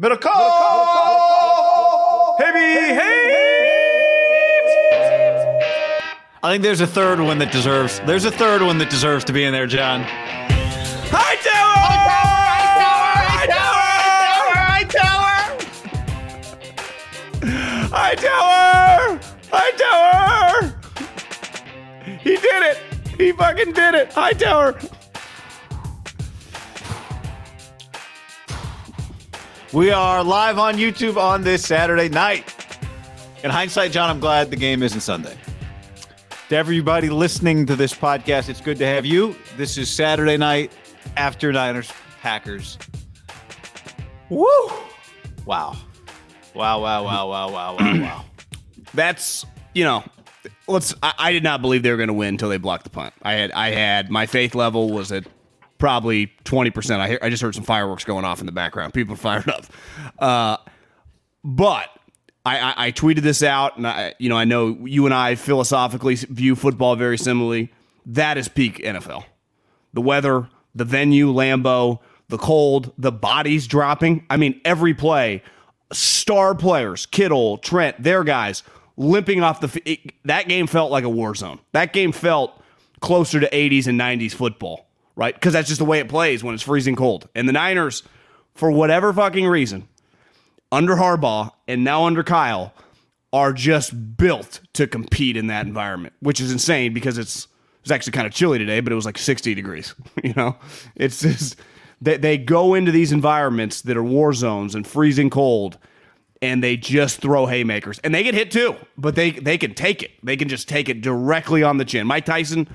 Medical! Heavy! I think there's a third one that deserves to be in there, John. Hightower! He did it! He fucking did it! Hightower! We are live on YouTube on this Saturday night. In hindsight, John, I'm glad the game isn't Sunday. To everybody listening to this podcast, it's good to have you. This is Saturday night after Niners, Packers. Woo! Wow. Wow, wow, wow, wow, wow, wow, wow. That's, you know, I did not believe they were going to win until they blocked the punt. I had my faith level was at probably 20%. I just heard some fireworks going off in the background. People are fired up. But I tweeted this out, and I know you and I philosophically view football very similarly. That is peak NFL. The weather, the venue, Lambeau, the cold, the bodies dropping. I mean, every play. Star players, Kittle, Trent, their guys limping off that game felt like a war zone. That game felt closer to 80s and 90s football, right? Because that's just the way it plays when it's freezing cold. And the Niners, for whatever fucking reason, under Harbaugh and now under Kyle, are just built to compete in that environment, which is insane because it was actually kind of chilly today, but it was like 60 degrees. You know, it's just... They go into these environments that are war zones and freezing cold, and they just throw haymakers. And they get hit too, but they can take it. They can just take it directly on the chin. Mike Tyson,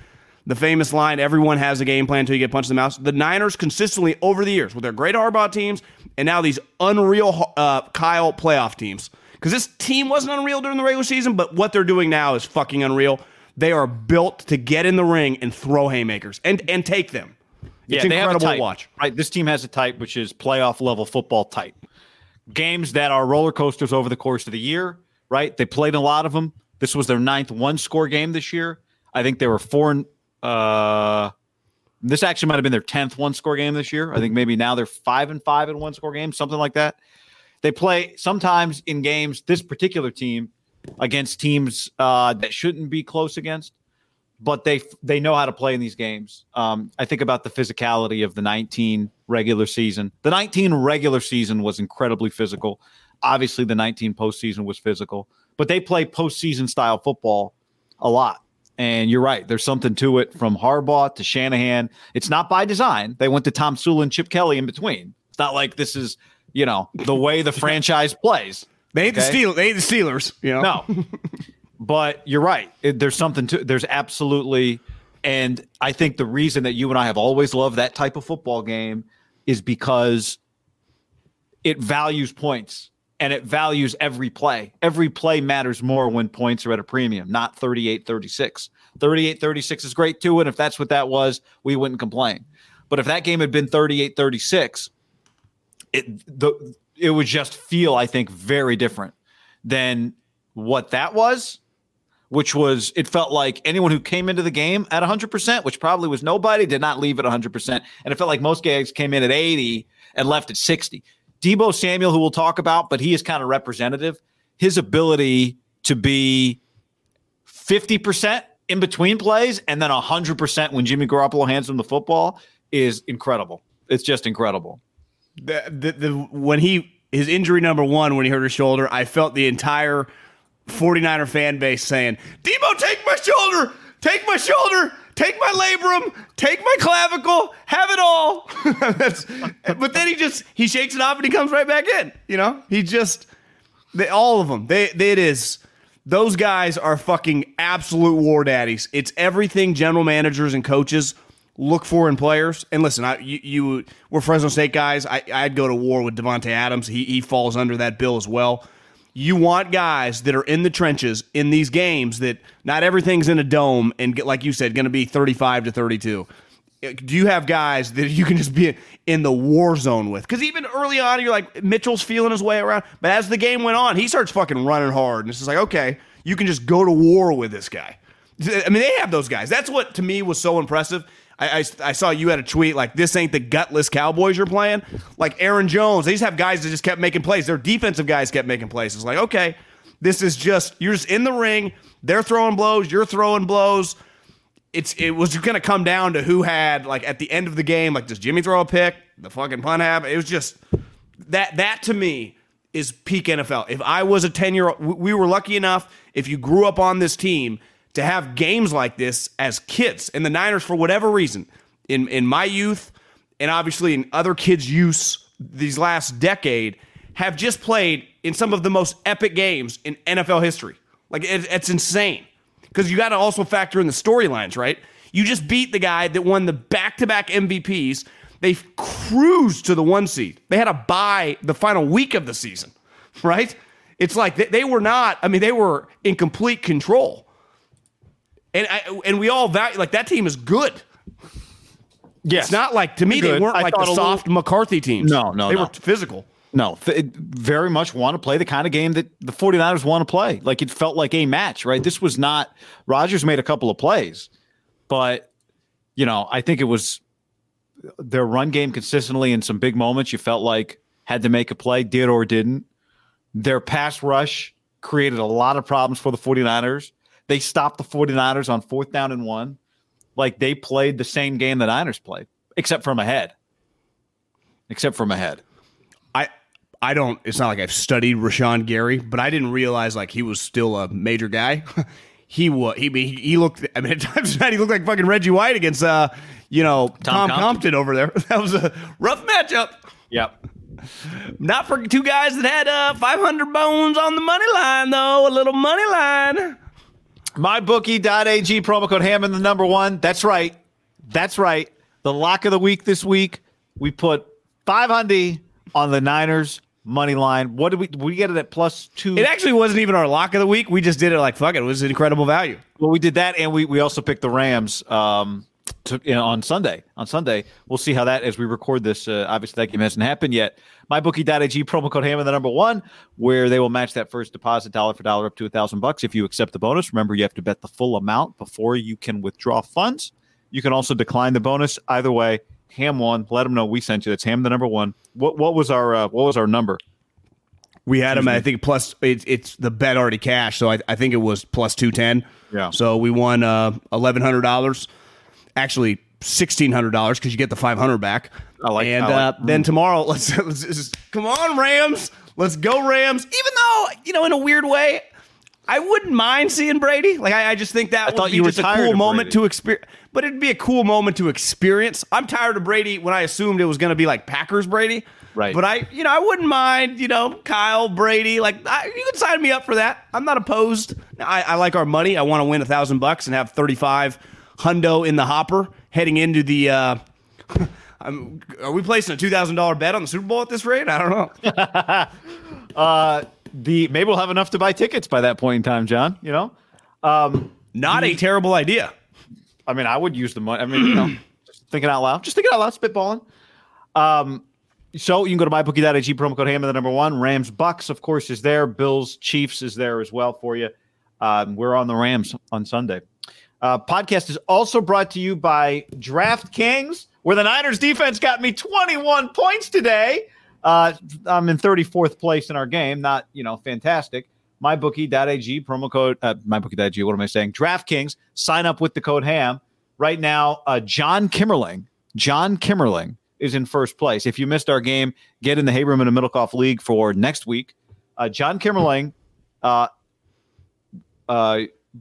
the famous line, everyone has a game plan until you get punched in the mouth. The Niners consistently over the years, with their great Harbaugh teams and now these unreal Kyle playoff teams, because this team wasn't unreal during the regular season, but what they're doing now is fucking unreal. They are built to get in the ring and throw haymakers and take them. It's incredible to watch. Right, this team has a type, which is playoff-level football type. Games that are roller coasters over the course of the year, right? They played a lot of them. This was their 9th one-score game this year. I think they were 4. This actually might have been their 10th one-score game this year. I think maybe now they're 5-5 in one-score games, something like that. They play sometimes in games, this particular team, against teams that shouldn't be close against. But they know how to play in these games. I think about the physicality of the 19 regular season. The 19 regular season was incredibly physical. Obviously, the 19 postseason was physical. But they play postseason-style football a lot. And you're right. There's something to it from Harbaugh to Shanahan. It's not by design. They went to Tom Sula and Chip Kelly in between. It's not like this is, you know, the way the franchise plays. They ain't the Steelers. You know? No. But you're right. There's something to it. There's absolutely, and I think the reason that you and I have always loved that type of football game is because it values points and it values every play. Every play matters more when points are at a premium, not 38-36. 38-36 is great too, and if that's what that was, we wouldn't complain. But if that game had been 38-36, it would just feel, I think, very different than what that was. Which was, it felt like anyone who came into the game at 100%, which probably was nobody, did not leave at 100%. And it felt like most guys came in at 80 and left at 60. Deebo Samuel, who we'll talk about, but he is kind of representative. His ability to be 50% in between plays and then 100% when Jimmy Garoppolo hands him the football is incredible. It's just incredible. His injury number one, when he hurt his shoulder, I felt the entire 49er fan base saying, Deebo, take my shoulder, take my shoulder, take my labrum, take my clavicle, have it all. But then he shakes it off and he comes right back in. You know, all of them, it is. Those guys are fucking absolute war daddies. It's everything general managers and coaches look for in players. And listen, we're Fresno State guys. I'd go to war with Davante Adams. He falls under that bill as well. You want guys that are in the trenches in these games that not everything's in a dome and, like you said, going to be 35-32. Do you have guys that you can just be in the war zone with? Because even early on, you're like, Mitchell's feeling his way around. But as the game went on, he starts fucking running hard. And it's just like, okay, you can just go to war with this guy. I mean, they have those guys. That's what, to me, was so impressive. I saw you had a tweet like, this ain't the gutless Cowboys you're playing. Like Aaron Jones, they just have guys that just kept making plays. Their defensive guys kept making plays. It's like, okay, this is just, you're just in the ring. They're throwing blows. You're throwing blows. It was going to come down to who had, like, at the end of the game, like, does Jimmy throw a pick? The fucking punt happened. It was just, that to me is peak NFL. If I was a 10-year-old, we were lucky enough, if you grew up on this team, to have games like this as kids. And the Niners, for whatever reason, in my youth, and obviously in other kids' use these last decade, have just played in some of the most epic games in NFL history. Like, it's insane. Because you got to also factor in the storylines, right? You just beat the guy that won the back-to-back MVPs. They cruised to the 1 seed. They had a bye the final week of the season, right? It's like they were not, I mean, they were in complete control. And we all value, like, that team is good. Yes. It's not like, to me, they weren't like the soft McCarthy teams. No. They were physical. No, very much want to play the kind of game that the 49ers want to play. Like, it felt like a match, right? This was not, Rodgers made a couple of plays, but, you know, I think it was their run game consistently in some big moments. You felt like had to make a play, did or didn't. Their pass rush created a lot of problems for the 49ers. They stopped the 49ers on 4th down and 1. Like, they played the same game the Niners played, except from ahead. I don't, it's not like I've studied Rashawn Gary, but I didn't realize, like, he was still a major guy. He looked, I mean, at times he looked like fucking Reggie White against, Tom Compton over there. That was a rough matchup. Yep. Not for two guys that had 500 bones on the money line, though. A little money line. MyBookie.ag, promo code Hammond, the number one. That's right. The lock of the week this week, we put 500 on the Niners money line. What did we get it at +2? It actually wasn't even our lock of the week. We just did it like, fuck it. It was an incredible value. Well, we did that, and we also picked the Rams on Sunday. On Sunday, we'll see how that, as we record this, obviously that game hasn't happened yet. MyBookie.ag, promo code Hammond, the number one, where they will match that first deposit dollar for dollar up to $1,000 if you accept the bonus. Remember, you have to bet the full amount before you can withdraw funds. You can also decline the bonus. Either way, Ham one. Let them know we sent you. That's Ham, the number one. What was our number? We had him, I think, plus. It's the bet already cashed, so I think it was +210. Yeah. So we won $1,100. Actually, $1,600 because you get the $500 back. Then tomorrow, let's just, come on, Rams. Let's go, Rams. Even though, you know, in a weird way, I wouldn't mind seeing Brady. Like, I just think that would be just a cool moment to experience. But it'd be a cool moment to experience. I'm tired of Brady when I assumed it was going to be like Packers Brady. Right. But I wouldn't mind, you know, Kyle Brady. Like, you could sign me up for that. I'm not opposed. I like our money. I want to win $1,000 and have 35 hundo in the hopper heading into the. Are we placing a $2,000 bet on the Super Bowl at this rate? I don't know. Maybe we'll have enough to buy tickets by that point in time, John. You know, not a terrible idea. I mean, I would use the money. I mean, you know, just thinking out loud, spitballing. So you can go to mybookie.ag, promo code Hammond, the number one. Rams Bucks, of course, is there. Bills Chiefs is there as well for you. We're on the Rams on Sunday. Podcast is also brought to you by DraftKings, where the Niners defense got me 21 points today. I'm in 34th place in our game. Not, you know, fantastic. MyBookie.ag, promo code, MyBookie.ag, what am I saying? DraftKings, sign up with the code HAM. Right now, John Kimmerling is in first place. If you missed our game, get in the Haberman and Middlecoff League for next week. John Kimmerling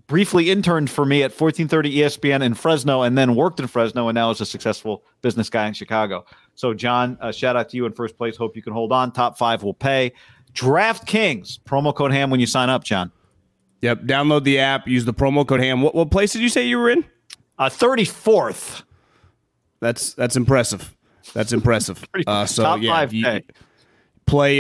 briefly interned for me at 1430 ESPN in Fresno and then worked in Fresno and now is a successful business guy in Chicago. So, John, shout out to you in first place. Hope you can hold on. Top five will pay. DraftKings, promo code HAM when you sign up, John. Yep, download the app, use the promo code HAM. What place did you say you were in? 34th. That's impressive. That's impressive. Top five pay. Play,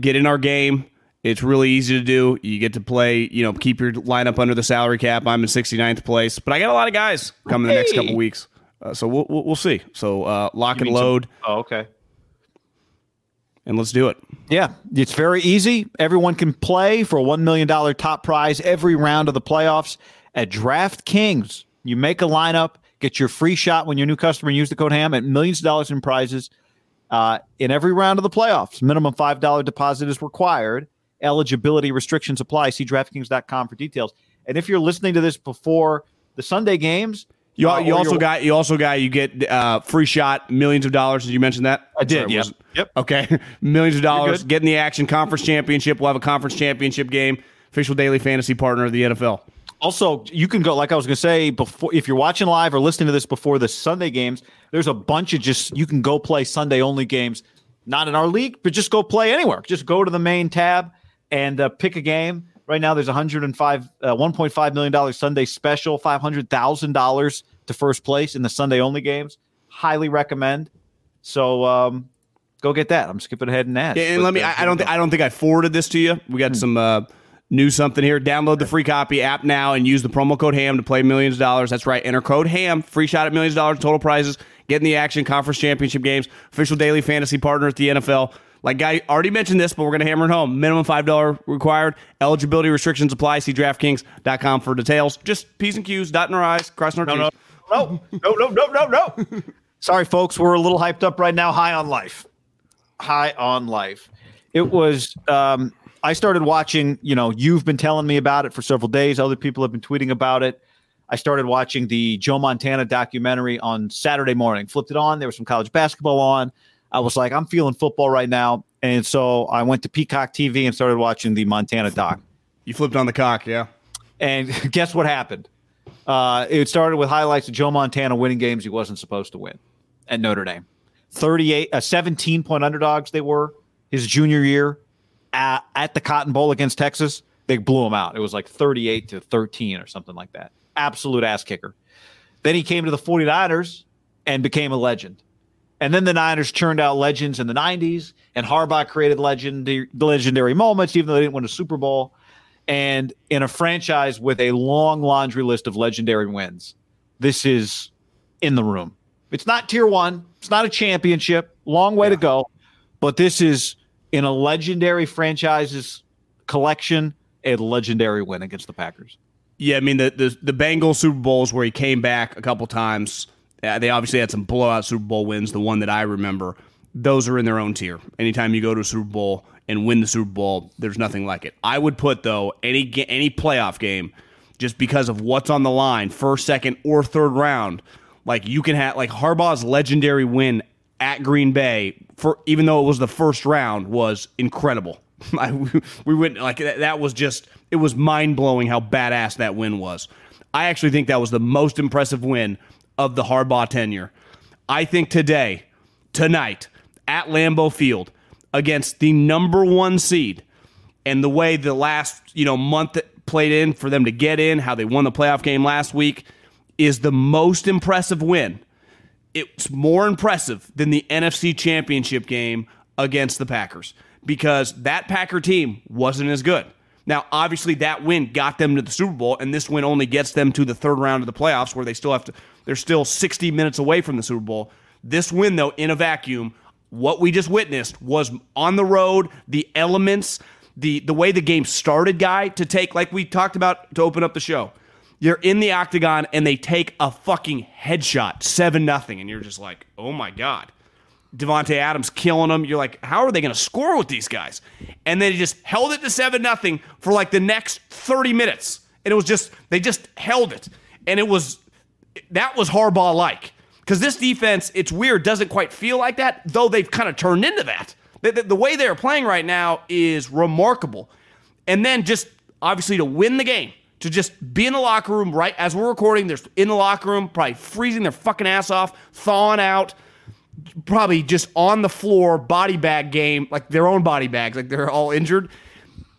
get in our game. It's really easy to do. You get to play, you know, keep your lineup under the salary cap. I'm in 69th place, but I got a lot of guys coming the next couple weeks. So we'll see. So lock and load. Oh, okay. And let's do it. Yeah, it's very easy. Everyone can play for a $1 million top prize every round of the playoffs at DraftKings. You make a lineup, Get your free shot when you're a new customer and use the code HAM at millions of dollars in prizes in every round of the playoffs. Minimum $5 deposit is required. Eligibility restrictions apply. See DraftKings.com for details. And if you're listening to this before the Sunday games, you get free shot, millions of dollars. Did you mention that? I did. Sorry, yep. Okay. Millions of dollars. Get in the action. Conference championship. We'll have a conference championship game. Official daily fantasy partner of the NFL. Also, you can go, like I was going to say, before, if you're watching live or listening to this before the Sunday games, there's a bunch of you can go play Sunday-only games, not in our league, but just go play anywhere. Just go to the main tab and pick a game. Right now, there's $1.5 million Sunday special, $500,000 to first place in the Sunday-only games. Highly recommend. So go get that. I'm skipping ahead and ask. Yeah, and let me. I don't think I forwarded this to you. We got some. New something here. Download the free copy app now and use the promo code HAM to play millions of dollars. That's right. Enter code HAM. Free shot at millions of dollars. Total prizes. Get in the action. Conference championship games. Official daily fantasy partner at the NFL. Like Guy already mentioned this, but we're going to hammer it home. Minimum $5 required. Eligibility restrictions apply. See DraftKings.com for details. Just P's and Q's, dotting our I's, crossing our T's. No. Sorry, folks. We're a little hyped up right now. High on life. It was... I started watching, you've been telling me about it for several days. Other people have been tweeting about it. I started watching the Joe Montana documentary on Saturday morning. Flipped it on. There was some college basketball on. I was like, I'm feeling football right now. And so I went to Peacock TV and started watching the Montana doc. You flipped on the cock, yeah. And guess what happened? It started with highlights of Joe Montana winning games he wasn't supposed to win at Notre Dame. 17-point underdogs they were his junior year. At the Cotton Bowl against Texas, they blew him out. It was like 38-13 or something like that. Absolute ass kicker. Then he came to the 49ers and became a legend. And then the Niners churned out legends in the 90s, and Harbaugh created legendary moments, even though they didn't win a Super Bowl. And in a franchise with a long laundry list of legendary wins, this is in the room. It's not tier one. It's not a championship. Long way to go. But this is... in a legendary franchise's collection, a legendary win against the Packers. Yeah, I mean, the Bengals Super Bowls where he came back a couple times, they obviously had some blowout Super Bowl wins, the one that I remember. Those are in their own tier. Anytime you go to a Super Bowl and win the Super Bowl, there's nothing like it. I would put, though, any playoff game, just because of what's on the line, first, second, or third round, like you can have, like Harbaugh's legendary win at Green Bay, for even though it was the first round, was incredible. We went like that was just, it was mind blowing how badass that win was. I actually think that was the most impressive win of the Harbaugh tenure. I think tonight, at Lambeau Field against the number one seed, and the way the last month that played in for them to get in, how they won the playoff game last week, is the most impressive win. It's more impressive than the NFC Championship game against the Packers because that Packer team wasn't as good. Now, obviously, that win got them to the Super Bowl, and this win only gets them to the third round of the playoffs where they're still 60 minutes away from the Super Bowl. This win, though, in a vacuum, what we just witnessed was on the road, the elements, the way the game started, Guy, to take, like we talked about to open up the show. You're in the octagon, and they take a fucking headshot, 7-0, and you're just like, oh, my God. Davante Adams killing them. You're like, how are they going to score with these guys? And they just held it to 7-0 for, like, the next 30 minutes. And it was just, they just held it. And that was Harbaugh-like. Because this defense, it's weird, doesn't quite feel like that, though they've kind of turned into that. The way they're playing right now is remarkable. And then just, obviously, to win the game. To just be in the locker room, right, as we're recording, they're in the locker room, probably freezing their fucking ass off, thawing out, probably just on the floor, body bag game, like their own body bags, like they're all injured.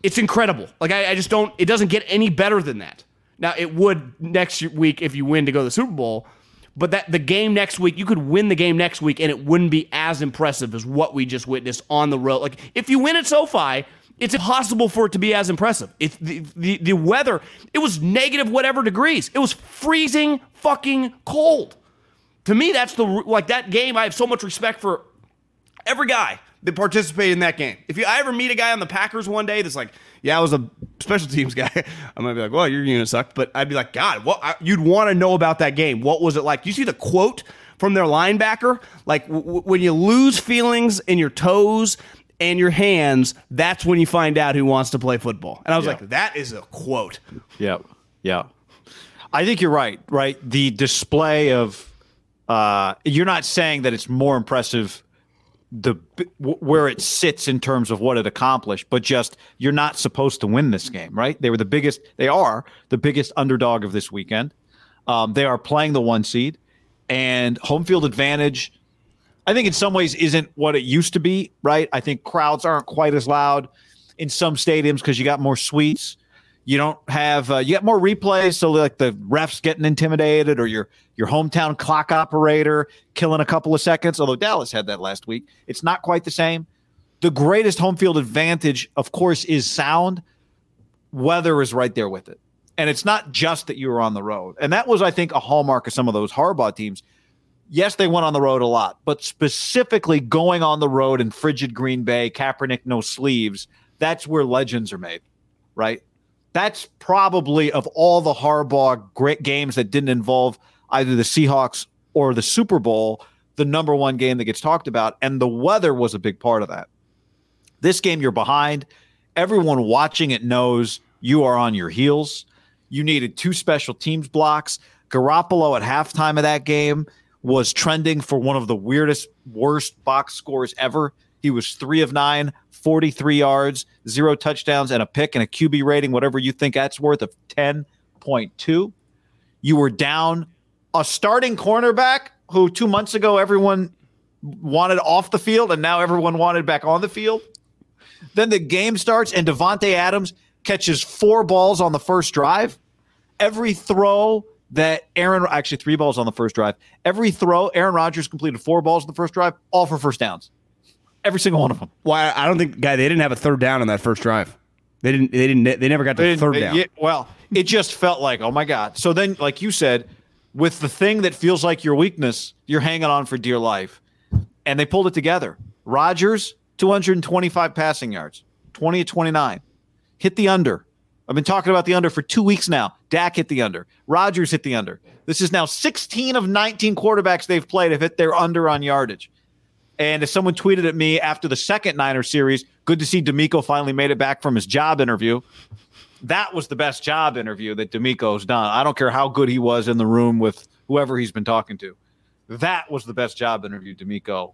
It's incredible. Like, I just don't, it doesn't get any better than that. Now, it would next week if you win to go to the Super Bowl, but that the game next week, you could win the game next week, and it wouldn't be as impressive as what we just witnessed on the road. Like, if you win at SoFi, it's impossible for it to be as impressive. It's the weather, it was negative whatever degrees. It was freezing fucking cold. To me, that's that game, I have so much respect for every guy that participated in that game. If I ever meet a guy on the Packers one day that's like, yeah, I was a special teams guy, I might be like, well, your unit sucked. But I'd be like, God, what? You'd want to know about that game. What was it like? You see the quote from their linebacker? Like, when you lose feelings in your toes and your hands, that's when you find out who wants to play football. And I was like, that is a quote. Yeah. Yeah. I think you're right, right? The display of you're not saying that it's more impressive where it sits in terms of what it accomplished, but just you're not supposed to win this game, right? They were the biggest. They are the biggest underdog of this weekend. They are playing the 1 seed, and home field advantage, I think in some ways isn't what it used to be, right? I think crowds aren't quite as loud in some stadiums because you got more suites. You don't have you got more replays, so like the refs getting intimidated, or your hometown clock operator killing a couple of seconds. Although Dallas had that last week, it's not quite the same. The greatest home field advantage, of course, is sound. Weather is right there with it, and it's not just that you were on the road. And that was, I think, a hallmark of some of those Harbaugh teams. Yes, they went on the road a lot, but specifically going on the road in frigid Green Bay, Kaepernick no sleeves. That's where legends are made, right? That's probably, of all the Harbaugh great games that didn't involve either the Seahawks or the Super Bowl, the number one game that gets talked about. And the weather was a big part of that. This game, you're behind. Everyone watching it knows you are on your heels. You needed 2 special teams blocks. Garoppolo at halftime of that game was trending for one of the weirdest, worst box scores ever. He was 3 of 9, 43 yards, 0 touchdowns, and a pick, and a QB rating, whatever you think that's worth, of 10.2. You were down a starting cornerback who 2 months ago everyone wanted off the field, and now everyone wanted back on the field. Then the game starts, and Davante Adams catches 4 balls on the first drive. Every throw that actually 3 balls on the first drive. Every throw, Aaron Rodgers completed 4 balls on the first drive, all for first downs. Every single one of them. Well, I don't think, guy, they didn't have a third down on that first drive. They never got to third down. Well, it just felt like, oh my God. So then, like you said, with the thing that feels like your weakness, you're hanging on for dear life. And they pulled it together. Rodgers, 225 passing yards, 20-29. Hit the under. I've been talking about the under for 2 weeks now. Dak hit the under. Rodgers hit the under. This is now 16 of 19 quarterbacks they've played have hit their under on yardage. And if someone tweeted at me after the second Niner series, good to see D'Amico finally made it back from his job interview. That was the best job interview that D'Amico's done. I don't care how good he was in the room with whoever he's been talking to. That was the best job interview D'Amico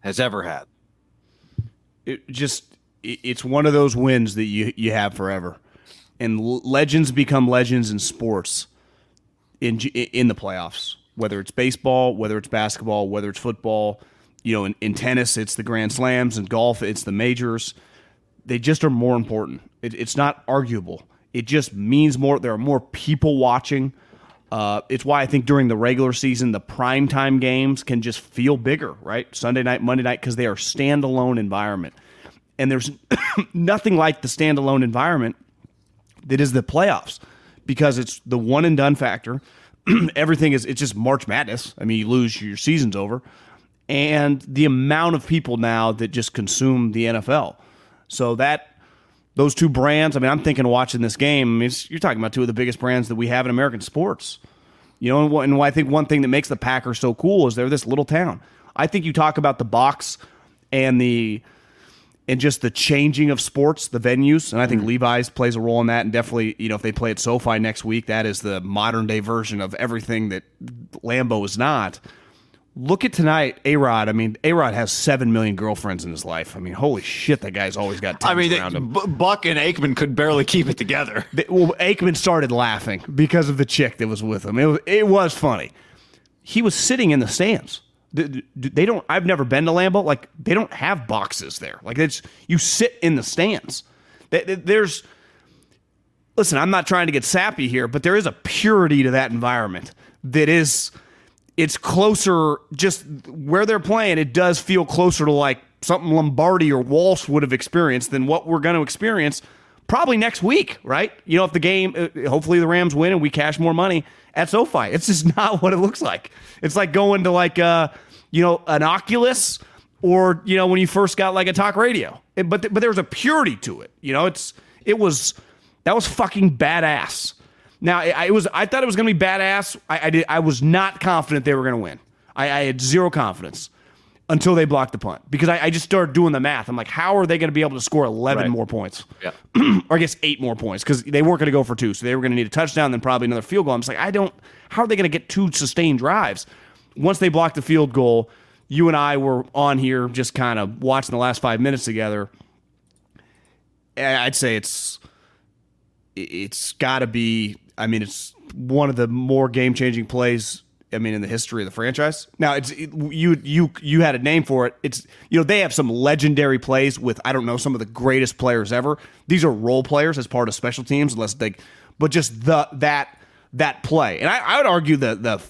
has ever had. It's one of those wins that you have forever. And legends become legends in sports in the playoffs, whether it's baseball, whether it's basketball, whether it's football. You know, in tennis, it's the Grand Slams. In golf, it's the majors. They just are more important. It's not arguable. It just means more. There are more people watching. It's why I think during the regular season, the primetime games can just feel bigger, right? Sunday night, Monday night, because they are standalone environment. And there's nothing like the standalone environment that is the playoffs, because it's the one and done factor. Everything is, it's just March Madness. I mean, you lose, your season's over. And the amount of people now that just consume the NFL. So those 2 brands, I mean, I'm thinking watching this game, I mean, you're talking about 2 of the biggest brands that we have in American sports. You know, and I think one thing that makes the Packers so cool is they're this little town. I think you talk about the box and just the changing of sports, the venues, and I think Levi's plays a role in that, and definitely, you know, if they play at SoFi next week, that is the modern-day version of everything that Lambeau is not. Look at tonight, A-Rod. I mean, A-Rod has 7 million girlfriends in his life. I mean, holy shit, that guy's always got tons around him. Buck and Aikman could barely keep it together. Aikman started laughing because of the chick that was with him. It was funny. He was sitting in the stands. They don't. I've never been to Lambeau. Like, they don't have boxes there. Like, it's you sit in the stands. There's. Listen, I'm not trying to get sappy here, but there is a purity to that environment that is. It's closer, just where they're playing, it does feel closer to like something Lombardi or Walsh would have experienced than what we're going to experience probably next week, right? You know, if the game, hopefully the Rams win and we cash more money at SoFi. It's just not what it looks like. It's like going to like, you know, an Oculus or, you know, when you first got like a talk radio. But there was a purity to it. You know, it was... That was fucking badass. Now, I thought it was going to be badass. I was not confident they were going to win. I had zero confidence until they blocked the punt because I just started doing the math. I'm like, how are they going to be able to score 11 more points? Yeah. Or I guess 8 more points because they weren't going to go for 2. So they were going to need a touchdown, then probably another field goal. I'm just like, how are they going to get 2 sustained drives? Once they blocked the field goal, you and I were on here just kind of watching the last 5 minutes together. I'd say it's got to be, I mean, it's one of the more game-changing plays, I mean, in the history of the franchise. Now, you had a name for it. It's, you know, they have some legendary plays with, I don't know, some of the greatest players ever. These are role players as part of special teams, unless they, but just that play. And I would argue the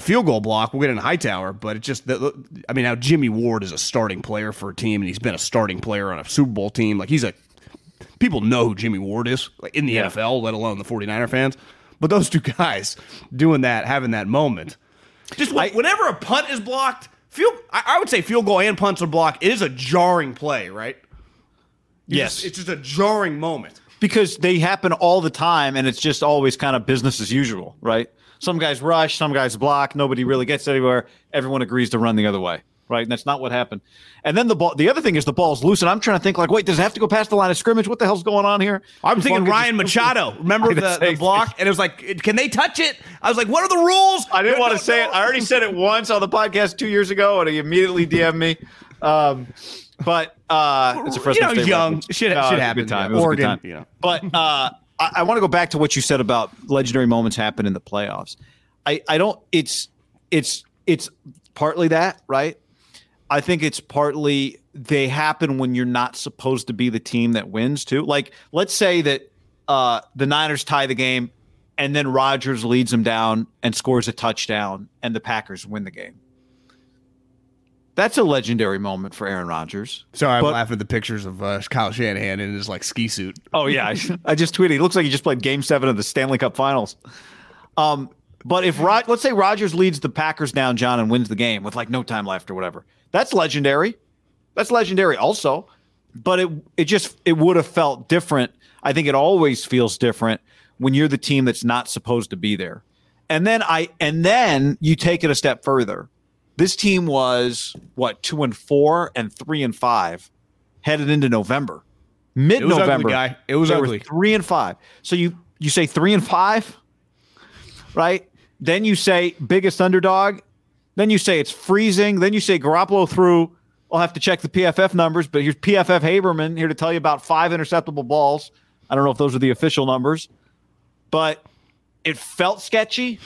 field goal block, we'll get into Hightower, but it's just, I mean, now Jimmy Ward is a starting player for a team, and he's been a starting player on a Super Bowl team. Like, people know who Jimmy Ward is, like, in the NFL, let alone the 49er fans. But those two guys doing that, having that moment. Just whenever a punt is blocked, I would say field goal and punts are blocked. It is a jarring play, right? Yes. It's just a jarring moment. Because they happen all the time, and it's just always kind of business as usual, right? Some guys rush, some guys block. Nobody really gets anywhere. Everyone agrees to run the other way, right? And that's not what happened. And then the other thing is the ball's loose, and I'm trying to think, like, wait, does it have to go past the line of scrimmage? What the hell's going on here? I'm thinking Ryan Machado. Remember the block? And it was like, can they touch it? I was like, what are the rules? I didn't want to say it. I already said it once on the podcast 2 years ago, and he immediately DM'd me. But it's a frustrating thing. Young. Shit happened. It was a good time. You know. But I want to go back to what you said about legendary moments happen in the playoffs. I don't. It's partly that, right? I think it's partly they happen when you're not supposed to be the team that wins too. Like, let's say that the Niners tie the game, and then Rodgers leads them down and scores a touchdown, and the Packers win the game. That's a legendary moment for Aaron Rodgers. Sorry, I'm laughing at the pictures of Kyle Shanahan in his, like, ski suit. Oh, yeah. I just tweeted. It looks like he just played Game 7 of the Stanley Cup Finals. But if let's say Rodgers leads the Packers down, John, and wins the game with, like, no time left or whatever, that's legendary. That's legendary also. But it would have felt different. I think it always feels different when you're the team that's not supposed to be there. And then you take it a step further. This team was, 2-4 and 3-5 headed into November. Mid-November. It was ugly. 3-5. So you say 3-5, right? Then you say biggest underdog. Then you say it's freezing. Then you say Garoppolo threw, I'll have to check the PFF numbers, but here's PFF Haberman here to tell you about 5 interceptable balls. I don't know if those are the official numbers, but it felt sketchy.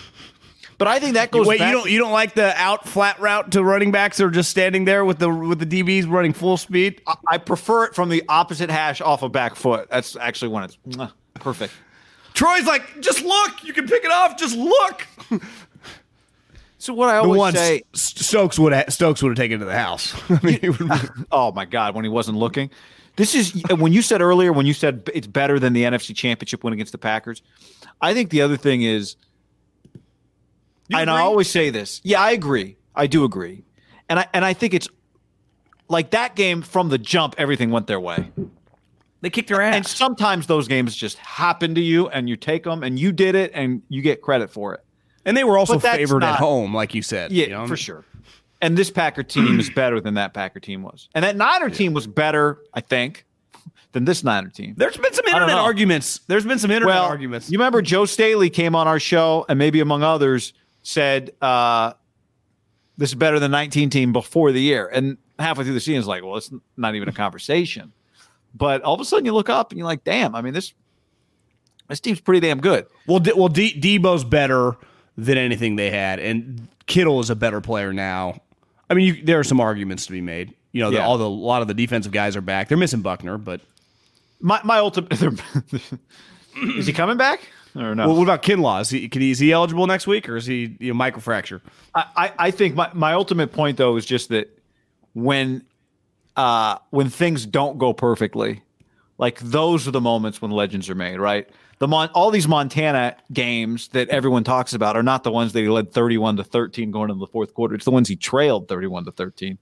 But I think that goes. Wait, back. You don't like the out flat route to running backs or just standing there with the DBs running full speed? I prefer it from the opposite hash off a back foot. That's actually when it's perfect. Troy's like, just look. You can pick it off. Just look. So what I always say, Stokes would have taken it to the house. I mean, oh my God, when he wasn't looking. This is when you said earlier when you said it's better than the NFC Championship win against the Packers. I think the other thing is. And I always say this. Yeah, I agree. I do agree. And I think it's like that game from the jump, everything went their way. They kicked their ass. And sometimes those games just happen to you and you take them and you did it and you get credit for it. And they were also favored at home, like you said. Yeah, you know? For sure. And this Packer team is better than that Packer team was. And that Niner team was better, I think, than this Niner team. There's been some internet arguments. You remember Joe Staley came on our show and maybe among others said this is better than 19 team before the year. And halfway through the season is like, well, it's not even a conversation. But all of a sudden you look up and you're like, damn, I mean, this team's pretty damn good. Well, Deebo's better than anything they had. And Kittle is a better player now. I mean, there are some arguments to be made. You know, a lot of the defensive guys are back. They're missing Buckner, but. My ultimate. Is he coming back? Or no? Well, what about Kinlaw? Is he eligible next week, or is he microfracture? I think my ultimate point though is just that when things don't go perfectly, like those are the moments when legends are made, right? All these Montana games that everyone talks about are not the ones that he led 31-13 going into the fourth quarter. It's the ones he trailed 31-13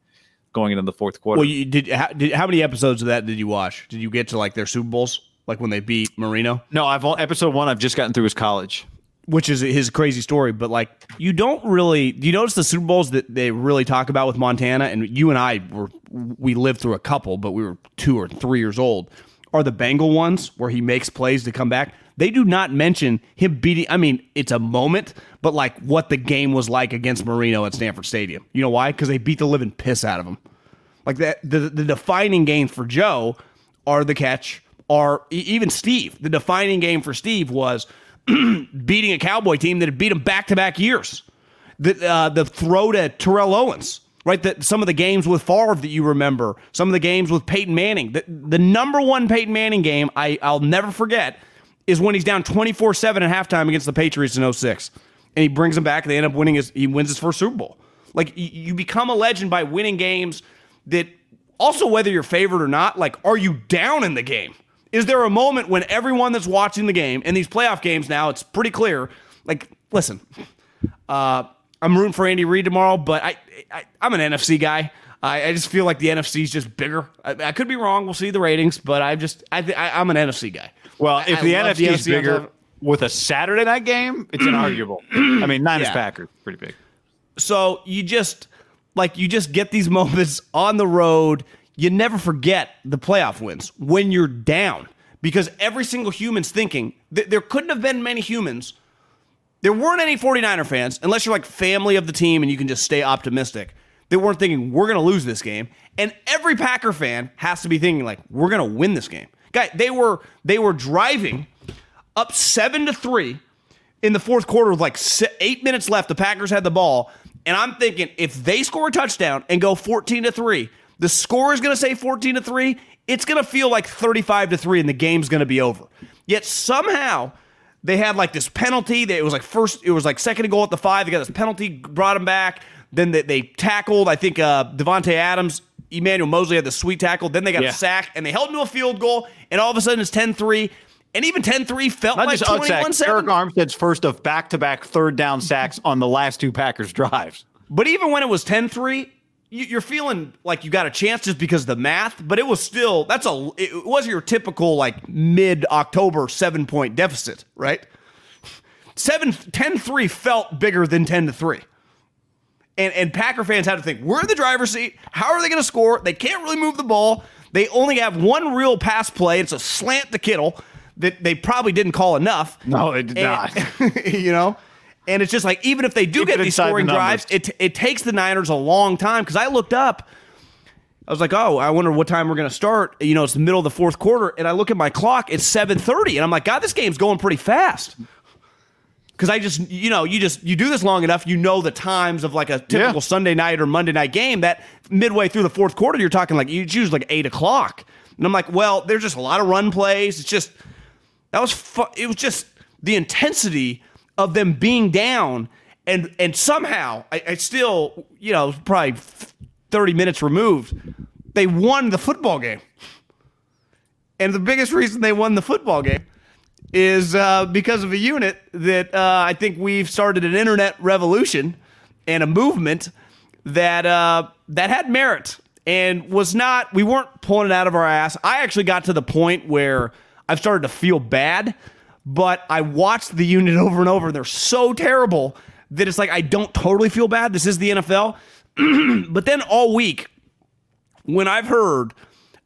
going into the fourth quarter. Well, how many episodes of that did you watch? Did you get to like their Super Bowls? Like when they beat Marino? No, episode 1 I've just gotten through is college. Which is his crazy story, but like you don't really, you notice the Super Bowls that they really talk about with Montana, and you and I we lived through a couple, but we were 2 or 3 years old, are the Bengal ones where he makes plays to come back. They do not mention him beating, I mean, it's a moment, but like what the game was like against Marino at Stanford Stadium. You know why? Because they beat the living piss out of him. Like that, the defining games for Joe are the catch, are even Steve. The defining game for Steve was beating a Cowboy team that had beat him back-to-back years. The throw to Terrell Owens, right? Some of the games with Favre that you remember, some of the games with Peyton Manning. The number one Peyton Manning game I'll never forget is when he's down 24-7 at halftime against the Patriots in 06. And he brings them back, and they end up winning. He wins his first Super Bowl. Like, you become a legend by winning games that, also whether you're favored or not, like, are you down in the game? Is there a moment when everyone that's watching the game, and these playoff games now, it's pretty clear, like, listen, I'm rooting for Andy Reid tomorrow, but I'm an NFC guy. I just feel like the NFC is just bigger. I could be wrong. We'll see the ratings, but I'm an NFC guy. Well, if the NFC is bigger with a Saturday night game, it's inarguable. I mean, Niners Packers, pretty big. So you just get these moments on the road. You never forget the playoff wins when you're down, because every single human's thinking there couldn't have been many humans. There weren't any 49er fans, unless you're like family of the team and you can just stay optimistic. They weren't thinking we're going to lose this game. And every Packer fan has to be thinking like we're going to win this game. Guy, they were driving up 7-3 in the fourth quarter with like 8 minutes left. The Packers had the ball, and I'm thinking if they score a touchdown and go 14-3, the score is going to say 14-3. It's going to feel like 35-3, and the game's going to be over. Yet somehow they had like this penalty. That it was like second and goal at the 5. They got this penalty, brought them back. Then they tackled. I think Davante Adams, Emmanuel Mosley had the sweet tackle. Then they got a sack, and they held him to a field goal. And all of a sudden, it's 10-3. And even 10-3 felt not like 21-7. Eric Armstead's first of back-to-back third-down sacks on the last two Packers drives. But even when it was 10-3, you're feeling like you got a chance just because of the math, but it was still, it wasn't your typical like mid-October 7-point deficit, right? 10-3 felt bigger than 10-3. And Packer fans had to think, we're in the driver's seat. How are they going to score? They can't really move the ball. They only have one real pass play. It's a slant to Kittle that they probably didn't call enough. No, they did not. You know? And it's just like, even if they do get these scoring drives, it takes the Niners a long time. Because I looked up, I was like, oh, I wonder what time we're going to start. You know, it's the middle of the fourth quarter. And I look at my clock, it's 7:30. And I'm like, God, this game's going pretty fast. Because I just, you know, you do this long enough, you know the times of like a typical Sunday night or Monday night game. That midway through the fourth quarter, you're talking like, it's usually like 8 o'clock. And I'm like, well, there's just a lot of run plays. It's just, it was just the intensity of them being down, and somehow, I still, you know, probably 30 minutes removed, they won the football game. And the biggest reason they won the football game is because of a unit that I think we've started an internet revolution and a movement that had merit and we weren't pulling it out of our ass. I actually got to the point where I've started to feel bad, but I watched the unit over and over. They're so terrible that it's like I don't totally feel bad. This is the NFL. But then all week, when I've heard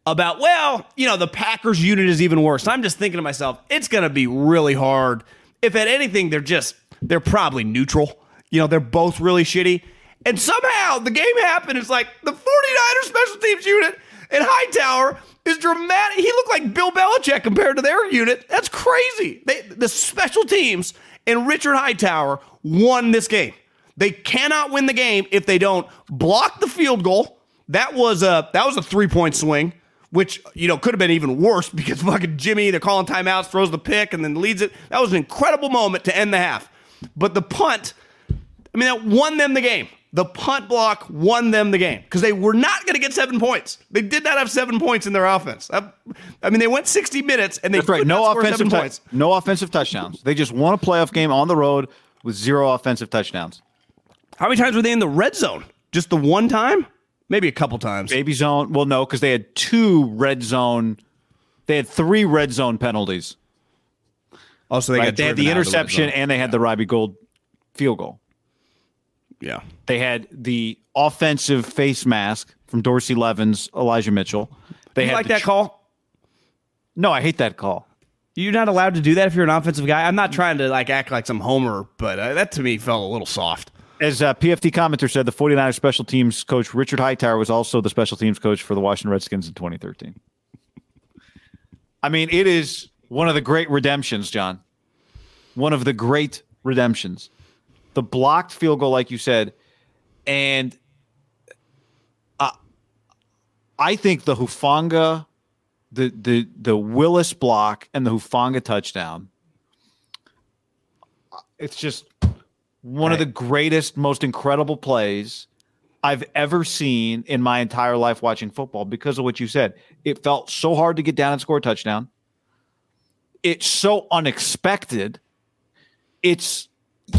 about, well, you know, the Packers unit is even worse, I'm just thinking to myself, it's going to be really hard. If at anything, they're probably neutral. You know, they're both really shitty. And somehow the game happened. It's like the 49ers special teams unit and Hightower is dramatic. He looked like Bill Belichick compared to their unit. That's crazy. The special teams and Richard Hightower won this game. They cannot win the game if they don't block the field goal. That was a 3-point swing, which, you know, could have been even worse because fucking Jimmy, they're calling timeouts, throws the pick, and then leads it. That was an incredible moment to end the half. But the punt, I mean, that won them the game. The punt block won them the game because they were not going to get 7 points. They did not have 7 points in their offense. I mean, they went 60 minutes and they could not score 7 points. No offensive touchdowns. They just won a playoff game on the road with 0 offensive touchdowns. How many times were they in the red zone? Just the one time? Maybe a couple times. Baby zone. Well, no, because they had 2 red zone They had 3 red zone penalties. Also, they had the interception and they had the Robbie Gould field goal. Yeah. They had the offensive face mask from Dorsey Levin's Elijah Mitchell. They you had like that call? No, I hate that call. You're not allowed to do that if you're an offensive guy. I'm not trying to like act like some homer, but that to me felt a little soft. As PFT commenter said, the 49ers special teams coach Richard Hightower was also the special teams coach for the Washington Redskins in 2013. I mean, it is one of the great redemptions, John. One of the great redemptions. The blocked field goal, like you said, and I think the Hufanga, the Willis block, and the Hufanga touchdown, it's just one of the greatest, most incredible plays I've ever seen in my entire life watching football because of what you said. It felt so hard to get down and score a touchdown. It's so unexpected. It's...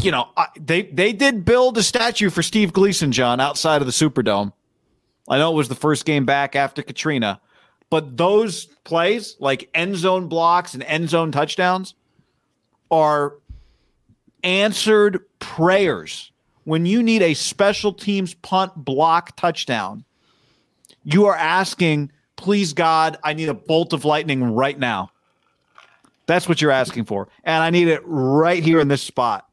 You know, they did build a statue for Steve Gleason, John, outside of the Superdome. I know it was the first game back after Katrina, but those plays, like end zone blocks and end zone touchdowns, are answered prayers. When you need a special teams punt block touchdown, you are asking, please, God, I need a bolt of lightning right now. That's what you're asking for. And I need it right here in this spot.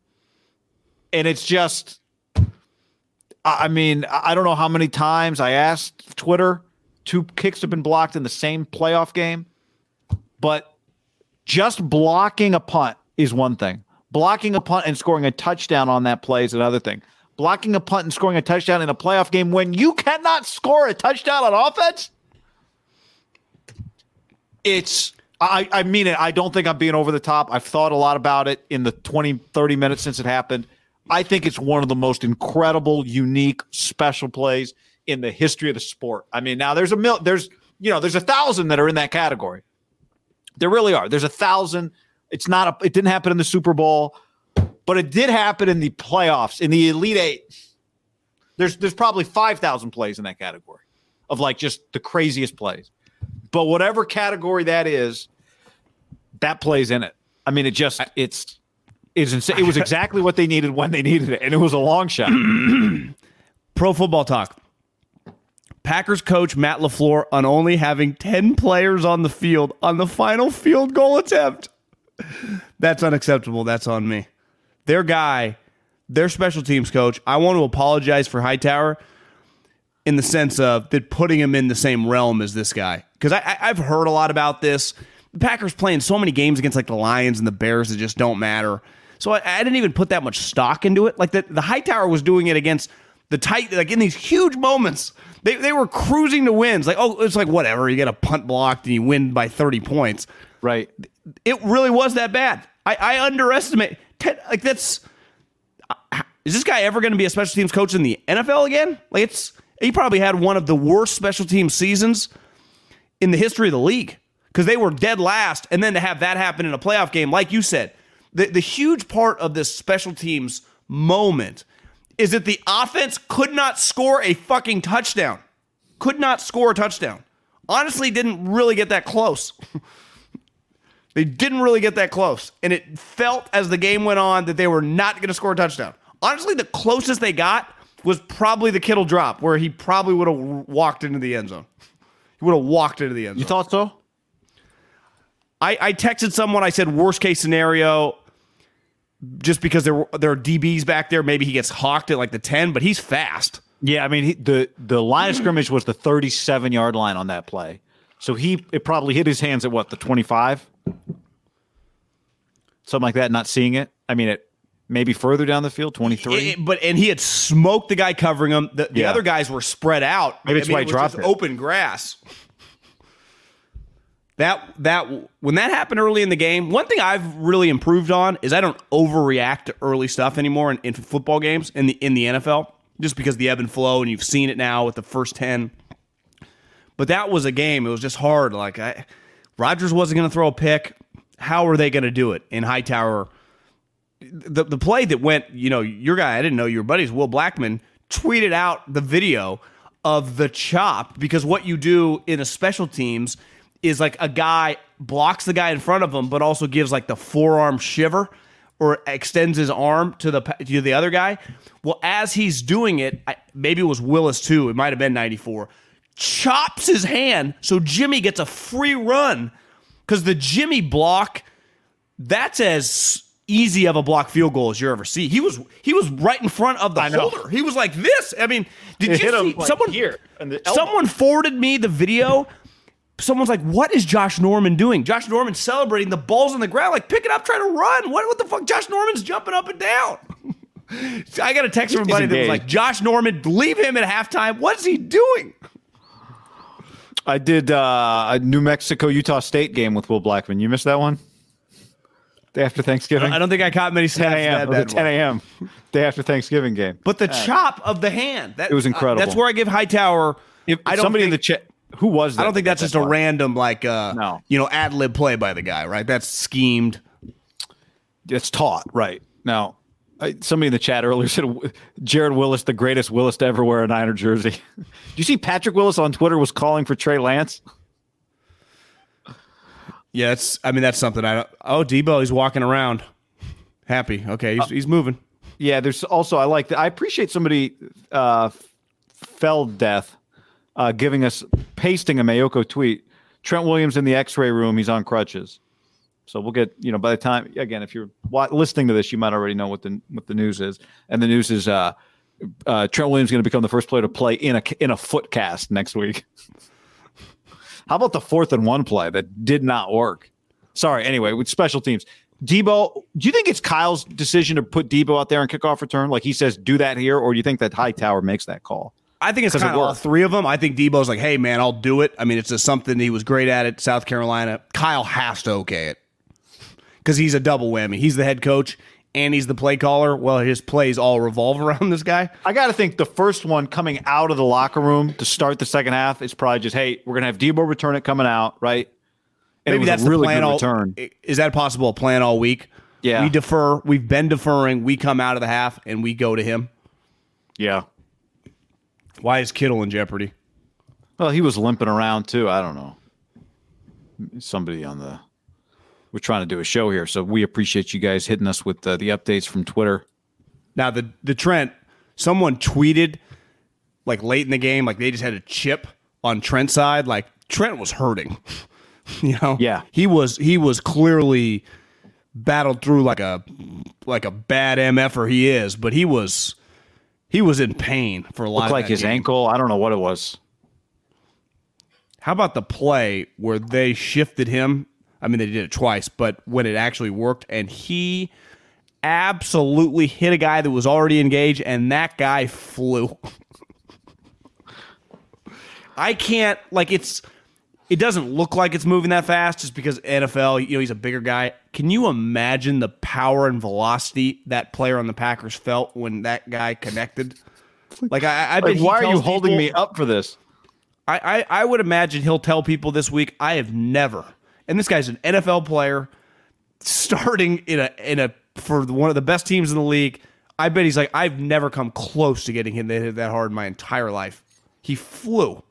And it's just, I mean, I don't know how many times I asked Twitter. 2 kicks have been blocked in the same playoff game. But just blocking a punt is one thing. Blocking a punt and scoring a touchdown on that play is another thing. Blocking a punt and scoring a touchdown in a playoff game when you cannot score a touchdown on offense? It's... I mean it. I don't think I'm being over the top. I've thought a lot about it in the 20, 30 minutes since it happened. I think it's one of the most incredible, unique, special plays in the history of the sport. I mean, now there's 1,000 that are in that category. There really are. There's 1,000. It didn't happen in the Super Bowl, but it did happen in the playoffs, in the Elite Eight. There's probably 5,000 plays in that category of like just the craziest plays. But whatever category that is, that plays in it. I mean, it's insane. It was exactly what they needed when they needed it, and it was a long shot. Pro Football Talk. Packers coach Matt LaFleur on only having 10 players on the field on the final field goal attempt. That's unacceptable. That's on me. Their guy, their special teams coach, I want to apologize for Hightower in the sense of that putting him in the same realm as this guy. Because I've heard a lot about this. The Packers playing so many games against like the Lions and the Bears that just don't matter. So I didn't even put that much stock into it. Like the Hightower was doing it against the tight, like in these huge moments. They were cruising to wins. Like, oh, it's like whatever. You get a punt blocked and you win by 30 points. Right. It really was that bad. I underestimate. Like that's... Is this guy ever going to be a special teams coach in the NFL again? Like it's... He probably had one of the worst special teams seasons in the history of the league because they were dead last. And then to have that happen in a playoff game, like you said, the huge part of this special teams moment is that the offense could not score a fucking touchdown. Could not score a touchdown. Honestly, didn't really get that close. They didn't really get that close. And it felt as the game went on that they were not going to score a touchdown. Honestly, the closest they got was probably the Kittle drop where he probably would have walked into the end zone. You thought so? I texted someone. I said, worst case scenario, just because there are DBs back there, maybe he gets hawked at like the 10, but he's fast. Yeah, I mean, the line of scrimmage was the 37-yard line on that play. So it probably hit his hands at what, the 25? Something like that, not seeing it. I mean, it. Maybe further down the field, 23. And he had smoked the guy covering him. The other guys were spread out. Maybe it's why he dropped it. Open grass. When that happened early in the game, one thing I've really improved on is I don't overreact to early stuff anymore in football games in the NFL, just because the ebb and flow, and you've seen it now with the first 10. But that was a game. It was just hard. Like Rodgers wasn't going to throw a pick. How are they going to do it in Hightower? The play that went, you know, your guy, I didn't know your buddies, Will Blackman, tweeted out the video of the chop because what you do in a special teams is like a guy blocks the guy in front of him, but also gives like the forearm shiver or extends his arm to the other guy. Well, as he's doing it, maybe it was Willis too. It might have been 94. Chops his hand, so Jimmy gets a free run because the Jimmy block, that's as easy of a block field goal as you ever see. He was right in front of the holder. He was like this. I mean, did you see someone here? Someone forwarded me the video. Someone's like, "What is Josh Norman doing?" Josh Norman celebrating. The ball's on the ground. Like, pick it up, try to run. What the fuck? Josh Norman's jumping up and down. I got a text from a buddy that was like, "Josh Norman, leave him at halftime. What's he doing?" I did a New Mexico-Utah State game with Will Blackman. You missed that one? Day after Thanksgiving? I don't think I caught many snaps. 10 a.m. Day after Thanksgiving game. But the chop of the hand. It was incredible. That's where I give Hightower. Somebody in the chat. Who was that? I don't think that's just a random, ad-lib play by the guy, right? That's schemed. It's taught, right. Now, somebody in the chat earlier said Jared Willis, the greatest Willis to ever wear a Niner jersey. Do you see Patrick Willis on Twitter was calling for Trey Lance? Yeah, that's something I don't... Oh, Deebo, he's walking around. Happy. Okay, he's moving. Yeah, there's also... I appreciate somebody... Fell Death... giving us, pasting a Mayoko tweet. Trent Williams in the X-ray room. He's on crutches. So we'll get, by the time, again, if you're listening to this, you might already know what the news is. And the news is Trent Williams going to become the first player to play in a foot cast next week. How about the 4th-and-1 play that did not work? Sorry. Anyway, with special teams, Deebo. Do you think it's Kyle's decision to put Deebo out there on kickoff return, like he says, do that here, or do you think that Hightower makes that call? I think it's kind of all three of them. I think Debo's like, hey, man, I'll do it. I mean, it's just something he was great at South Carolina. Kyle has to okay it because he's a double whammy. He's the head coach and he's the play caller. Well, his plays all revolve around this guy. I got to think the first one coming out of the locker room to start the second half is probably just, hey, we're going to have Deebo return it coming out, right? And maybe that's really the plan. Is that possible, a plan all week? Yeah. We defer. We've been deferring. We come out of the half and we go to him. Yeah. Why is Kittle in jeopardy? Well, he was limping around, too. I don't know. Somebody we're trying to do a show here, so we appreciate you guys hitting us with the updates from Twitter. Now, the Trent, someone tweeted, like, late in the game, like, they just had a chip on Trent's side. Like, Trent was hurting, Yeah. He was clearly battled through like a bad MF-er he is, but he was in pain for a lot of that. Looked like his ankle. I don't know what it was. How about the play where they shifted him? I mean, they did it twice, but when it actually worked, and he absolutely hit a guy that was already engaged, and that guy flew. I can't, it doesn't look like it's moving that fast just because NFL, he's a bigger guy. Can you imagine the power and velocity that player on the Packers felt when that guy connected? Like, I bet. Why are you holding me up for this? I would imagine he'll tell people this week, I have never. And this guy's an NFL player starting in a for one of the best teams in the league. I bet he's like, I've never come close to getting hit that hard in my entire life. He flew.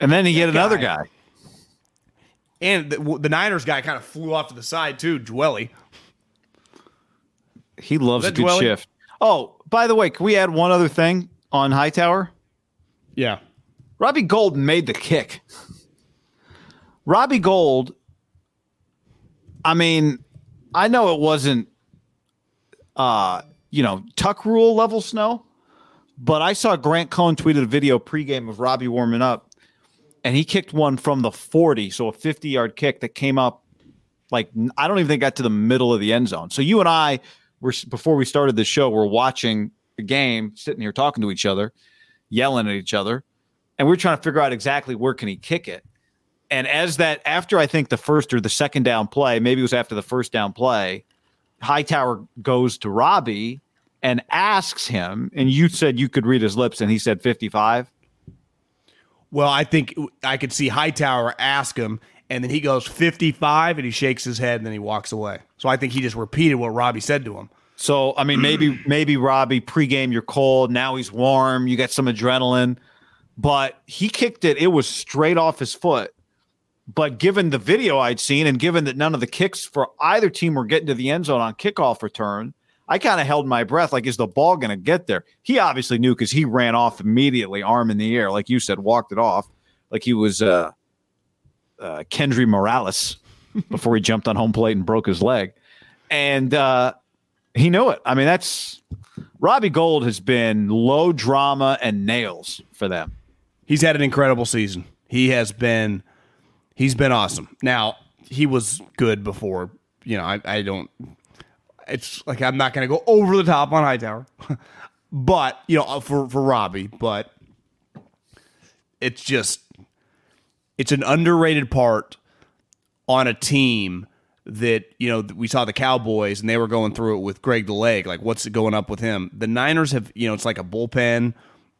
And then he hit another guy. And the Niners guy kind of flew off to the side, too, Dwelly. He loves a good shift. Oh, by the way, can we add one other thing on Hightower? Yeah. Robbie Gould made the kick. Robbie Gould, I mean, I know it wasn't, tuck rule level snow, but I saw Grant Cohn tweeted a video pregame of Robbie warming up. And he kicked one from the 40, so a 50-yard kick that came up, like, I don't even think got to the middle of the end zone. So you and I, before we started this show, we're watching the game, sitting here talking to each other, yelling at each other, and we're trying to figure out exactly where can he kick it. And after I think the first or the second down play, maybe it was after the first down play, Hightower goes to Robbie and asks him, and you said you could read his lips, and he said 55. Well, I think I could see Hightower ask him, and then he goes 55, and he shakes his head, and then he walks away. So I think he just repeated what Robbie said to him. So, I mean, maybe Robbie, pregame, you're cold. Now he's warm. You got some adrenaline. but he kicked it. It was straight off his foot. But given the video I'd seen and given that none of the kicks for either team were getting to the end zone on kickoff return, I kind of held my breath like, is the ball going to get there? He obviously knew because he ran off immediately, arm in the air. Like you said, walked it off like he was Kendry Morales before he jumped on home plate and broke his leg. And he knew it. I mean, that's Robbie Gould has been low drama and nails for them. He's had an incredible season. He's been awesome. Now, he was good before. You know, I don't – it's like I'm not going to go over the top on Hightower. But, you know, for Robbie. But it's just – it's an underrated part on a team that, you know, we saw the Cowboys, and they were going through it with Greg the Leg. Like, what's going up with him? The Niners have – you know, it's like a bullpen,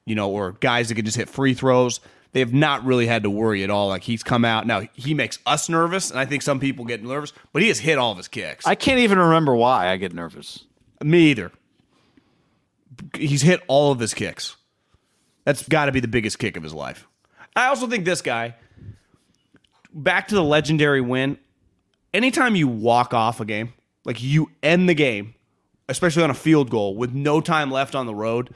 you know, or guys that can just hit free throws. They have not really had to worry at all. Like, he's come out. Now, he makes us nervous, and I think some people get nervous, but he has hit all of his kicks. I can't even remember why I get nervous. Me either. He's hit all of his kicks. That's got to be the biggest kick of his life. I also think this guy, back to the legendary win, anytime you walk off a game, like you end the game, especially on a field goal with no time left on the road,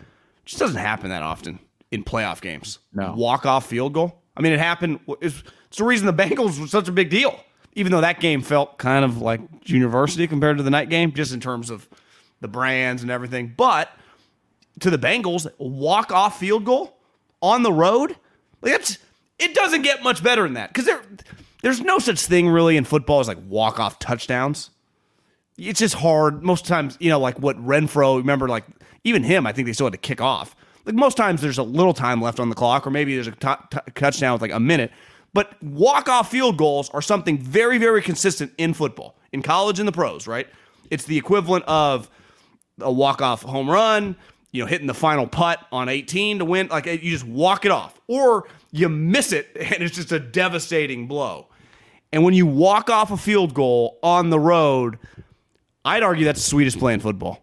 just doesn't happen that often. In playoff games, no walk-off field goal. I mean, it happened. It's the reason the Bengals was such a big deal, even though that game felt kind of like junior varsity compared to the night game, just in terms of the brands and everything. But to the Bengals, walk-off field goal on the road, like it doesn't get much better than that, because there's no such thing really in football as like walk-off touchdowns. It's just hard. Most times, you know, like what Renfro, remember, like even him, I think they still had to kick off. Like most times there's a little time left on the clock, or maybe there's a touchdown with like a minute. But walk-off field goals are something very, very consistent in football, in college and the pros, right? It's the equivalent of a walk-off home run, you know, hitting the final putt on 18 to win. Like, you just walk it off, or you miss it and it's just a devastating blow. And when you walk off a field goal on the road, I'd argue that's the sweetest play in football.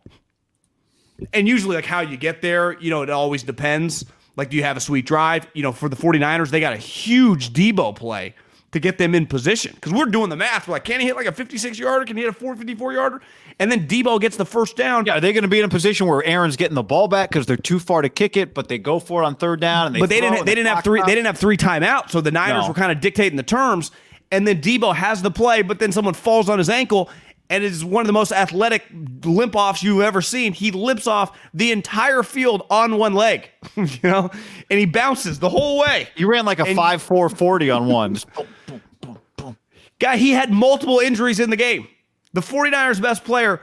And usually, like, how you get there, you know, it always depends. Like, do you have a sweet drive? You know, for the 49ers, they got a huge Deebo play to get them in position. Because we're doing the math. We're like, can he hit like a 56-yarder? Can he hit a 54-yarder? And then Deebo gets the first down. Yeah, are they going to be in a position where Aaron's getting the ball back because they're too far to kick it, but they go for it on third down? And They didn't have three timeouts, so the Niners were kind of dictating the terms. And then Deebo has the play, but then someone falls on his ankle. And it's one of the most athletic limp-offs you've ever seen. He limps off the entire field on one leg, you know, and he bounces the whole way. He ran like a 5.4 40 on one. Boom, boom, boom. Guy, he had multiple injuries in the game. The 49ers' best player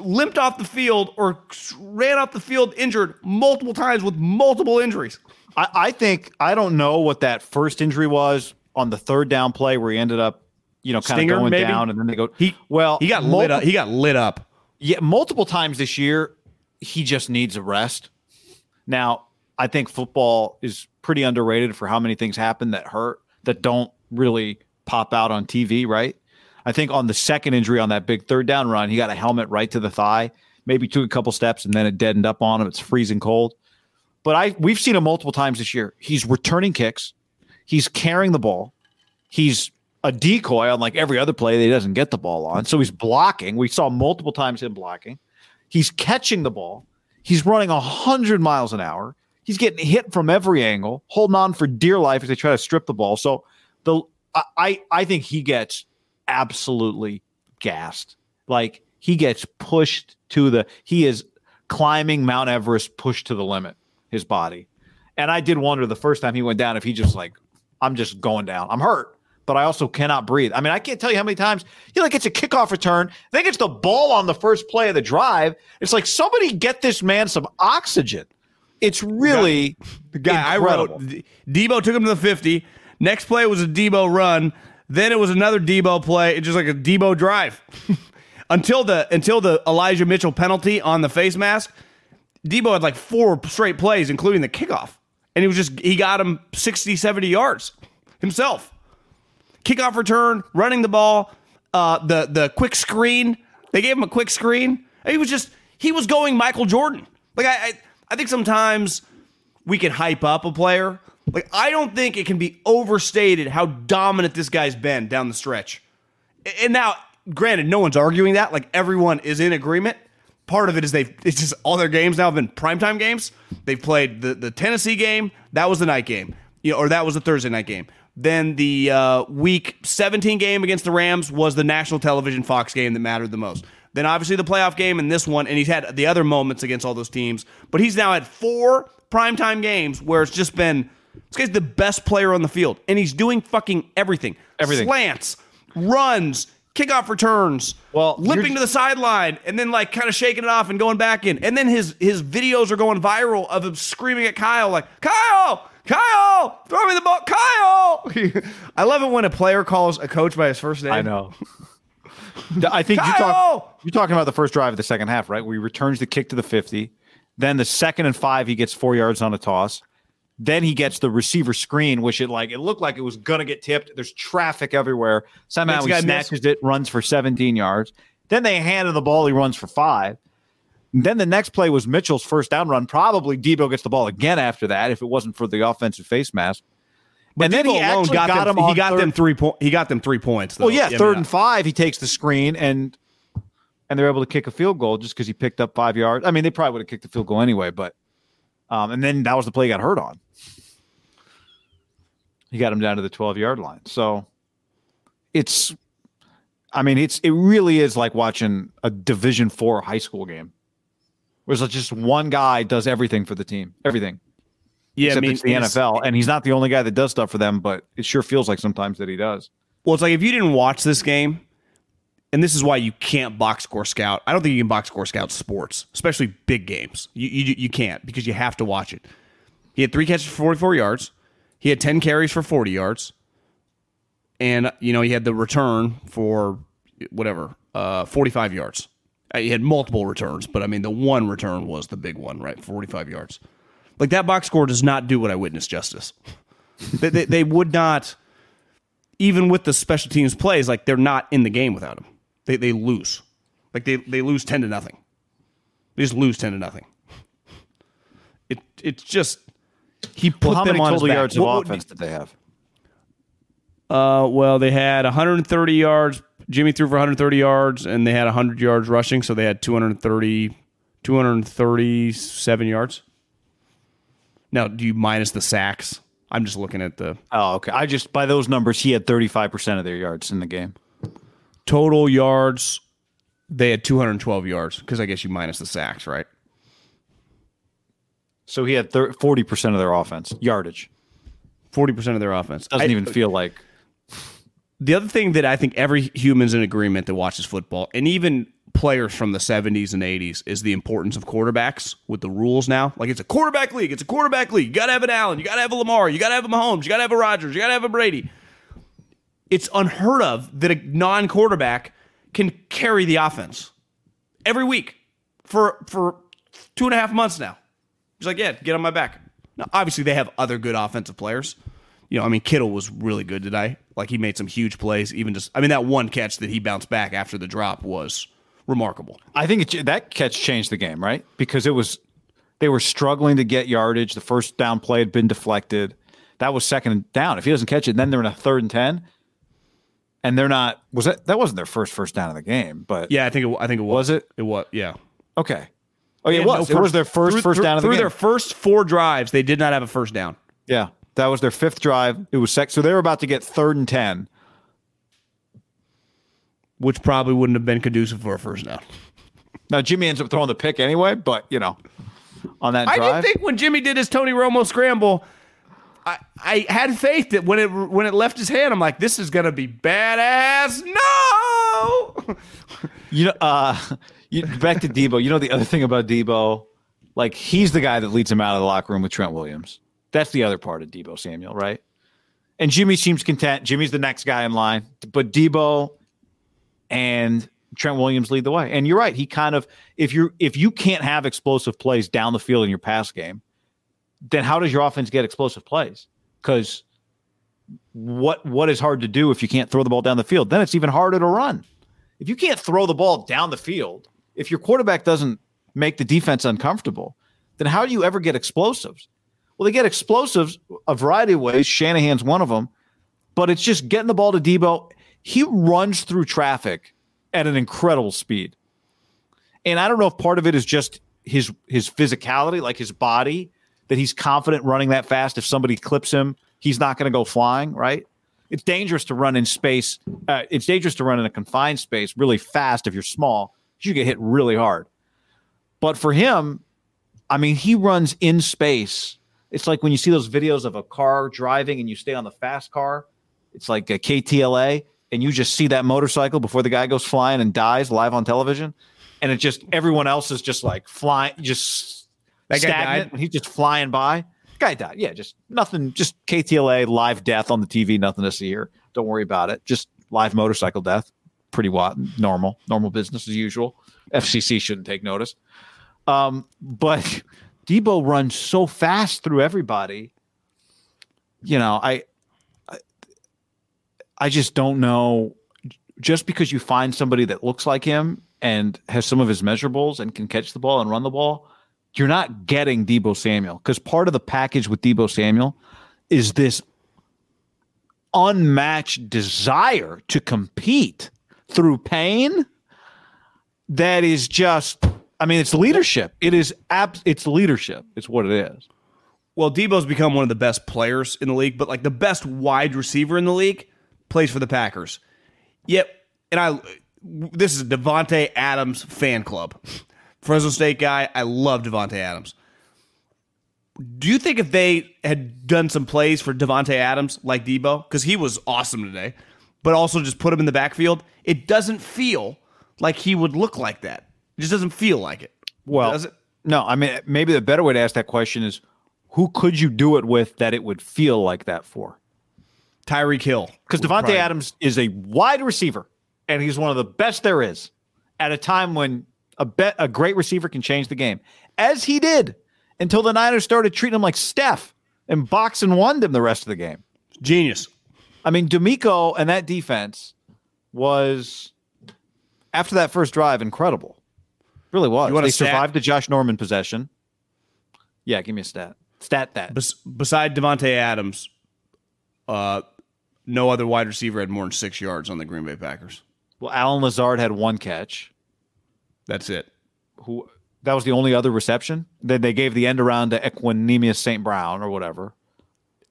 limped off the field or ran off the field injured multiple times with multiple injuries. I think, I don't know what that first injury was on the third down play where he ended up, you know, kind of going maybe down, and then they go. He got lit up. Yeah, multiple times this year. He just needs a rest. Now, I think football is pretty underrated for how many things happen that hurt that don't really pop out on TV, right? I think on the second injury on that big third down run, he got a helmet right to the thigh. Maybe took a couple steps, and then it deadened up on him. It's freezing cold. But we've seen him multiple times this year. He's returning kicks. He's carrying the ball. He's a decoy on like every other play that he doesn't get the ball on. So he's blocking. We saw multiple times him blocking. He's catching the ball. He's running 100 miles an hour. He's getting hit from every angle, holding on for dear life as they try to strip the ball. So I think he gets absolutely gassed. Like, he gets pushed to he is climbing Mount Everest, pushed to the limit, his body. And I did wonder the first time he went down if he just like, I'm just going down. I'm hurt, but I also cannot breathe. I mean, I can't tell you how many times he like gets a kickoff return, then gets the ball on the first play of the drive. It's like, somebody get this man some oxygen. It's really incredible. Deebo took him to the 50. Next play was a Deebo run. Then it was another Deebo play. It's just like a Deebo drive. until the Elijah Mitchell penalty on the face mask, Deebo had like four straight plays, including the kickoff. And he got him 60, 70 yards himself. Kickoff return, running the ball, the quick screen. They gave him a quick screen. He was going Michael Jordan. Like I think sometimes we can hype up a player. Like, I don't think it can be overstated how dominant this guy's been down the stretch. And now, granted, no one's arguing that. Like, everyone is in agreement. Part of it is it's just all their games now have been primetime games. They've played the Tennessee game. That was the night game. You know, or that was the Thursday night game. Then the Week 17 game against the Rams was the national television Fox game that mattered the most. Then obviously the playoff game and this one, and he's had the other moments against all those teams. But he's now had 4 primetime games where it's just been, this guy's the best player on the field. And he's doing fucking everything. Slants, runs, kickoff returns, limping to the sideline, and then like kind of shaking it off and going back in. And then his videos are going viral of him screaming at Kyle, like, Kyle! Kyle! Throw me the ball! Kyle! I love it when a player calls a coach by his first name. I know. I think you're talking about the first drive of the second half, right? Where he returns the kick to the 50. Then the 2nd and 5, he gets 4 yards on a toss. Then he gets the receiver screen, which it looked like it was going to get tipped. There's traffic everywhere. Somehow he snatches it, runs for 17 yards. Then they hand him the ball. He runs for 5. And then the next play was Mitchell's first down run. Probably Deebo gets the ball again after that if it wasn't for the offensive face mask. But then he actually got them 3 points. Though. Well, yeah, 3rd and 5, he takes the screen, and they're able to kick a field goal just because he picked up 5 yards. I mean, they probably would have kicked the field goal anyway, but and then that was the play he got hurt on. He got him down to the 12-yard line. So it really is like watching a Division IV high school game, where it's just one guy does everything for the team, everything. Yeah, except it's the NFL, and he's not the only guy that does stuff for them, but it sure feels like sometimes that he does. Well, it's like if you didn't watch this game, and this is why you can't box score scout. I don't think you can box score scout sports, especially big games. You can't because you have to watch it. He had 3 catches for 44 yards. He had 10 carries for 40 yards. And, you know, he had the return for 45 yards. He had multiple returns, but, the one return was the big one, right? 45 yards. Like, that box score does not do what I witnessed justice. they would not, even with the special teams plays, like, they're not in the game without him. They lose. Like, they lose 10-0. They just lose 10-0. It's just, he put them on his back. How many total yards of offense did they have? They had 130 yards. Jimmy threw for 130 yards, and they had 100 yards rushing, so they had 237 yards. Now, do you minus the sacks? I'm just looking at the... Oh, okay. By those numbers, he had 35% of their yards in the game. Total yards, they had 212 yards, because I guess you minus the sacks, right? So he had 40% of their offense, yardage. 40% of their offense. Doesn't even feel like... The other thing that I think every human's in agreement that watches football, and even players from the 70s and 80s, is the importance of quarterbacks with the rules now. Like, it's a quarterback league. It's a quarterback league. You got to have an Allen. You got to have a Lamar. You got to have a Mahomes. You got to have a Rodgers. You got to have a Brady. It's unheard of that a non-quarterback can carry the offense every week for 2.5 months now. He's like, yeah, get on my back. Now, obviously, they have other good offensive players. You know, Kittle was really good today. Like, he made some huge plays. Even just, that one catch that he bounced back after the drop was remarkable. I think that catch changed the game, right? Because they were struggling to get yardage. The first down play had been deflected. That was 2nd down. If he doesn't catch it, then they're in a 3rd and 10. And they're not. Was that wasn't their first down of the game? But yeah, I think it was. Was it? It was. Yeah. Okay. Oh yeah, it was. It was their first down of the game. Through their first 4 drives, they did not have a first down. Yeah. That was their 5th drive. It was 6th. So they were about to get 3rd and 10. Which probably wouldn't have been conducive for a first down. Now, Jimmy ends up throwing the pick anyway, but, on that drive. I did think when Jimmy did his Tony Romo scramble, I had faith that when it left his hand, I'm like, this is going to be badass. No! Back to Deebo. The other thing about Deebo, like, he's the guy that leads him out of the locker room with Trent Williams. That's the other part of Deebo Samuel, right? And Jimmy seems content. Jimmy's the next guy in line. But Deebo and Trent Williams lead the way. And you're right. He kind of, if you can't have explosive plays down the field in your pass game, then how does your offense get explosive plays? Because what is hard to do if you can't throw the ball down the field? Then it's even harder to run. If you can't throw the ball down the field, if your quarterback doesn't make the defense uncomfortable, then how do you ever get explosives? Well, they get explosives a variety of ways. Shanahan's one of them. But it's just getting the ball to Deebo. He runs through traffic at an incredible speed. And I don't know if part of it is just his physicality, like his body, that he's confident running that fast. If somebody clips him, he's not going to go flying, right? It's dangerous to run in space. It's dangerous to run in a confined space really fast if you're small. You get hit really hard. But for him, I mean, he runs in space. It's like when you see those videos of a car driving and you stay on the fast car. It's like a KTLA, and you just see that motorcycle before the guy goes flying and dies live on television. And it just, everyone else is just like flying, just that stagnant. He's just flying by. Guy died. Yeah, just nothing. Just KTLA, live death on the TV. Nothing to see here. Don't worry about it. Just live motorcycle death. Pretty normal business as usual. FCC shouldn't take notice. But Deebo runs so fast through everybody. You know, I just don't know. Just because you find somebody that looks like him and has some of his measurables and can catch the ball and run the ball, you're not getting Deebo Samuel, because part of the package with Deebo Samuel is this unmatched desire to compete through pain. That is just, I mean, it's leadership. It is it's leadership. It's what it is. Well, Deebo's become one of the best players in the league, but like the best wide receiver in the league plays for the Packers. Yep. And this is a Davante Adams fan club. Fresno State guy. I love Davante Adams. Do you think if they had done some plays for Davante Adams like Deebo, because he was awesome today, but also just put him in the backfield, it doesn't feel like he would look like that. It just doesn't feel like it. Well, does it? No, I mean, maybe the better way to ask that question is, who could you do it with that it would feel like that for? Tyreek Hill. Because Davante Adams is a wide receiver, and he's one of the best there is at a time when a great receiver can change the game, as he did, until the Niners started treating him like Steph and box and won them the rest of the game. Genius. I mean, D'Amico and that defense was, after that first drive, incredible. It really was. They survived the Josh Norman possession. Yeah, give me a stat. Stat that. Beside Davante Adams, no other wide receiver had more than 6 yards on the Green Bay Packers. Well, Allen Lazard had one catch. That's it. That was the only other reception. Then they gave the end around to Equanimeous St. Brown or whatever.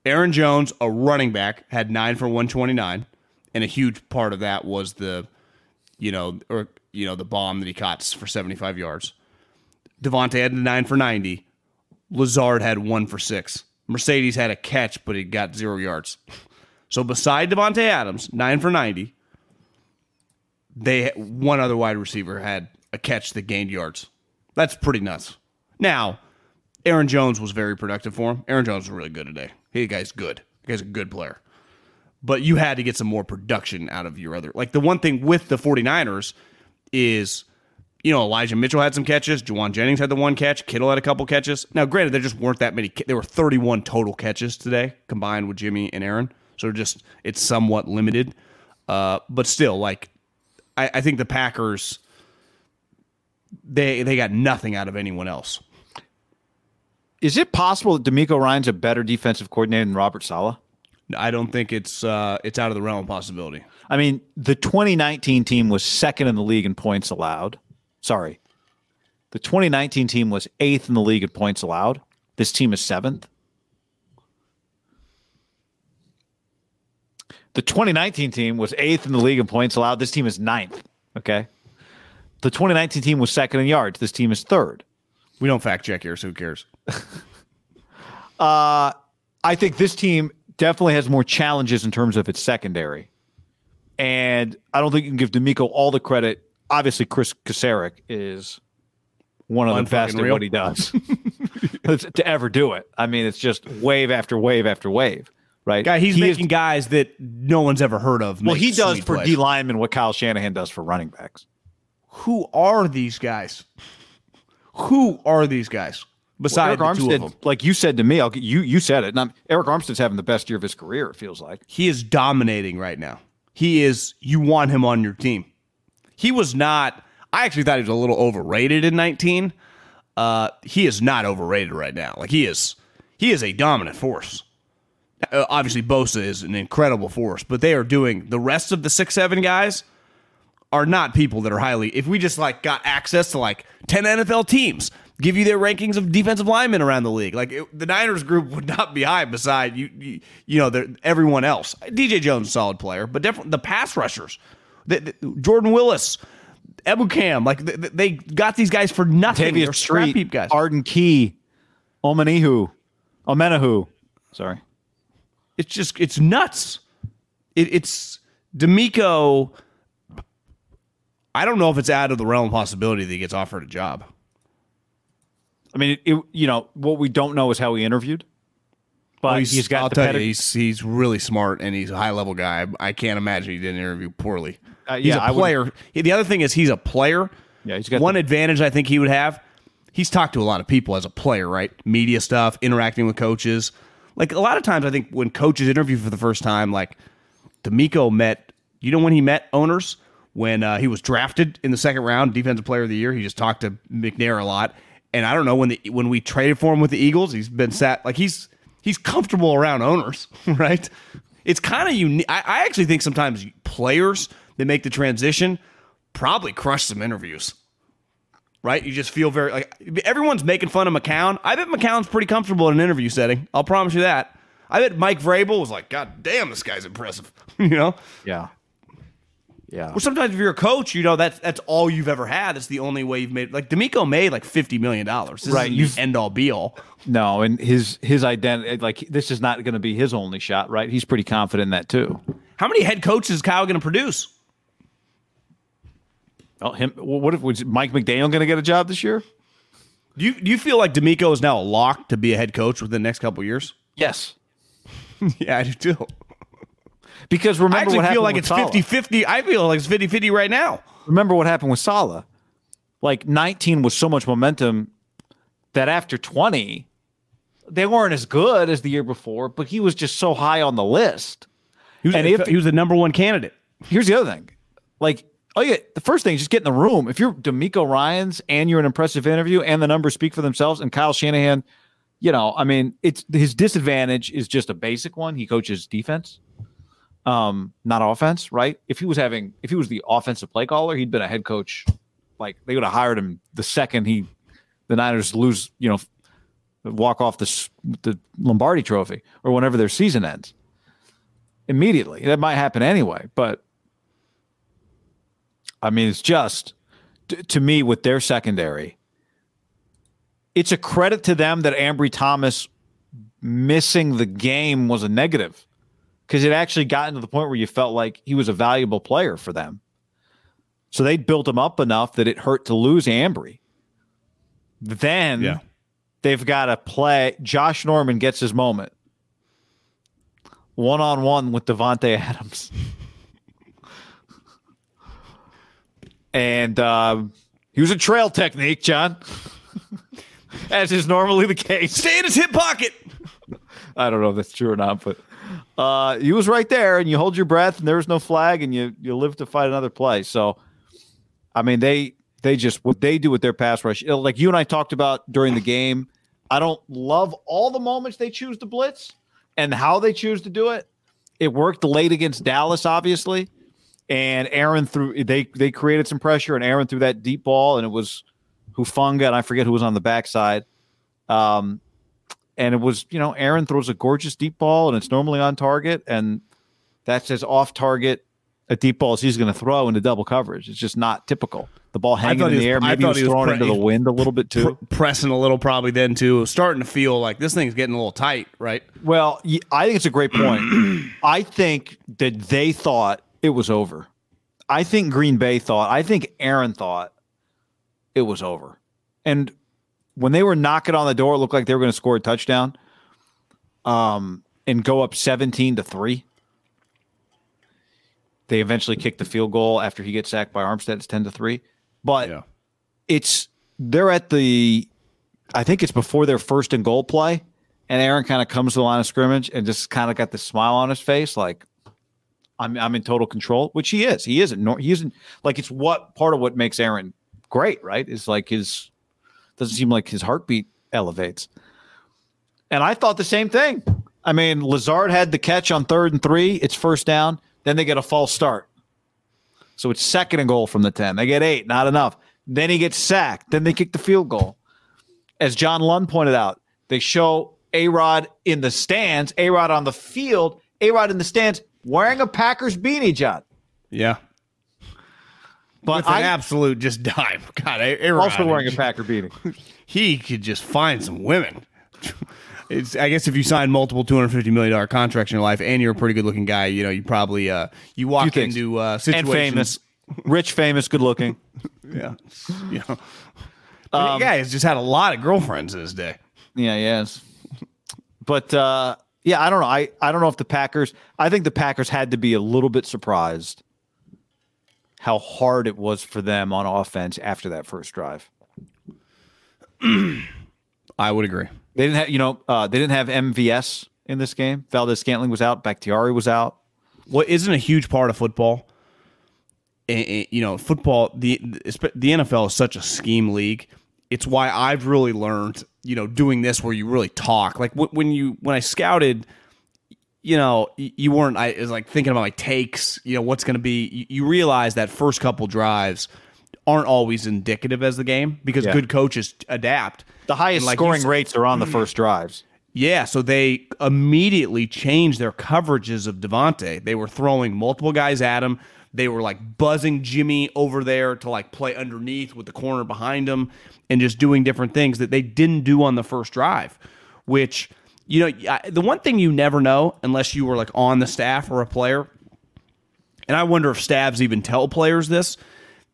Aaron Jones, a running back, had 9 for 129, and a huge part of that was the bomb that he caught for 75 yards. Devontae had 9 for 90. Lazard had 1 for 6. Mercedes had a catch, but it got 0 yards. So beside Davante Adams, 9 for 90, one other wide receiver had a catch that gained yards. That's pretty nuts. Now, Aaron Jones was very productive for him. Aaron Jones was really good today. Hey, guy's good. The guy's a good player. But you had to get some more production out of your other. Like, the one thing with the 49ers is, you know, Elijah Mitchell had some catches. Juwan Jennings had the one catch. Kittle had a couple catches. Now, granted, there just weren't that many. There were 31 total catches today, combined with Jimmy and Aaron. So just, it's somewhat limited. But still, like, I think the Packers, They got nothing out of anyone else. Is it possible that D'Amico Ryan's a better defensive coordinator than Robert Saleh? I don't think it's out of the realm of possibility. I mean, the 2019 team was second in the league in points allowed. Sorry. The 2019 team was 8th in the league in points allowed. This team is 7th. The 2019 team was 8th in the league in points allowed. This team is 9th. Okay. The 2019 team was second in yards. This team is third. We don't fact check here, so who cares? I think this team definitely has more challenges in terms of its secondary. And I don't think you can give D'Amico all the credit. Obviously, Chris Kasarik is one of the best at what he does to ever do it. I mean, it's just wave after wave after wave. Right? Guy, he's making guys that no one's ever heard of. Well, he does for D linemen what Kyle Shanahan does for running backs. Who are these guys? Besides Eric Armstead, two of them. Like you said to me, you said it. And Eric Armstead's having the best year of his career, it feels like. He is dominating right now. You want him on your team. He was not, I actually thought he was a little overrated in 19. He is not overrated right now. Like, he is, he is a dominant force. Obviously, Bosa is an incredible force, but they are doing the rest of the 6'7 guys are not people that are highly. If we just like got access to like 10 NFL teams, give you their rankings of defensive linemen around the league, like it, the Niners group would not be high beside you know everyone else. DJ Jones, solid player, but definitely the pass rushers, the Jordan Willis, Ebukam, like they got these guys for nothing. They're scrap heap guys. Arden Key, Omenahu, sorry. It's just, it's nuts. It's D'Amico. I don't know if it's out of the realm of possibility that he gets offered a job. I mean, what we don't know is how he interviewed. But he's got. I'll tell you, he's really smart and he's a high level guy. I can't imagine he didn't interview poorly. He's a player. The other thing is he's a player. Yeah, he's got one advantage I think he would have. He's talked to a lot of people as a player, right? Media stuff, interacting with coaches. Like, a lot of times, I think when coaches interview for the first time, like, D'Amico met, when he met owners, when he was drafted in the second round, Defensive Player of the Year, he just talked to McNair a lot. And I don't know, when we traded for him with the Eagles, he's been sat, like, he's comfortable around owners, right? It's kind of unique. I actually think sometimes players that make the transition probably crush some interviews, right? You just feel very, like, everyone's making fun of McCown. I bet McCown's pretty comfortable in an interview setting. I'll promise you that. I bet Mike Vrabel was like, God damn, this guy's impressive, Yeah. Yeah. Well, sometimes if you're a coach, that's all you've ever had. It's the only way you've made, like, D'Amico made like $50 million. This right. Isn't end all be all. No. And his identity, like, this is not going to be his only shot, right? He's pretty confident in that too. How many head coaches is Kyle going to produce? Oh, him! What if was Mike McDaniel going to get a job this year? Do you feel like D'Amico is now a lock to be a head coach within the next couple of years? Yes. Yeah, I do too. Because remember, I actually feel like it's 50-50. I feel like it's 50-50 right now. Remember what happened with Saleh? Like 19 was so much momentum that after 20, they weren't as good as the year before. But he was just so high on the list, he was the number one candidate. Here's the other thing, like. Oh, yeah. The first thing is just get in the room. If you're D'Amico Ryans and you're an impressive interview and the numbers speak for themselves and Kyle Shanahan, it's his disadvantage is just a basic one. He coaches defense, not offense, right? If he was the offensive play caller, he'd been a head coach. Like, they would have hired him the second the Niners lose, walk off the Lombardi Trophy or whenever their season ends immediately. That might happen anyway, but. I mean, it's just, to me, with their secondary, it's a credit to them that Ambry Thomas missing the game was a negative, because it actually gotten to the point where you felt like he was a valuable player for them. So they built him up enough that it hurt to lose Ambry. Then they've got to play. Josh Norman gets his moment. One-on-one with Davante Adams. And he was a trail technique, John, as is normally the case. Stay in his hip pocket. I don't know if that's true or not, but he was right there, and you hold your breath, and there was no flag, and you live to fight another play. So, I mean, they just what they do with their pass rush, like you and I talked about during the game. I don't love all the moments they choose to blitz and how they choose to do it. It worked late against Dallas, obviously. And Aaron they created some pressure, and Aaron threw that deep ball, and it was Hufanga, and I forget who was on the backside. And it was, Aaron throws a gorgeous deep ball, and it's normally on target, and that's as off target a deep ball as he's going to throw into double coverage. It's just not typical. The ball hanging in the air, maybe he was thrown into the wind a little bit too, pressing a little probably then too. It was starting to feel like this thing's getting a little tight, right? Well, I think it's a great point. I think that they thought. It was over. I think Green Bay thought, I think Aaron thought it was over. And when they were knocking on the door, it looked like they were going to score a touchdown and go up 17-3. They eventually kicked the field goal after he gets sacked by Armstead. It's 10-3. But they're at the, I think it's before their first and goal play. And Aaron kind of comes to the line of scrimmage and just kind of got this smile on his face. Like, I'm in total control, which he is. He isn't like it's what part of what makes Aaron great, right? Is like doesn't seem like his heartbeat elevates. And I thought the same thing. I mean, Lazard had the catch on 3rd and 3. It's first down. Then they get a false start. So it's 2nd and goal from the 10. They get 8. Not enough. Then he gets sacked. Then they kick the field goal. As John Lund pointed out, they show A-Rod in the stands, A-Rod on the field, A-Rod in the stands wearing a Packers beanie, John. Yeah. But with an absolute just dime. God, A-Rod. Also wearing a Packer beanie. He could just find some women. I guess if you sign multiple $250 million contracts in your life and you're a pretty good-looking guy, you know, you probably you walk into situations. And famous. Rich, famous, good-looking. Yeah. You know. The guy has just had a lot of girlfriends this day. Yeah, he has. But, yeah, I don't know. I don't know if the Packers – I think the Packers had to be a little bit surprised how hard it was for them on offense after that first drive. I would agree. They didn't have, they didn't have MVS in this game. Valdez-Scantling was out. Bakhtiari was out. What isn't a huge part of football – football, the NFL is such a scheme league. It's why I've really learned, doing this where you really talk. Like when I scouted, you weren't. I was like thinking about my takes. What's going to be. You realize that first couple drives aren't always indicative as the game because good coaches adapt. The highest scoring rates are on the first drives. Yeah, so they immediately changed their coverages of Davante. They were throwing multiple guys at him. They were like buzzing Jimmy over there to like play underneath with the corner behind him and just doing different things that they didn't do on the first drive, which, the one thing you never know unless you were like on the staff or a player. And I wonder if staffs even tell players this,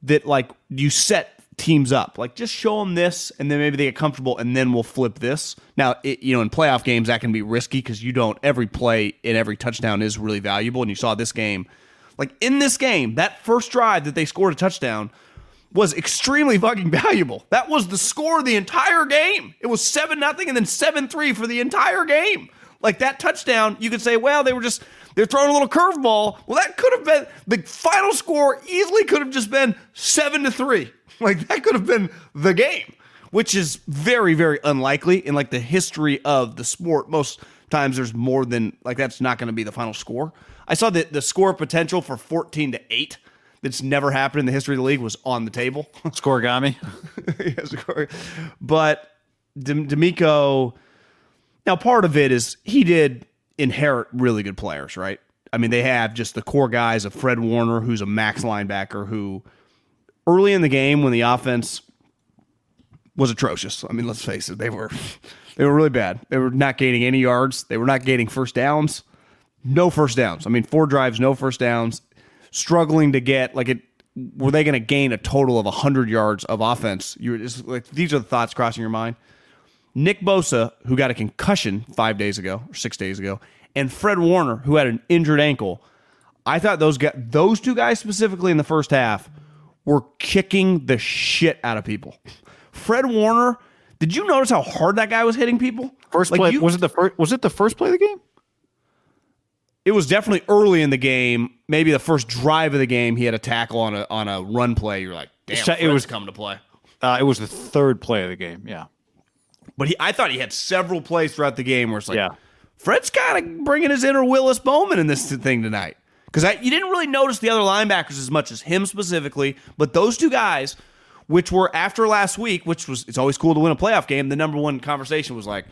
that like you set teams up, like just show them this and then maybe they get comfortable and then we'll flip this. Now, in playoff games that can be risky because every play and every touchdown is really valuable. And you saw this game. Like, in this game, that first drive that they scored a touchdown was extremely fucking valuable. That was the score of the entire game. It was 7-0 and then 7-3 for the entire game. Like, that touchdown, you could say, well, they're throwing a little curveball. Well, that could have been, the final score easily could have just been 7-3. Like, that could have been the game, which is very, very unlikely in, like, the history of the sport. Most times there's more than, like, that's not going to be the final score. I saw that the score potential for 14-8 that's never happened in the history of the league was on the table. Scoregami. Yeah, but D'Amico, now part of it is he did inherit really good players, right? I mean, they have just the core guys of Fred Warner, who's a max linebacker, who early in the game when the offense was atrocious. I mean, let's face it, they were really bad. They were not gaining any yards. They were not gaining first downs. No first downs. I mean, 4 drives, no first downs. Struggling to get, were they going to gain a total of 100 yards of offense? These are the thoughts crossing your mind. Nick Bosa, who got a concussion 5 days ago, or 6 days ago, and Fred Warner, who had an injured ankle. I thought those two guys specifically in the first half were kicking the shit out of people. Fred Warner, did you notice how hard that guy was hitting people? First play, was it the first play of the game? It was definitely early in the game. Maybe the first drive of the game, he had a tackle on a run play. You're like, damn, it was coming to play. It was the third play of the game, yeah. But I thought he had several plays throughout the game where it's like, Fred's kind of bringing his inner Willis Bowman in this thing tonight. Because you didn't really notice the other linebackers as much as him specifically, but those two guys, which were after last week, it's always cool to win a playoff game, the number one conversation was like,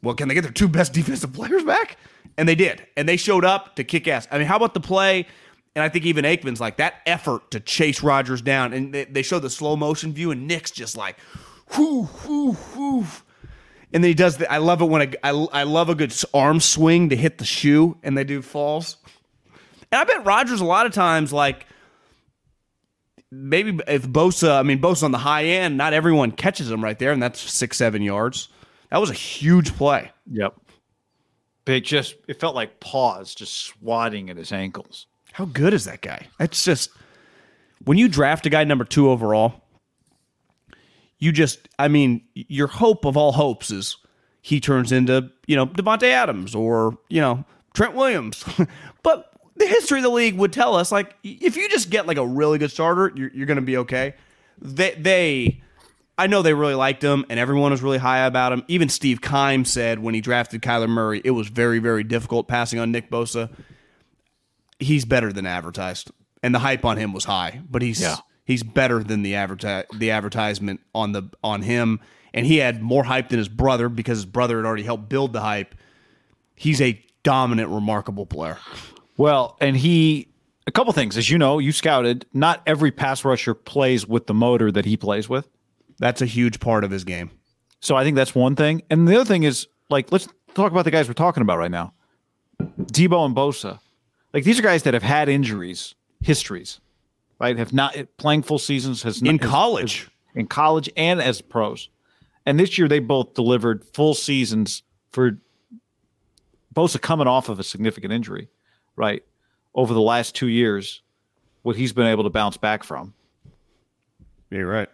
well, can they get their two best defensive players back? And they did. And they showed up to kick ass. I mean, how about the play? And I think even Aikman's like, that effort to chase Rodgers down. And they showed the slow motion view, and Nick's just like, whoo, whoo, whoo. And then he does I love it when I love a good arm swing to hit the shoe, and they do falls. And I bet Rodgers a lot of times, like, maybe if Bosa on the high end, not everyone catches him right there, and that's 6-7 yards. That was a huge play. Yep. It felt like paws just swatting at his ankles. How good is that guy? That's just, when you draft a guy number 2 overall, your hope of all hopes is he turns into, Davante Adams or, Trent Williams. But the history of the league would tell us, like, if you just get like a really good starter, you're going to be okay. They I know they really liked him, and everyone was really high about him. Even Steve Keim said when he drafted Kyler Murray, it was very, very difficult passing on Nick Bosa. He's better than advertised, and the hype on him was high. But he's better than the advertisement on him, and he had more hype than his brother because his brother had already helped build the hype. He's a dominant, remarkable player. Well, and a couple things. As you know, you scouted, not every pass rusher plays with the motor that he plays with. That's a huge part of his game. So I think that's one thing. And the other thing is, like, let's talk about the guys we're talking about right now. Deebo and Bosa. Like, these are guys that have had injuries, histories, right? Have not playing full seasons in college and as pros. And this year they both delivered full seasons for Bosa coming off of a significant injury, right? Over the last 2 years, what he's been able to bounce back from. Yeah, you're right.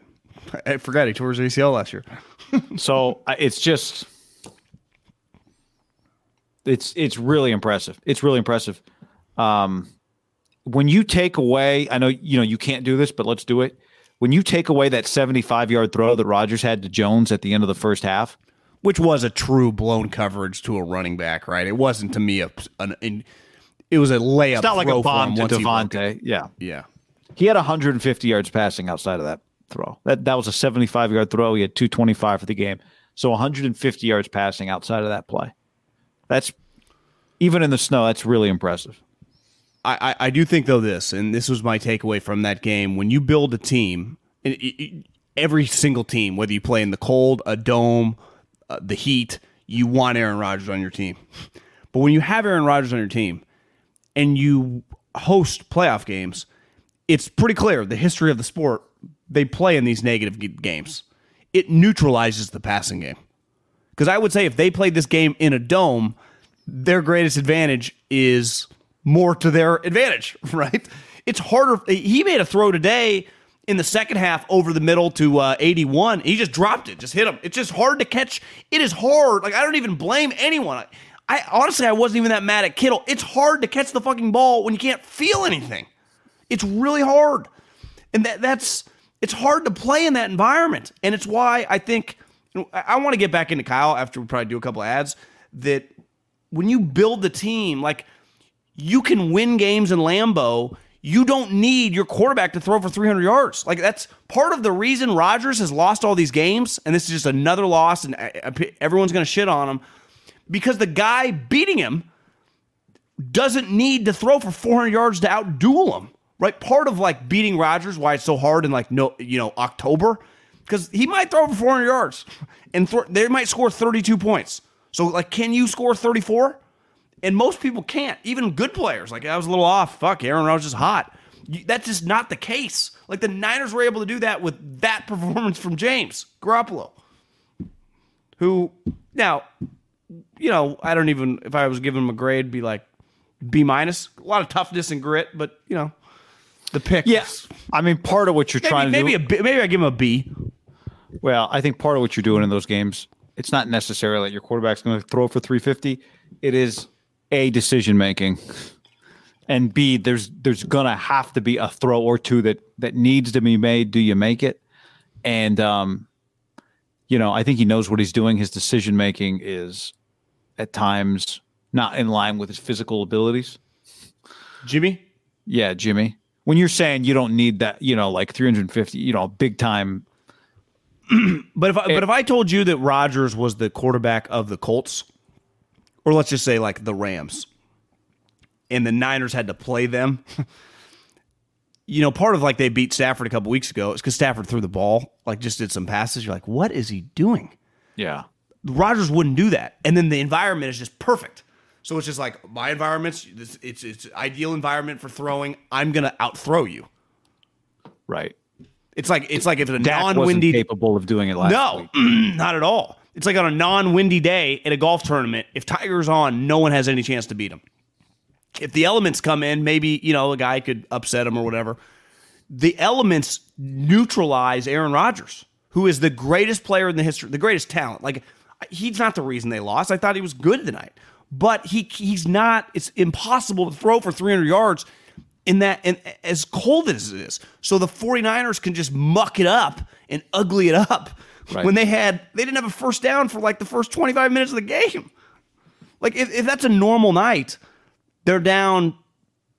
I forgot he tore his ACL last year. So it's just, it's really impressive. It's really impressive. When you take away, I know you can't do this, but let's do it. When you take away that 75-yard throw that Rodgers had to Jones at the end of the first half, which was a true blown coverage to a running back, right? It wasn't to me it was a layup. It's not like a bomb to Davante. Yeah. He had 150 yards passing outside of that throw. That was a 75-yard throw. He had 225 for the game. So 150 yards passing outside of that play. That's, even in the snow, that's really impressive. I do think, though, this was my takeaway from that game. When you build a team, every single team, whether you play in the cold, a dome, the heat, you want Aaron Rodgers on your team. But when you have Aaron Rodgers on your team and you host playoff games, it's pretty clear the history of the sport, they play in these negative games. It neutralizes the passing game. Because I would say if they played this game in a dome, their greatest advantage is more to their advantage, right? It's harder. He made a throw today in the second half over the middle to 81. He just dropped it, just hit him. It's just hard to catch. It is hard. Like, I don't even blame anyone. I honestly wasn't even that mad at Kittle. It's hard to catch the fucking ball when you can't feel anything. It's really hard. And that's... It's hard to play in that environment, and it's why I think I want to get back into Kyle after we probably do a couple of ads, that when you build the team, like, you can win games in Lambeau. You don't need your quarterback to throw for 300 yards. Like, that's part of the reason Rodgers has lost all these games, and this is just another loss, and everyone's going to shit on him, because the guy beating him doesn't need to throw for 400 yards to outduel him. Right, part of like beating Rodgers, why it's so hard in October, because he might throw for 400 yards and they might score 32 points. So like, can you score 34? And most people can't. Even good players, like, I was a little off. Fuck, Aaron Rodgers is hot. That's just not the case. Like, the Niners were able to do that with that performance from James Garoppolo, who now, I don't even, if I was giving him a grade, be like B-. A lot of toughness and grit, but the pick. Yes. Yeah. I mean, part of what you're trying to do. Maybe I give him a B. Well, I think part of what you're doing in those games, it's not necessarily that your quarterback's going to throw for 350. It is A, decision making, and B, there's going to have to be a throw or two that needs to be made. Do you make it? And I think he knows what he's doing. His decision making is at times not in line with his physical abilities. Jimmy? Yeah, Jimmy. When you're saying you don't need that, like 350, big time. But if I told you that Rodgers was the quarterback of the Colts, or let's just say like the Rams, and the Niners had to play them, part of like they beat Stafford a couple weeks ago is because Stafford threw the ball, like just did some passes. You're like, what is he doing? Yeah. Rodgers wouldn't do that. And then the environment is just perfect. So it's just like, my environment's it's ideal environment for throwing. I'm gonna outthrow you. Right. It's like if a non-windy, capable of doing it last week. No, not at all. It's like on a non-windy day at a golf tournament. If Tiger's on, no one has any chance to beat him. If the elements come in, maybe a guy could upset him or whatever. The elements neutralize Aaron Rodgers, who is the greatest player in the history, the greatest talent. Like, he's not the reason they lost. I thought he was good tonight. But he's not. It's impossible to throw for 300 yards in that, and as cold as it is. So the 49ers can just muck it up and ugly it up when they didn't have a first down for like the first 25 minutes of the game. Like if that's a normal night, they're down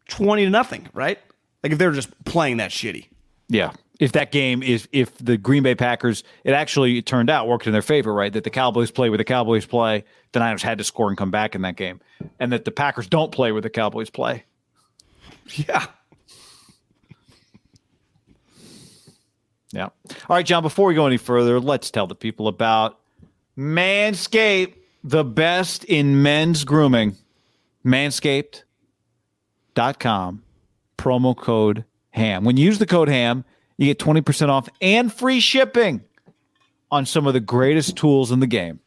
20-0, right? Like if they're just playing that shitty. Yeah. If that game is, if the Green Bay Packers, it actually turned out worked in their favor, right? That the Cowboys play where the Cowboys play, the Niners had to score and come back in that game, and that the Packers don't play where the Cowboys play. Yeah. Yeah. All right, John, before we go any further, let's tell the people about Manscaped, the best in men's grooming. Manscaped.com, promo code HAM. When you use the code HAM, you get 20% off and free shipping on some of the greatest tools in the game.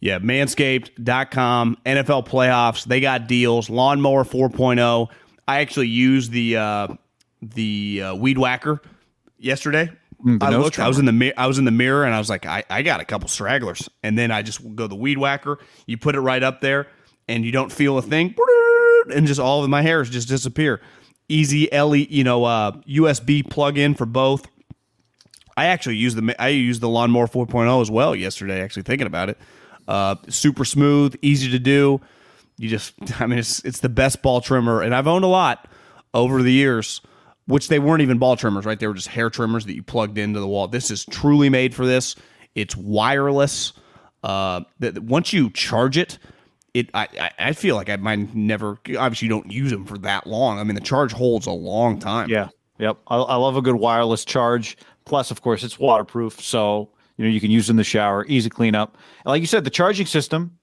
Yeah, manscaped.com, NFL playoffs. They got deals. Lawnmower 4.0. I actually used the weed whacker yesterday. I was in the mirror and I was like, I got a couple stragglers. And then I just go the weed whacker. You put it right up there and you don't feel a thing. And just all of my hairs just disappear. Easy USB plug in for both. I actually used the Lawnmower 4.0 as well yesterday. Actually thinking about it, super smooth, easy to do. It's the best ball trimmer, and I've owned a lot over the years, which they weren't even ball trimmers, right? They were just hair trimmers that you plugged into the wall. This is truly made for this. It's wireless. Once you charge it. I feel like I might never. Obviously, you don't use them for that long. I mean, the charge holds a long time. Yeah, yep. I love a good wireless charge. Plus, of course, it's waterproof, so you can use it in the shower. Easy cleanup. And like you said, the charging system,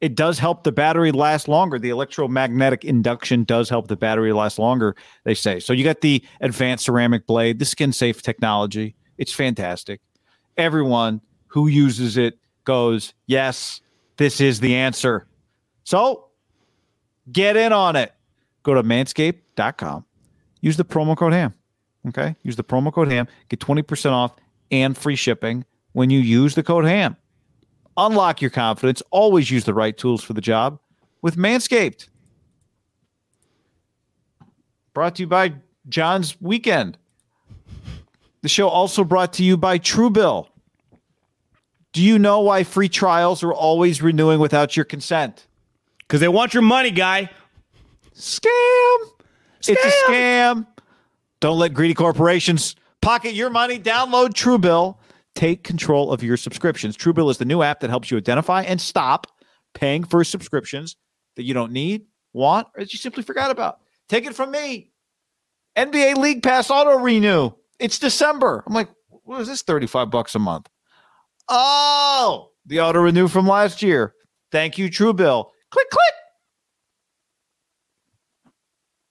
it does help the battery last longer. The electromagnetic induction does help the battery last longer. They say so. You got the advanced ceramic blade, the skin-safe technology. It's fantastic. Everyone who uses it goes, yes, this is the answer. So get in on it. Go to manscaped.com. Use the promo code HAM. Okay? Use the promo code HAM. Get 20% off and free shipping when you use the code HAM. Unlock your confidence. Always use the right tools for the job with Manscaped. Brought to you by John's Weekend. The show also brought to you by Truebill. Do you know why free trials are always renewing without your consent? Because they want your money, guy. Scam. It's a scam. Don't let greedy corporations pocket your money. Download Truebill. Take control of your subscriptions. Truebill is the new app that helps you identify and stop paying for subscriptions that you don't need, want, or that you simply forgot about. Take it from me. NBA League Pass Auto Renew. It's December. I'm like, what is this, $35 a month? Oh, the auto renew from last year. Thank you, Truebill. Click,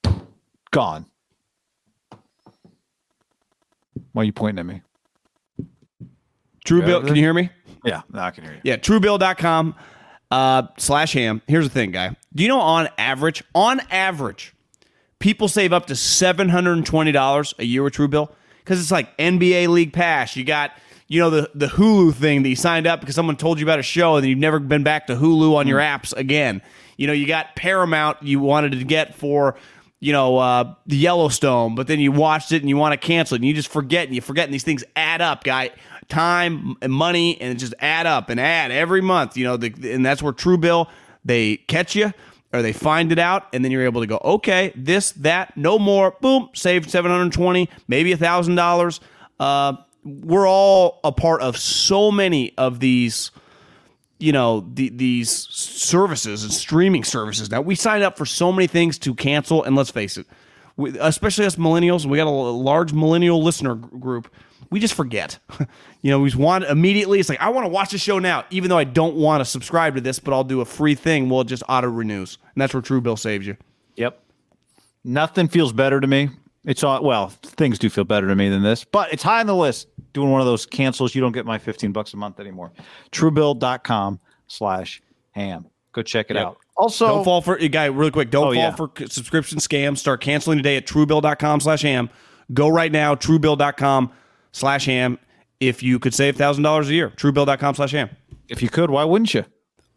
click. Gone. Why are you pointing at me? Truebill, can you hear me? Yeah, no, I can hear you. Yeah, Truebill.com /ham. Here's the thing, guy. Do you know on average, people save up to $720 a year with Truebill? Because it's like NBA League Pass. You got... the Hulu thing that you signed up because someone told you about a show and you've never been back to Hulu on your apps again. You got Paramount you wanted to get for, the Yellowstone, but then you watched it and you want to cancel it and you just forget and you forget and these things add up, guy. Time and money and just add up and add every month, and that's where Truebill, they catch you or they find it out and then you're able to go, okay, this, that, no more, boom, save $720, maybe $1,000. We're all a part of so many of these, these services and streaming services. Now, we sign up for so many things to cancel, and let's face it, especially us millennials, and we got a large millennial listener group, we just forget. We want immediately, it's like, I want to watch the show now, even though I don't want to subscribe to this, but I'll do a free thing. Well, it just auto-renews, and that's where Truebill saves you. Yep. Nothing feels better to me. Things do feel better to me than this, but it's high on the list. Doing one of those cancels, you don't get my $15 a month anymore. Truebill.com /ham. Go check it out. Also, don't fall for it, guy. Really quick, don't fall for subscription scams. Start canceling today at Truebill.com /ham. Go right now, Truebill.com /ham. If you could save $1,000 a year, Truebill.com /ham. If you could, why wouldn't you?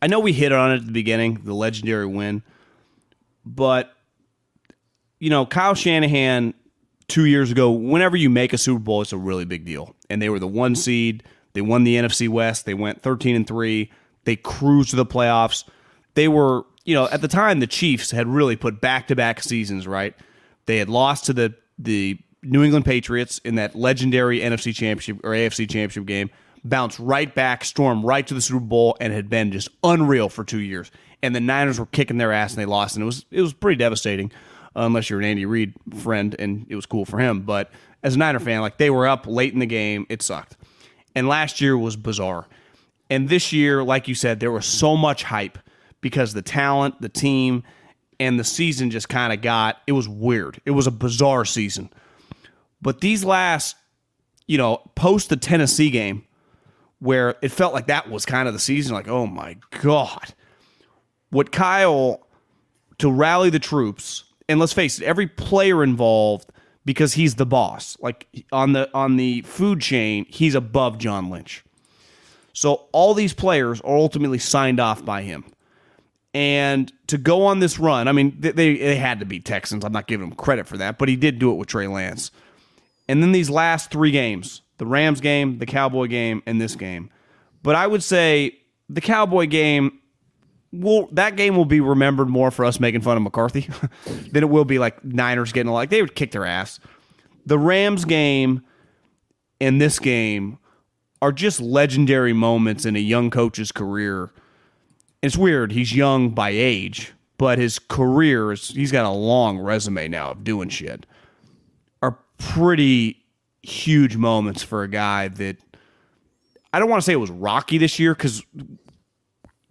I know we hit on it at the beginning, the legendary win, but. you know, Kyle Shanahan 2 years ago, whenever you make a Super Bowl, it's a really big deal. And they were the one seed. They won the NFC West. They went 13-3. They cruised to the playoffs. They were, you know, at the time, the Chiefs had really put back-to-back seasons, right? They had lost to the New England Patriots in that legendary NFC Championship or AFC Championship game, bounced right back, stormed right to the Super Bowl, and had been just unreal for 2 years. And the Niners were kicking their ass, and they lost, and it was pretty devastating, unless you're an Andy Reid friend, and it was cool for him. But as a Niner fan, like, they were up late in the game. It sucked. And last year was bizarre. And this year, like you said, there was so much hype because the talent, the team, and the season just kind of got, it was weird. It was a bizarre season. But these last, you know, post the Tennessee game, where it felt like that was kind of the season, like, oh my God. What Kyle, to rally the troops, and let's face it, every player involved, because he's the boss. Like, on the food chain, he's above John Lynch. So all these players are ultimately signed off by him. And to go on this run, I mean, they had to beat Texans. I'm not giving him credit for that, but he did do it with Trey Lance. And then these last three games, the Rams game, the Cowboy game, and this game. But I would say the Cowboy game, that game will be remembered more for us making fun of McCarthy than it will be like Niners getting like they would kick their ass. The Rams game and this game are just legendary moments in a young coach's career. It's weird. He's young by age, but his career, he's got a long resume now of doing shit, are pretty huge moments for a guy that I don't want to say it was rocky this year because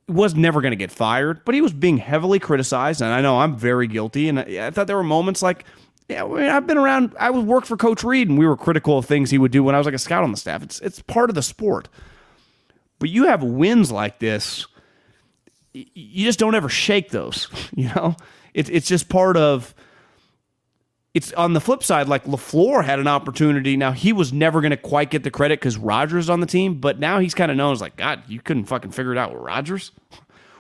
was never going to get fired, but he was being heavily criticized, and I know I'm very guilty, and I thought there were moments like, yeah, I mean, I've been around, I worked for Coach Reed, and we were critical of things he would do when I was like a scout on the staff. It's part of the sport. But you have wins like this, you just don't ever shake those, you know? It's just part of, it's on the flip side, like LaFleur had an opportunity. Now, he was never going to quite get the credit because Rodgers on the team, but now he's kind of known as like, God, you couldn't fucking figure it out with Rodgers.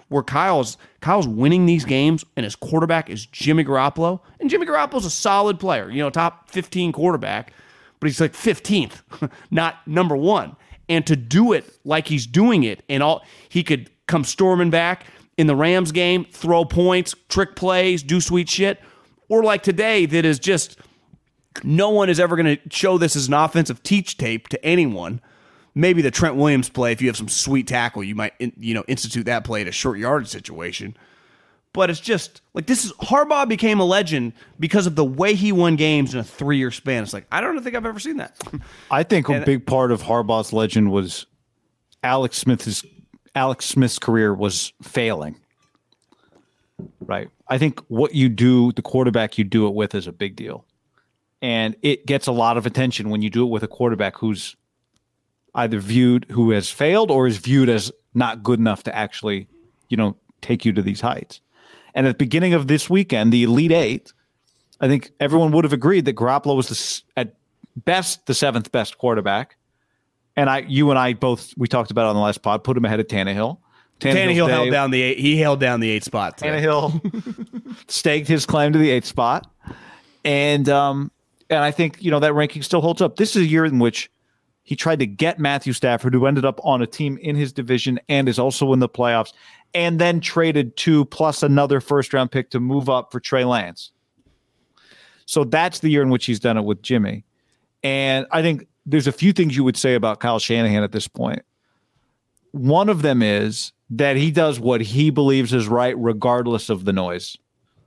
Where Kyle's winning these games, and his quarterback is Jimmy Garoppolo. And Jimmy Garoppolo's a solid player, you know, top 15 quarterback, but he's like 15th, not number one. And to do it like he's doing it, and all he could come storming back in the Rams game, throw points, trick plays, do sweet shit. Or like today, that is just, no one is ever going to show this as an offensive teach tape to anyone. Maybe the Trent Williams play, if you have some sweet tackle, you might, you know, institute that play in a short yardage situation. But it's just, like, this is, Harbaugh became a legend because of the way he won games in a 3-year span. It's like, I don't think I've ever seen that. I think a big part of Harbaugh's legend was Alex Smith's career was failing. Right. I think what you do, the quarterback you do it with, is a big deal. And it gets a lot of attention when you do it with a quarterback who's either viewed, who has failed, or is viewed as not good enough to actually, you know, take you to these heights. And at the beginning of this weekend, the Elite Eight, I think everyone would have agreed that Garoppolo was at best the seventh best quarterback. And we talked about it on the last pod, put him ahead of Tannehill. Tannehill held down the eight. He held down the 8th spot. Tannehill staked his claim to the 8th spot, and I think, you know, that ranking still holds up. This is a year in which he tried to get Matthew Stafford, who ended up on a team in his division and is also in the playoffs, and then traded 2 plus another first round pick to move up for Trey Lance. So that's the year in which he's done it with Jimmy, and I think there's a few things you would say about Kyle Shanahan at this point. One of them is that he does what he believes is right, regardless of the noise.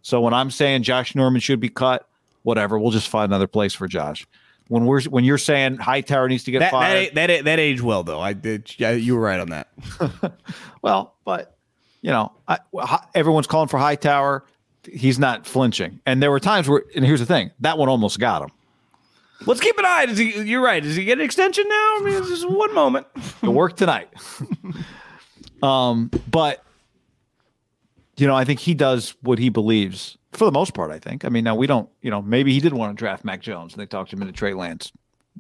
So when I'm saying Josh Norman should be cut, whatever, we'll just find another place for Josh. When you're saying Hightower needs to get fired, that aged well though. You were right on that. Well, but you know, everyone's calling for Hightower. He's not flinching, and there were times where, and here's the thing, that one almost got him. Let's keep an eye. You're right. Does he get an extension now? I mean, it's just one moment. It worked tonight. But, you know, I think he does what he believes for the most part, I think. I mean, now we don't, you know, maybe he did want to draft Mac Jones and they talked him into Trey Lance,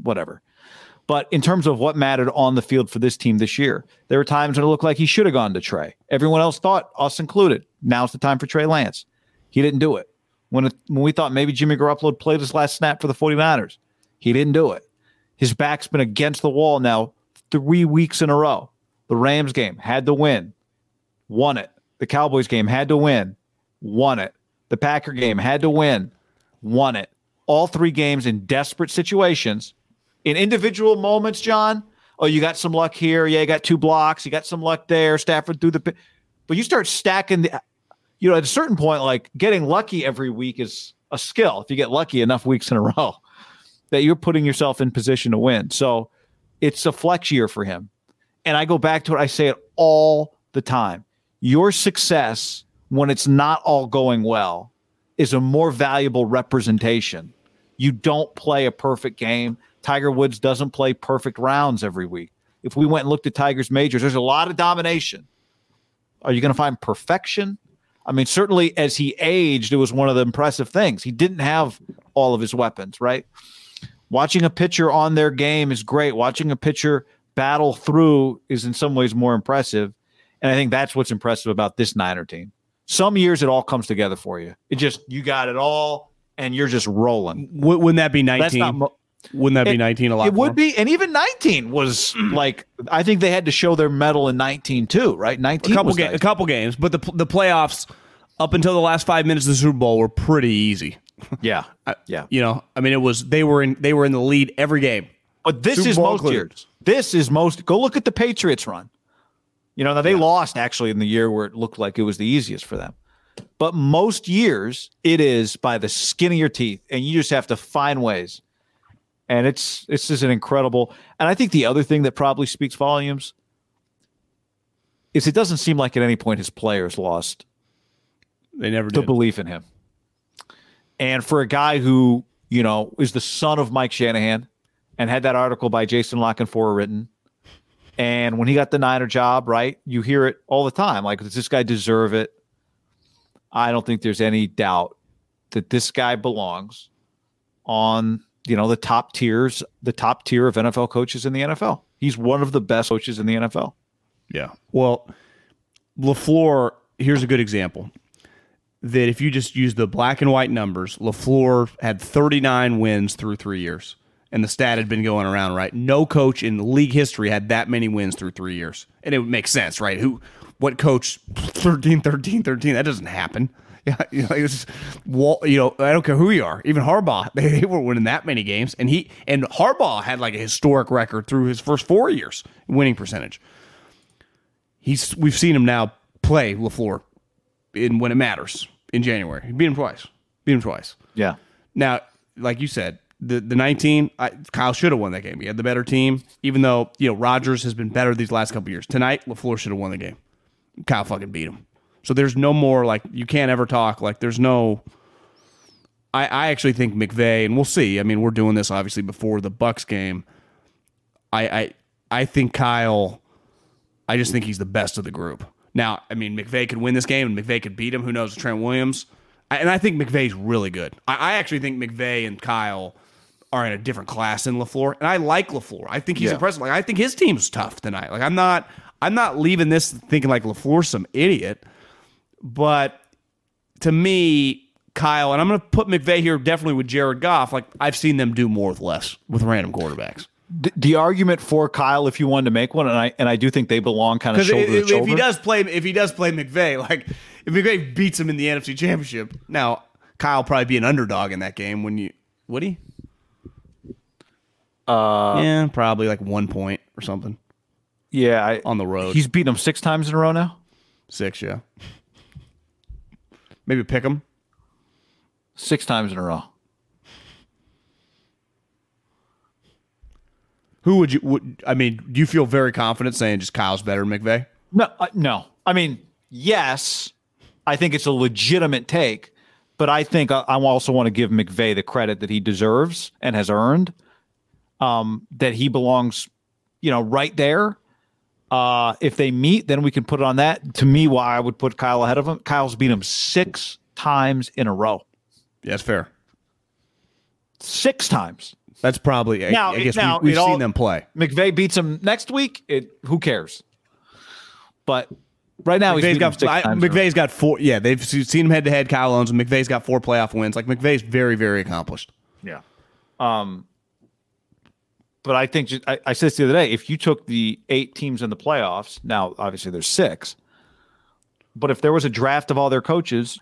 whatever. But in terms of what mattered on the field for this team this year, there were times when it looked like he should have gone to Trey. Everyone else thought, us included, now's the time for Trey Lance. He didn't do it. when we thought maybe Jimmy Garoppolo had played his last snap for the 49ers. He didn't do it. His back's been against the wall now 3 weeks in a row. The Rams game had to win, won it. The Cowboys game had to win, won it. The Packer game had to win, won it. All three games in desperate situations. In individual moments, John, oh, you got some luck here. Yeah, you got two blocks. You got some luck there. Stafford threw the pick. But you start stacking the, you know, at a certain point, like getting lucky every week is a skill. If you get lucky enough weeks in a row that you're putting yourself in position to win. So it's a flex year for him. And I go back to it. I say it all the time. Your success when it's not all going well is a more valuable representation. You don't play a perfect game. Tiger Woods doesn't play perfect rounds every week. If we went and looked at Tiger's majors, there's a lot of domination. Are you going to find perfection? I mean, certainly as he aged, it was one of the impressive things. He didn't have all of his weapons, right? Watching a pitcher on their game is great. Watching a pitcher battle through is in some ways more impressive. And I think that's what's impressive about this Niner team. Some years it all comes together for you. It just, you got it all and you're just rolling. Wouldn't that be 19? Wouldn't that be 19 a lot? It would be. And even 19 was like, I think they had to show their medal in 19 too, right? 19 a couple games, but the playoffs up until the last 5 minutes of the Super Bowl were pretty easy. Yeah. Yeah. You know, I mean, it was, they were in the lead every game. But this is most years. This is most, go look at the Patriots run. You know, now they lost actually in the year where it looked like it was the easiest for them. But most years it is by the skin of your teeth and you just have to find ways. And it's just an incredible. And I think the other thing that probably speaks volumes is it doesn't seem like at any point his players lost. They never did. The belief in him. And for a guy who, you know, is the son of Mike Shanahan and had that article by Jason Lockenfora written. And when he got the Niner job, right, you hear it all the time. Like, does this guy deserve it? I don't think there's any doubt that this guy belongs on, you know, the top tier of NFL coaches in the NFL. He's one of the best coaches in the NFL. Yeah. Well, LaFleur, here's a good example that if you just use the black and white numbers, LaFleur had 39 wins through 3 years. And the stat had been going around, right? No coach in league history had that many wins through 3 years. And it would make sense, right? What coach 13? That doesn't happen. Yeah, you know, it's, you know, I don't care who you are. Even Harbaugh, they weren't winning that many games. And Harbaugh had like a historic record through his first 4 years winning percentage. We've seen him now play LaFleur in when it matters in January. He beat him twice. Yeah. Now, like you said, The 19, Kyle should have won that game. He had the better team, even though, you know, Rodgers has been better these last couple of years. Tonight, LaFleur should have won the game. Kyle fucking beat him. So there's no more, like, you can't ever talk. Like, there's no... I actually think McVay, and we'll see. I mean, we're doing this, obviously, before the Bucs game. I think Kyle... I just think he's the best of the group. Now, I mean, McVay could win this game, and McVay could beat him. Who knows? Trent Williams. And I think McVay's really good. I actually think McVay and Kyle... are in a different class than LaFleur, and I like LaFleur. I think he's impressive. Like, I think his team's tough tonight. Like, I'm not leaving this thinking like LaFleur's some idiot. But to me, Kyle, and I'm going to put McVay here definitely with Jared Goff. Like, I've seen them do more with less with random quarterbacks. The argument for Kyle, if you wanted to make one, and I do think they belong kind of shoulder to shoulder. If he does play McVay, like if McVay beats him in the NFC Championship, now Kyle probably be an underdog in that game. Would he? Yeah, probably like 1 point or something. Yeah, on the road. He's beaten him 6 times in a row now? 6, yeah. Maybe pick him. 6 times in a row. Who would you... do you feel very confident saying just Kyle's better than McVay? No, no. I mean, yes, I think it's a legitimate take, but I think I also want to give McVay the credit that he deserves and has earned. That he belongs, you know, right there. If they meet, then we can put it on that. To me, why I would put Kyle ahead of him. Kyle's beat him 6 times in a row. Yeah, that's fair. 6 times. That's probably, I guess we've seen them play. McVay beats him next week. Who cares? But Right now, McVay's got four. Yeah, they've seen him head to head. Kyle Owens, and McVay's got four playoff wins. Like, McVay's very, very accomplished. Yeah. But I think I said this the other day. If you took the 8 teams in the playoffs, now obviously there's 6, but if there was a draft of all their coaches,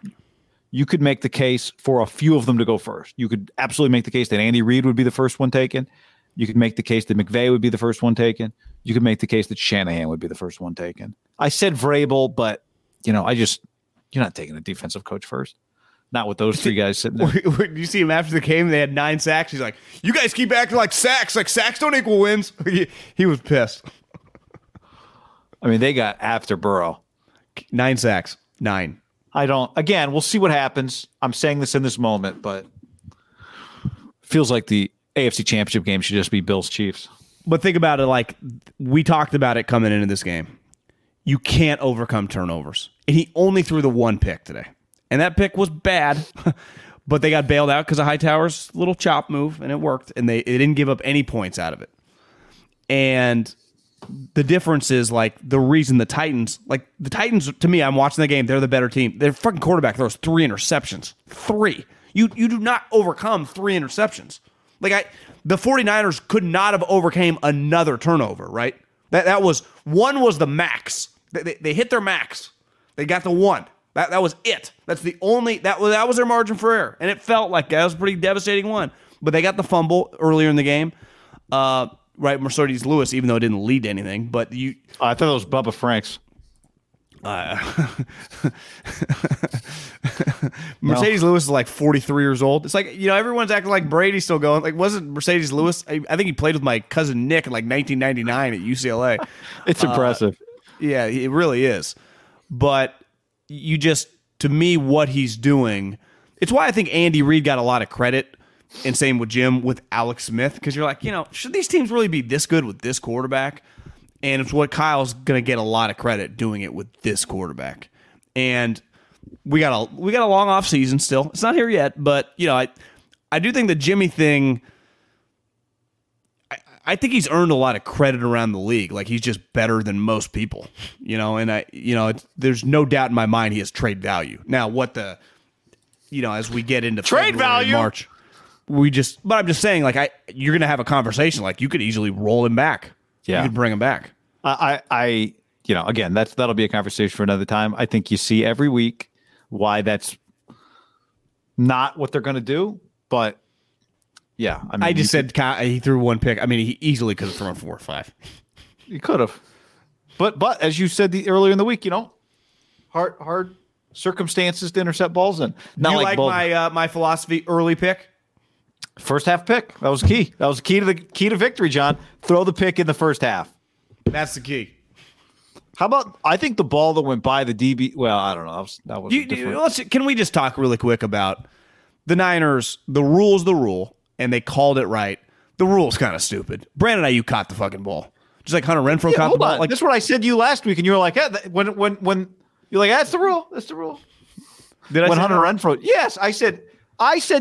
you could make the case for a few of them to go first. You could absolutely make the case that Andy Reid would be the first one taken. You could make the case that McVay would be the first one taken. You could make the case that Shanahan would be the first one taken. I said Vrabel, but you're not taking a defensive coach first. Not with those three guys sitting there. You see him after the game, they had 9 sacks. He's like, you guys keep acting like sacks. Like, sacks don't equal wins. He was pissed. I mean, they got after Burrow. 9 sacks. 9. Again, we'll see what happens. I'm saying this in this moment, but feels like the AFC Championship game should just be Bills Chiefs. But think about it, like, we talked about it coming into this game. You can't overcome turnovers. And he only threw the one pick today. And that pick was bad, but they got bailed out because of Hightower's little chop move, and it worked. And they didn't give up any points out of it. And the difference is, like, the reason the Titans, to me, I'm watching the game. They're the better team. Their fucking quarterback throws 3 interceptions. 3. You do not overcome 3 interceptions. Like, the 49ers could not have overcame another turnover, right? That was one was the max. They hit their max. They got the one. That was it. That's the only that was their margin for error, and it felt like that was a pretty devastating one. But they got the fumble earlier in the game, right? Mercedes Lewis, even though it didn't lead to anything. But I thought it was Bubba Franks. Mercedes Lewis is like 43 years old. It's like, everyone's acting like Brady's still going. Like, wasn't Mercedes Lewis? I think he played with my cousin Nick in like 1999 at UCLA. It's impressive. Yeah, it really is, but. You just, to me, what he's doing, it's why I think Andy Reid got a lot of credit, and same with Jim, with Alex Smith, because you're like, should these teams really be this good with this quarterback? And it's what Kyle's going to get a lot of credit, doing it with this quarterback. And we got a long off season still. It's not here yet, but I do think the Jimmy thing, I think he's earned a lot of credit around the league. Like, he's just better than most people, and there's no doubt in my mind he has trade value. Now, what the, as we get into trade value, March, but I'm just saying, like, you're going to have a conversation. Like, you could easily roll him back. Yeah. You could bring him back. Again, that'll be a conversation for another time. I think you see every week why that's not what they're going to do, but. Yeah, I mean, I just said he threw one pick. I mean, he easily could have thrown 4 or 5. He could have, but as you said earlier in the week, hard circumstances to intercept balls in. Not like my philosophy, early pick, first half pick. That was key. That was key to victory, John. Throw the pick in the first half. That's the key. How about? I think the ball that went by the DB. Well, I don't know. Can we just talk really quick about the Niners? The rule's the rule. And they called it right. The rule's kind of stupid. Brandon Ayuk caught the fucking ball, just like Hunter Renfrow caught the ball. Like, that's what I said to you last week, and you were like, when you're like, that's the rule. That's the rule. Did I when Hunter Renfrow? Yes, I said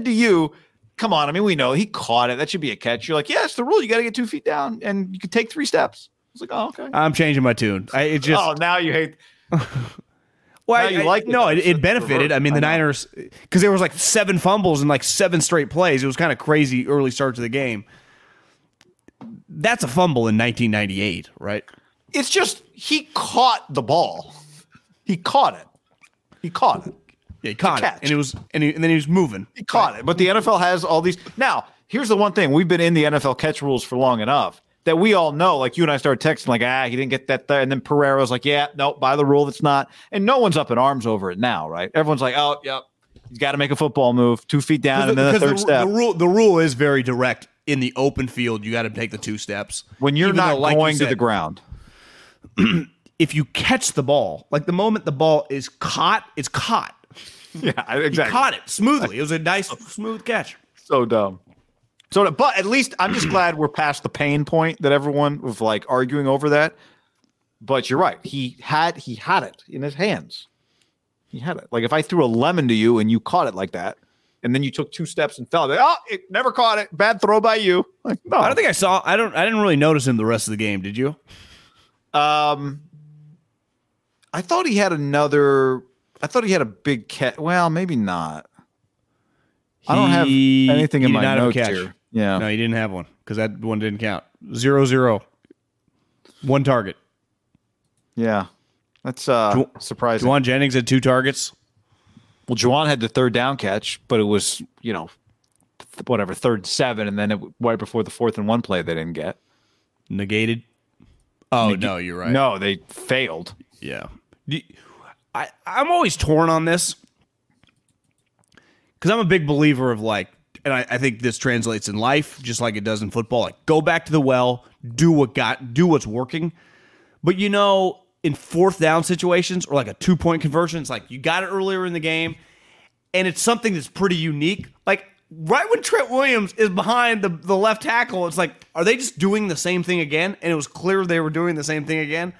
to you, come on. I mean, we know he caught it. That should be a catch. You're like, yeah, it's the rule. You got to get 2 feet down, and you can take 3 steps. I was like, oh, okay. I'm changing my tune. Now you hate. Well, it benefited. I mean, the Niners, because there was like 7 fumbles and like 7 straight plays. It was kind of crazy early start to the game. That's a fumble in 1998, right? It's just he caught the ball. He caught it. Yeah, he caught it, and it was, and then he was moving. He caught it, but the NFL has all these. Now, here's the one thing: we've been in the NFL catch rules for long enough that we all know, like you and I started texting, like, he didn't get that there. And then Pereira's like, yeah, no, by the rule, that's not. And no one's up in arms over it now, right? Everyone's like, oh, yep, he's got to make a football move, 2 feet down, and then the third step. The rule is very direct. In the open field, you got to take the 2 steps. When you're not going to the ground. If you catch the ball, like the moment the ball is caught, it's caught. Yeah, exactly. He caught it smoothly. It was a nice, smooth catch. So dumb. So, but at least I'm just glad we're past the pain point that everyone was like arguing over that. But you're right. He had it in his hands. He had it. Like, if I threw a lemon to you and you caught it like that, and then you took 2 steps and fell, like, oh, it never caught it. Bad throw by you. Like, no, I don't think I saw. I didn't really notice him the rest of the game. Did you? I thought he had another. I thought he had a big catch. Well, maybe not. I don't have anything in my notes here. Yeah. No, he didn't have one because that one didn't count. 0-0. One target. Yeah. That's surprising. Juwan Jennings had 2 targets. Well, Juwan had the third down catch, but it was, you know, whatever, 3rd and 7, and then right before the 4th and 1 play they didn't get. Negated? Oh, no, you're right. No, they failed. Yeah. I'm always torn on this because I'm a big believer of, like, and I think this translates in life just like it does in football. Like, go back to the well, do what's working. But, you know, in 4th down situations or like a 2-point conversion, it's like you got it earlier in the game, and it's something that's pretty unique. Like, right when Trent Williams is behind the left tackle, it's like, are they just doing the same thing again? And it was clear they were doing the same thing again.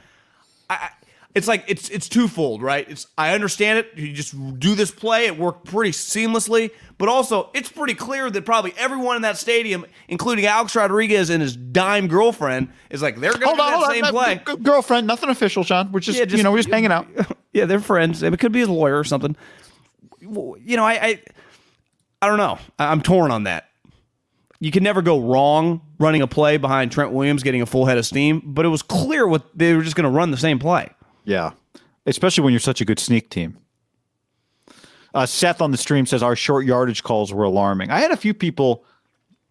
It's like it's twofold, right? I understand it. You just do this play. It worked pretty seamlessly. But also, it's pretty clear that probably everyone in that stadium, including Alex Rodriguez and his dime girlfriend, is like, they're going to do that same play. Girlfriend, nothing official, Sean. We're just, we're just hanging out. Yeah, they're friends. It could be his lawyer or something. You know, I don't know. I'm torn on that. You can never go wrong running a play behind Trent Williams getting a full head of steam, but it was clear what they were just going to run the same play. Yeah, especially when you're such a good sneak team. Seth on the stream says our short yardage calls were alarming. I had a few people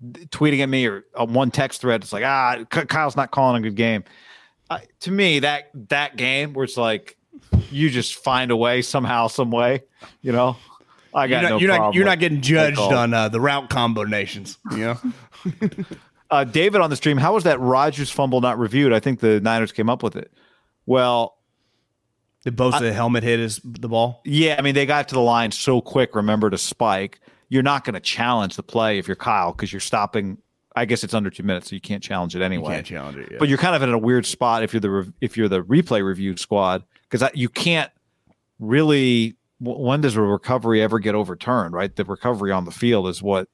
tweeting at me or on one text thread. It's like, Kyle's not calling a good game. To me, that game where it's like you just find a way somehow, some way, you know. You're not getting judged on the route combinations, you know. David on the stream, how was that Rodgers fumble not reviewed? I think the Niners came up with it. Well, did Bosa helmet hit the ball? Yeah, I mean, they got to the line so quick, remember, to spike. You're not going to challenge the play if you're Kyle because you're stopping. I guess it's under 2 minutes, so you can't challenge it anyway. You can't challenge it, yeah. But you're kind of in a weird spot if you're the replay review squad because you can't really – when does a recovery ever get overturned, right? The recovery on the field is what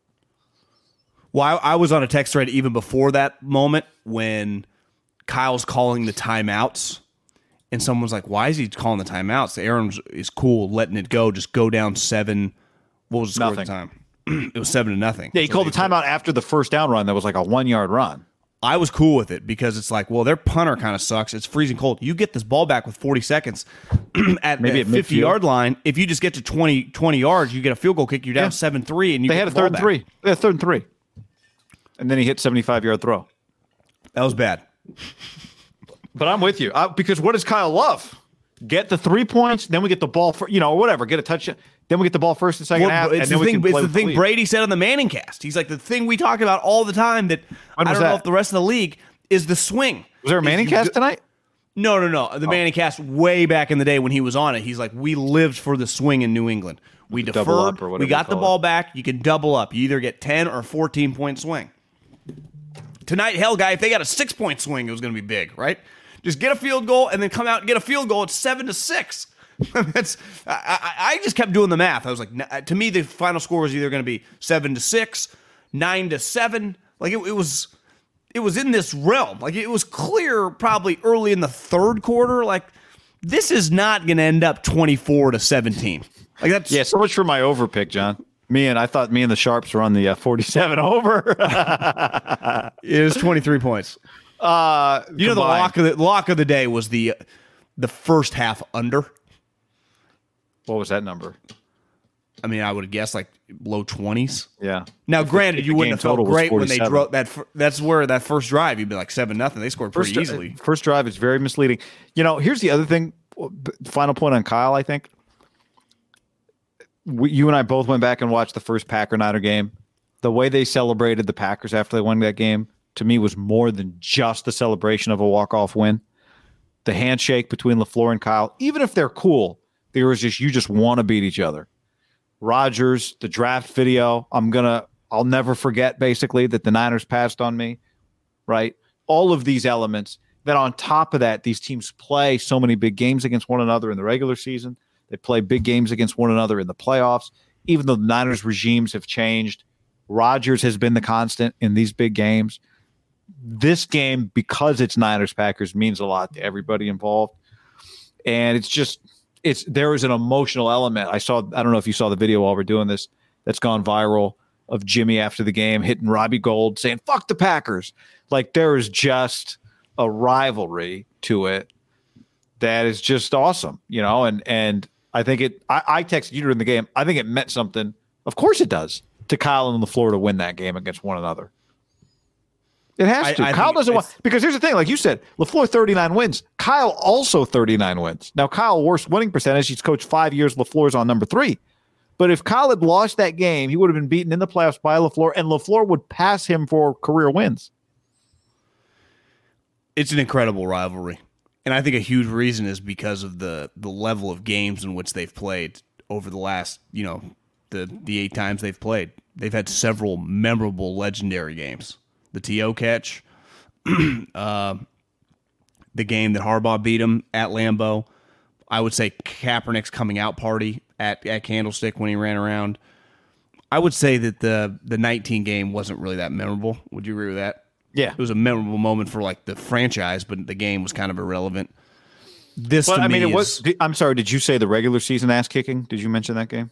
– Well, I was on a text thread even before that moment when Kyle's calling the timeouts. And someone's like, why is he calling the timeouts? Aaron is cool letting it go. Just go down 7. What was the score at the time? It was 7-0. Yeah, he called the timeout after the first down run that was like a 1-yard run. I was cool with it because it's like, well, their punter kind of sucks. It's freezing cold. You get this ball back with 40 seconds at 50-yard line. If you just get to 20 yards, you get a field goal kick. You're down 7-3. And they had a 3rd and 3. They had 3rd and 3. And then he hit 75-yard throw. That was bad. But I'm with you because what does Kyle love? Get the 3 points, then we get the ball for whatever. Get a touchdown, then we get the ball first and second half. It's the thing Brady said on the Manning cast. He's like the thing we talk about all the time that I don't know if the rest of the league is the swing. Was there a Manning cast tonight? No. The Manning cast way back in the day when he was on it. He's like, we lived for the swing in New England. We deferred. We got the ball back. You can double up. You either get 10 or 14-point swing. Tonight, if they got a 6-point swing, it was going to be big, right? Just get a field goal and then come out and get a field goal. It's 7-6. I just kept doing the math. I was like, to me, the final score was either going to be 7-6, 9-7. Like it was in this realm. Like it was clear, probably early in the third quarter. Like this is not going to end up 24-17. Like that's so much for my overpick, John. I thought me and the Sharps were on the 47 over. It was 23 points. The lock of the day was the first half under. What was that number? I mean, I would guess like low 20s. Yeah. Now, granted, you wouldn't have felt great when they drove that. That's where that first drive, you'd be like 7-0. They scored pretty easily. First drive is very misleading. Here's the other thing. Final point on Kyle, I think. You and I both went back and watched the first Packer-Niner game. The way they celebrated the Packers after they won that game, to me, was more than just the celebration of a walk-off win. The handshake between LaFleur and Kyle, even if they're cool, there was just, you just want to beat each other. Rodgers, the draft video, I'll never forget, basically, that the Niners passed on me, right? All of these elements. Then on top of that, these teams play so many big games against one another in the regular season. They play big games against one another in the playoffs. Even though the Niners regimes have changed, Rodgers has been the constant in these big games. This game, because it's Niners-Packers, means a lot to everybody involved. And it's just, it's, there is an emotional element. I don't know if you saw the video while we're doing this, that's gone viral, of Jimmy after the game hitting Robbie Gould saying, fuck the Packers. Like, there is just a rivalry to it that is just awesome, you know? And I think it, I texted you during the game. I think it meant something. Of course it does, to Kyle and LaFleur to win that game against one another. It has to. Kyle doesn't want, because here's the thing, like you said, LaFleur 39 wins. Kyle also 39 wins. Now, Kyle, worst winning percentage. He's coached 5 years. LaFleur's on number 3. But if Kyle had lost that game, he would have been beaten in the playoffs by LaFleur, and LaFleur would pass him for career wins. It's an incredible rivalry. And I think a huge reason is because of the level of games in which they've played over the last, you know, the 8 times they've played. They've had several memorable, legendary games. The TO catch, the game that Harbaugh beat him at Lambeau. I would say Kaepernick's coming out party at Candlestick when he ran around. I would say that the 19 game wasn't really that memorable. Would you agree with that? Yeah. It was a memorable moment for like the franchise, but the game was kind of irrelevant. This, well, to I me mean, it is, was. I'm sorry, did you say the regular season ass kicking? Did you mention that game?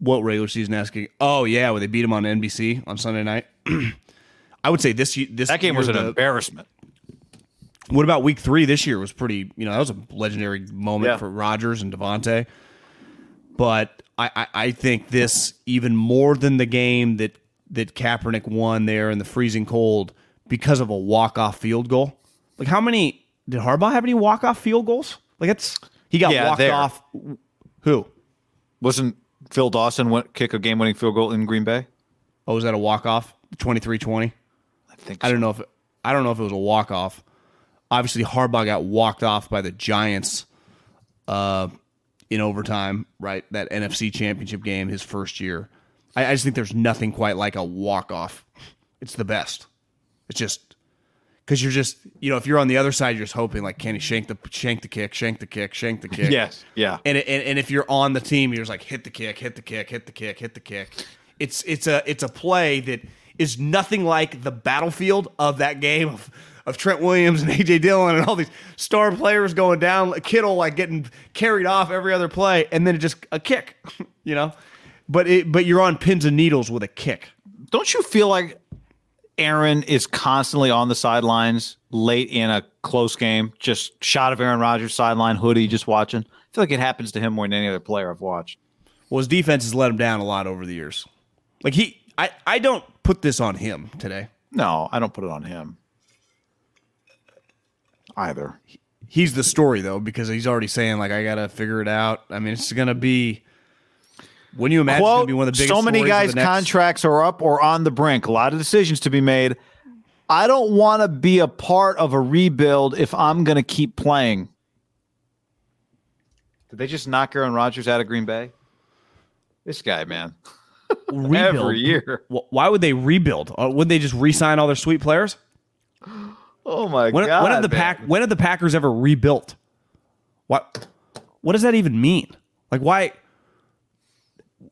What regular season ass kicking? Oh, yeah, where they beat him on NBC on Sunday night. I would say this that game was an embarrassment. What about week 3 this year was pretty, you know, that was a legendary moment for Rodgers and Davante. But I think this, even more than the game that Kaepernick won there in the freezing cold because of a walk-off field goal. Like, how many, did Harbaugh have any walk-off field goals? Like, that's, he got walked there. Off. Who? Wasn't Phil Dawson kick a game-winning field goal in Green Bay? Oh, was that a walk-off? 23-20? I think so. I don't know if it was a walk-off. Obviously, Harbaugh got walked off by the Giants in overtime, right? That NFC Championship game, his first year. I just think there's nothing quite like a walk-off. It's the best. It's just because you're just, you know, if you're on the other side, you're just hoping, like, can he shank the kick? Yes, yeah. And if you're on the team, you're just like, hit the kick. It's a play that is nothing like the battlefield of that game of Trent Williams and A.J. Dillon and all these star players going down, Kittle like getting carried off every other play, and then just a kick, you know? But you're on pins and needles with a kick. Don't you feel like Aaron is constantly on the sidelines late in a close game, just shot of Aaron Rodgers sideline hoodie, just watching? I feel like it happens to him more than any other player I've watched. Well, his defense has let him down a lot over the years. Like I don't put this on him today. No, I don't put it on him either. He's the story though, because he's already saying like, I gotta figure it out. I mean, it's gonna be. Wouldn't you imagine it'd be one of the biggest? So many guys' contracts are up or on the brink. A lot of decisions to be made. I don't want to be a part of a rebuild if I'm going to keep playing. Did they just knock Aaron Rodgers out of Green Bay? This guy, man. Rebuild. Every year. Why would they rebuild? Wouldn't they just re-sign all their sweet players? Oh my God! When have the Packers ever rebuilt? What does that even mean? Like why?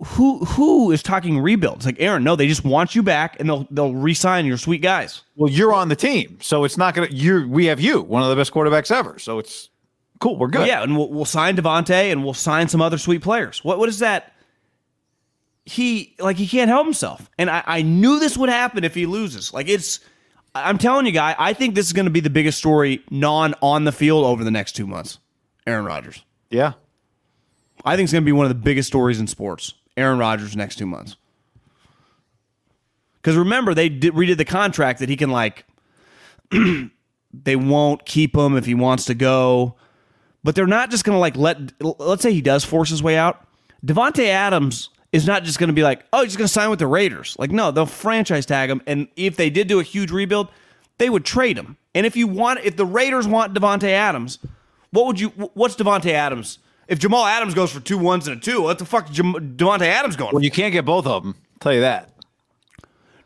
Who is talking rebuilds? Like, Aaron, no, they just want you back, and they'll re-sign your sweet guys. Well, you're on the team, so it's not going to – we have you, one of the best quarterbacks ever, so it's cool. We're good. Well, yeah, and we'll sign Davante, and we'll sign some other sweet players. What is that? He can't help himself, and I knew this would happen if he loses. Like, it's – I'm telling you, guy, I think this is going to be the biggest story on the field over the next 2 months, Aaron Rodgers. Yeah. I think it's going to be one of the biggest stories in sports. Aaron Rodgers next 2 months. Because remember, they redid the contract that he can like, they won't keep him if he wants to go. But they're not just going to like, let's say he does force his way out. Davante Adams is not just going to be like, oh, he's just going to sign with the Raiders. Like, no, they'll franchise tag him. And if they did do a huge rebuild, they would trade him. And if the Raiders want Davante Adams, what's Davante Adams? If Jamal Adams goes for 2 ones and a 2, what the fuck is Davante Adams going for? Well, you can't get both of them. I'll tell you that.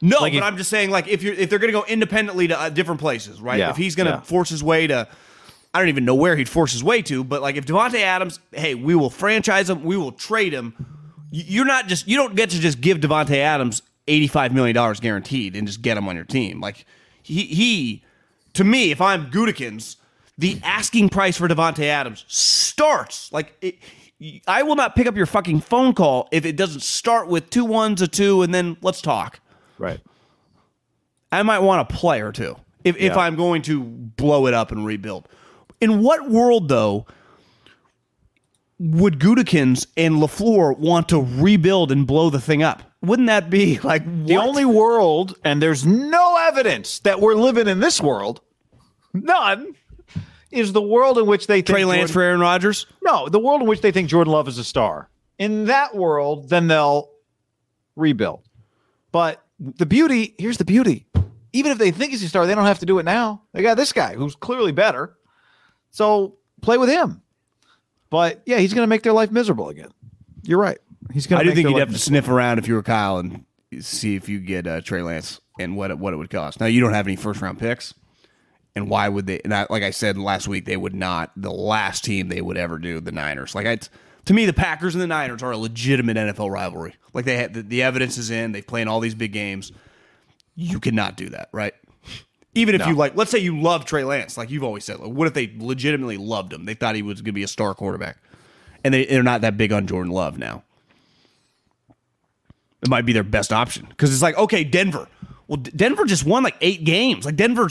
No, like but I'm just saying, like, if they're going to go independently to different places, right? Yeah, if he's going to force his way to, I don't even know where he'd force his way to, but, like, if Davante Adams, hey, we will franchise him, we will trade him. You don't get to just give Davante Adams $85 million guaranteed and just get him on your team. Like, he to me, if I'm Gutekunst, the asking price for Davante Adams starts. Like, I will not pick up your fucking phone call if it doesn't start with 2 1s, a two, and then let's talk. Right. I might want a play or two if I'm going to blow it up and rebuild. In what world, though, would Gutekunst and LaFleur want to rebuild and blow the thing up? Wouldn't that be like the only world? And there's no evidence that we're living in this world. None. Is the world in which they think Trey Lance for Aaron Rodgers? No, the world in which they think Jordan Love is a star. In that world, then they'll rebuild. But the beauty, here's the beauty. Even if they think he's a star, they don't have to do it now. They got this guy who's clearly better. So play with him. But yeah, he's going to make their life miserable again. You're right. He's going to. I do think you'd have to sniff around if you were Kyle and see if you get Trey Lance and what it would cost. Now you don't have any first round picks. And why would they? And like I said last week, they would not. The last team they would ever do, the Niners. To me, the Packers and the Niners are a legitimate NFL rivalry. Like they have, the evidence is in. They play in all these big games. You cannot do that, right? Even if you let's say you love Trey Lance, like you've always said. Like, what if they legitimately loved him? They thought he was going to be a star quarterback, and they're not that big on Jordan Love now. It might be their best option because it's like, okay, Denver. Well, Denver just won like 8 games. Like Denver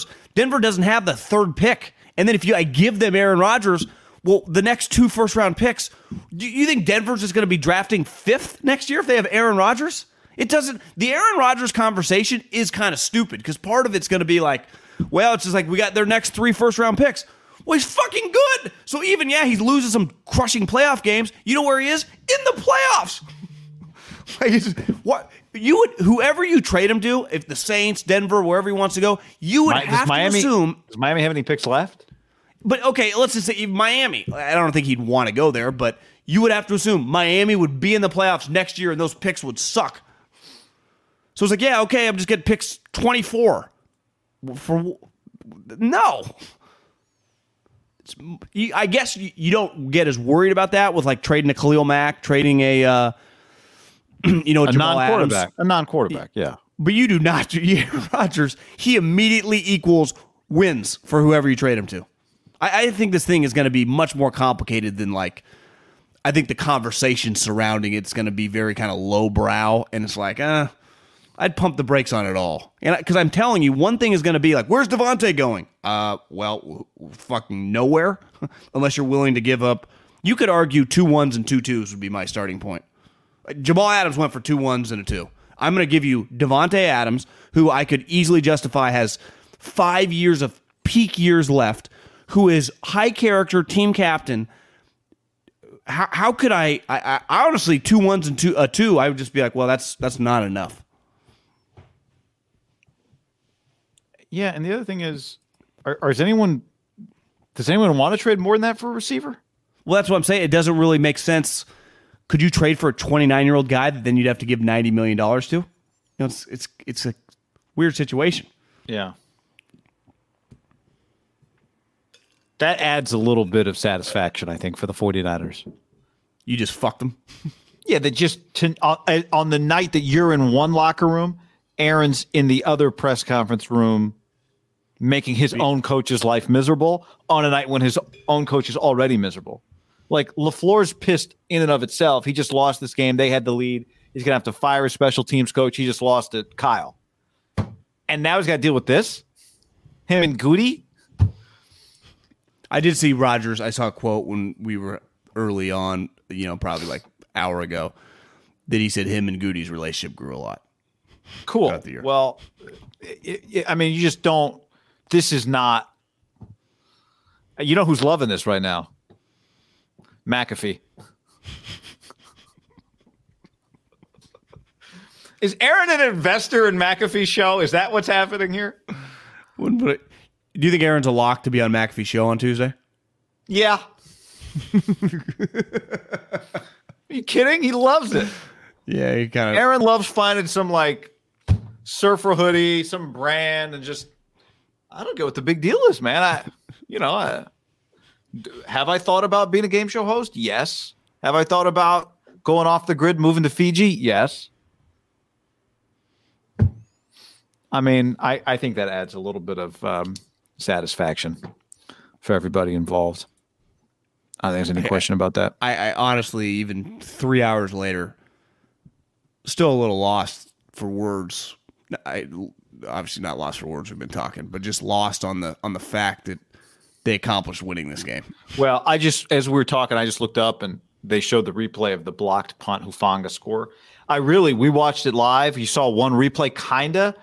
doesn't have the third pick. And then if I give them Aaron Rodgers, well, the next 2 first round picks, do you think Denver's just going to be drafting 5th next year if they have Aaron Rodgers? It doesn't. The Aaron Rodgers conversation is kind of stupid because part of it's going to be like, well, it's just like we got their next 3 first round picks. Well, he's fucking good. So even he's losing some crushing playoff games. You know where he is? In the playoffs. Like, what whoever you trade him to, if the Saints, Denver, wherever he wants to go, you would have to assume. Does Miami have any picks left? But okay, let's just say Miami. I don't think he'd want to go there, but you would have to assume Miami would be in the playoffs next year, and those picks would suck. So it's like, yeah, okay, I'm just getting picks 24. No. I guess you don't get as worried about that with like trading a Khalil Mack, trading a. A non-quarterback. Adams. A non-quarterback, yeah. But you do not. Rodgers, he immediately equals wins for whoever you trade him to. I think this thing is going to be much more complicated than like, I think the conversation surrounding it's going to be very kind of lowbrow. And it's like, I'd pump the brakes on it all. And because I'm telling you, one thing is going to be like, where's Davante going? Well, fucking nowhere. Unless you're willing to give up. You could argue 2 1s and 2 2s would be my starting point. Jamal Adams went for 2 1s and a 2. I'm going to give you Davante Adams, who I could easily justify has 5 years of peak years left, who is high character team captain. How could I honestly 2 1s and a two? I would just be like, well, that's not enough. Yeah, and the other thing is, does anyone want to trade more than that for a receiver? Well, that's what I'm saying. It doesn't really make sense. Could you trade for a 29-year-old guy that then you'd have to give $90 million to? You know, it's a weird situation. Yeah. That adds a little bit of satisfaction, I think, for the 49ers. You just fucked them? Yeah, that on the night that you're in one locker room, Aaron's in the other press conference room making his own coach's life miserable on a night when his own coach is already miserable. Like, LaFleur's pissed in and of itself. He just lost this game. They had the lead. He's going to have to fire his special teams coach. He just lost to Kyle. And now he's got to deal with this? Him and Goody? I did see Rodgers. I saw a quote when we were early on, probably like an hour ago, that he said him and Goody's relationship grew a lot. Cool. Well, you just don't. This is not. You know who's loving this right now? McAfee. Is Aaron an investor in McAfee's show? Is that what's happening here? Do you think Aaron's a lock to be on McAfee's show on Tuesday? Yeah. Are you kidding? He loves it. Yeah, he kind of. Aaron loves finding some like surfer hoodie, some brand, and just I don't get what the big deal is, man. Have I thought about being a game show host? Yes. Have I thought about going off the grid, moving to Fiji? Yes. I think that adds a little bit of satisfaction for everybody involved. I don't think there's any question about that. I honestly, even 3 hours later, still a little lost for words. Obviously not lost for words, we've been talking, but just lost on the fact that they accomplished winning this game. Well, I just, as we were talking, I just looked up and they showed the replay of the blocked punt Hufanga score. We watched it live. You saw one replay, kinda.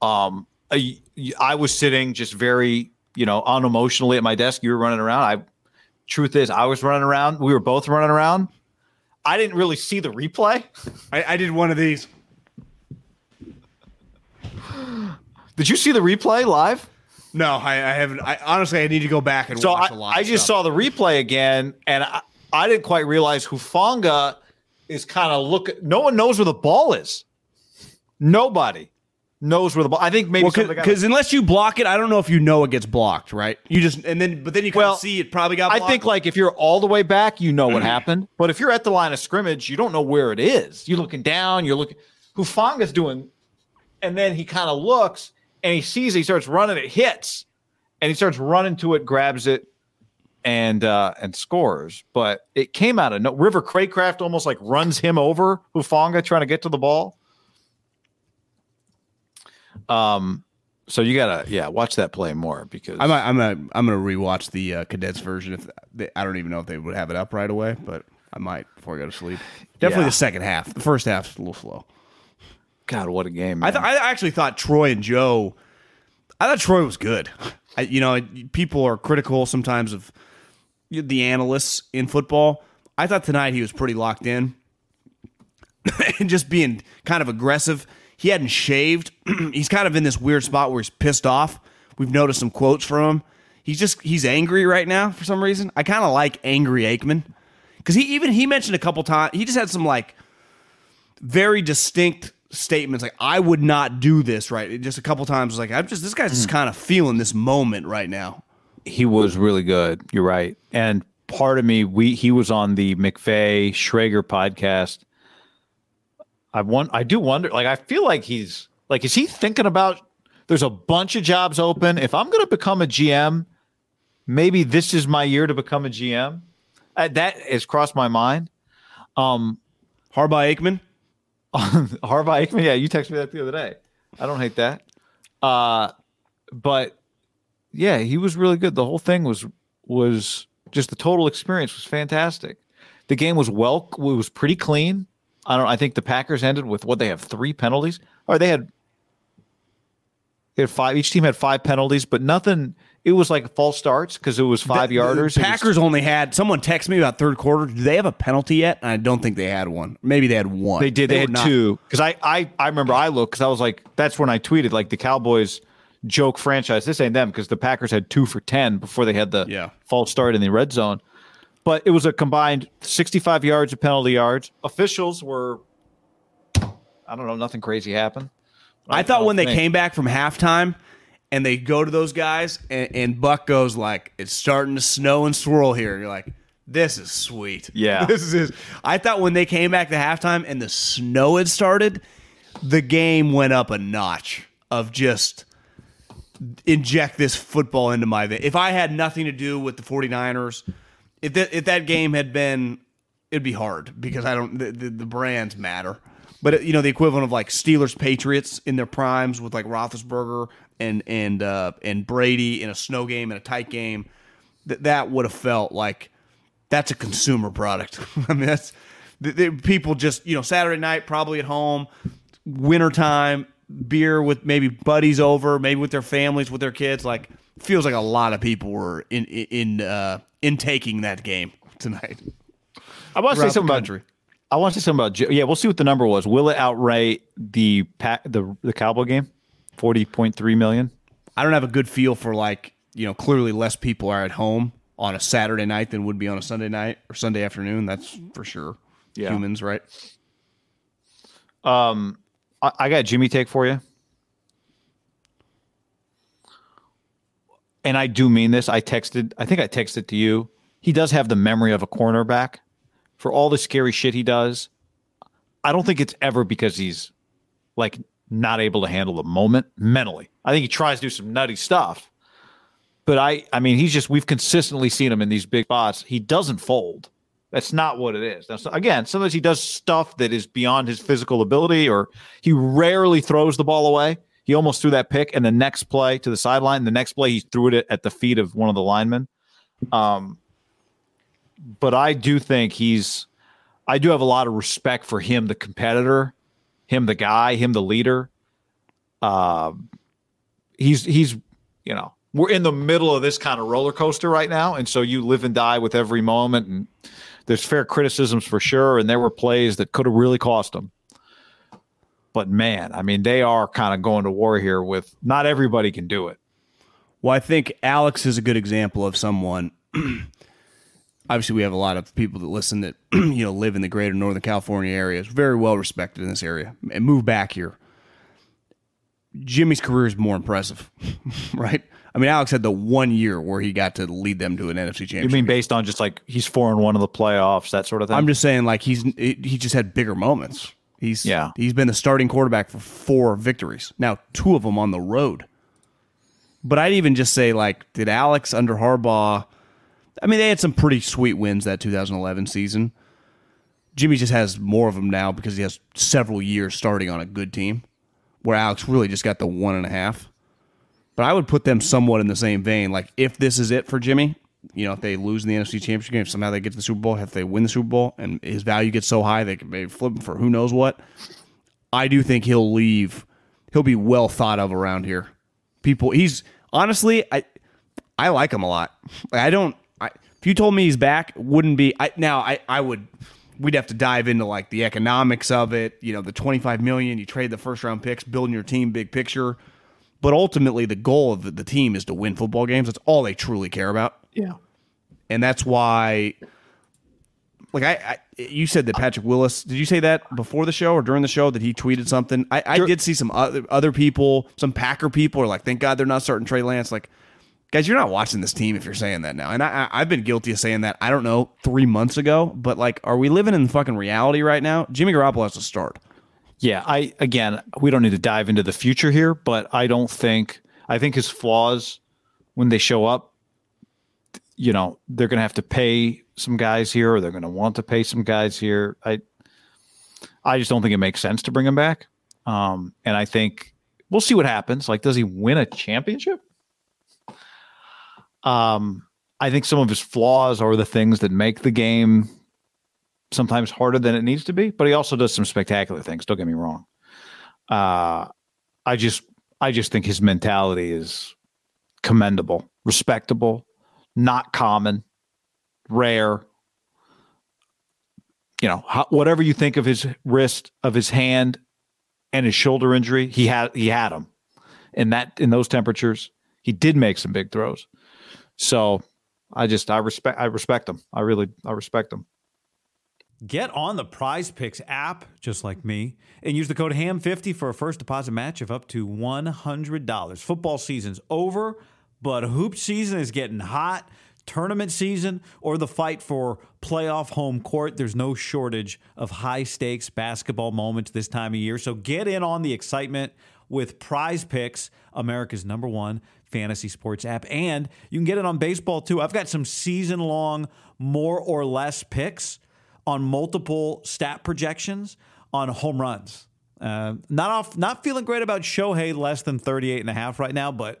I was sitting just very, unemotionally at my desk. You were running around. Truth is, I was running around. We were both running around. I didn't really see the replay. I did one of these. Did you see the replay live? No, I haven't. I honestly need to go back and watch a lot. I just saw the replay again, and I didn't quite realize Hufanga is kind of looking. No one knows where the ball is. Nobody knows where the ball. I think maybe because unless you block it, I don't know if it gets blocked, right? You just but then you can see it probably got blocked. I think if you're all the way back, what happened. But if you're at the line of scrimmage, you don't know where it is. You're looking down. You're looking. Hufanga's doing, and then he kind of looks. And he sees it, he starts running, it hits, and he starts running to it, grabs it, and scores. But it came out of River Craycraft almost runs him over, Hufanga trying to get to the ball. So you gotta watch that play more because I'm gonna rewatch the condensed version. I don't even know if they would have it up right away, but I might before I go to sleep. Definitely the second half. The first half's a little slow. God, what a game! I actually thought Troy and Joe. I thought Troy was good. People are critical sometimes of the analysts in football. I thought tonight he was pretty locked in and just being kind of aggressive. He hadn't shaved. He's kind of in this weird spot where he's pissed off. We've noticed some quotes from him. He's angry right now for some reason. I kind of like angry Aikman because he mentioned a couple times. He just had some very distinct statements I would not do this, right? It just a couple times was this guy's just kind of feeling this moment right now. He was really good. You're right. And part of me, he was on the McVay Schrager podcast. I do wonder, I feel he's is he thinking about there's a bunch of jobs open. If I'm going to become a GM, maybe this is my year to become a GM. That has crossed my mind. Harbaugh Aikman. Harbaugh Aikman, you texted me that the other day. I don't hate that. But yeah, he was really good. The whole thing was just the total experience was fantastic. The game was pretty clean. I think the Packers ended with what they have 3 penalties. Or they had 5. Each team had 5 penalties, but nothing. It was false starts because it was 5-yarders. The Packers only had – someone texted me about third quarter. Do they have a penalty yet? And I don't think they had one. Maybe they had one. They did. They had 2. Because I remember I looked because I was that's when I tweeted, the Cowboys joke franchise. This ain't them because the Packers had 2 for 10 before they had the false start in the red zone. But it was a combined 65 yards of penalty yards. Officials were – I don't know. Nothing crazy happened. I thought when they came back from halftime – and they go to those guys, and Buck goes it's starting to snow and swirl here. You're this is sweet. Yeah. I thought when they came back to halftime and the snow had started, the game went up a notch of just inject this football into my vein. If I had nothing to do with the 49ers, if that game had been, it'd be hard because the brands matter. But, the equivalent of Steelers-Patriots in their primes with Roethlisberger and Brady in a snow game and a tight game, that would have felt that's a consumer product. I mean, that's people just, Saturday night, probably at home, wintertime, beer with maybe buddies over, maybe with their families, with their kids. Feels like a lot of people were in taking that game tonight. I want to say something about we'll see what the number was. Will it outright the Cowboy game? 40.3 million. I don't have a good feel for clearly less people are at home on a Saturday night than would be on a Sunday night or Sunday afternoon. That's for sure. Yeah. Humans, right? I got a Jimmy take for you. And I do mean this. I think I texted to you. He does have the memory of a cornerback. For all the scary shit he does, I don't think it's ever because he's not able to handle the moment mentally. I think he tries to do some nutty stuff, But I mean, he's just, we've consistently seen him in these big spots. He doesn't fold. That's not what it is. Now, so, again, sometimes he does stuff that is beyond his physical ability, or he rarely throws the ball away. He almost threw that pick and the next play to the sideline. The next play, he threw it at the feet of one of the linemen. But I do think I do have a lot of respect for him, the competitor, him, the guy, him, the leader. He's, you know, we're in the middle of this kind of roller coaster right now. And so you live and die with every moment, and there's fair criticisms for sure. And there were plays that could have really cost him. But man, I mean, they are kind of going to war here with not everybody can do it. Well, I think Alex is a good example of someone. Obviously, we have a lot of people that listen that live in the greater Northern California area. It's very well respected in this area and move back here. Jimmy's career is more impressive, right? I mean, Alex had the 1 year where he got to lead them to an NFC championship. You mean based on just like he's 4-1 in the playoffs, that sort of thing? I'm just saying like he just had bigger moments. He's been the starting quarterback for 4 victories. Now, 2 of them on the road. But I'd even just say like, did Alex under Harbaugh... I mean, they had some pretty sweet wins that 2011 season. Jimmy just has more of them now because he has several years starting on a good team, where Alex really just got the 1.5. But I would put them somewhat in the same vein. Like, if this is it for Jimmy, if they lose in the NFC Championship game, if somehow they get to the Super Bowl, if they win the Super Bowl, and his value gets so high, they can maybe flip him for who knows what. I do think he'll leave. He'll be well thought of around here. People, he's... Honestly, I like him a lot. Like, if you told me he's back, wouldn't be. We'd have to dive into like the economics of it. The $25 million, you trade the first round picks, building your team, big picture. But ultimately, the goal of the team is to win football games. That's all they truly care about. Yeah, and that's why. Like you said that Patrick Willis. Did you say that before the show or during the show that he tweeted something? I did see some other people, some Packer people, are like, thank God they're not starting Trey Lance. Like, guys, you're not watching this team if you're saying that now. And I've been guilty of saying that, I don't know, 3 months ago. But, like, are we living in fucking reality right now? Jimmy Garoppolo has to start. Yeah, again, we don't need to dive into the future here, but I think his flaws, when they show up, they're going to have to pay some guys here, or they're going to want to pay some guys here. I just don't think it makes sense to bring him back. And I think we'll see what happens. Like, does he win a championship? I think some of his flaws are the things that make the game sometimes harder than it needs to be, but he also does some spectacular things. Don't get me wrong. I just think his mentality is commendable, respectable, not common, rare. Whatever you think of his wrist, of his hand, and his shoulder injury, he had them in those temperatures. He did make some big throws. So I respect them. I respect them. Get on the Prize Picks app, just like me, and use the code HAM50 for a first deposit match of up to $100. Football season's over, but hoop season is getting hot. Tournament season or the fight for playoff home court, there's no shortage of high-stakes basketball moments this time of year. So get in on the excitement with Prize Picks, America's #1 fantasy sports app. And you can get it on baseball, too. I've got some season-long more or less picks on multiple stat projections on home runs. Not feeling great about Shohei less than 38.5 right now, but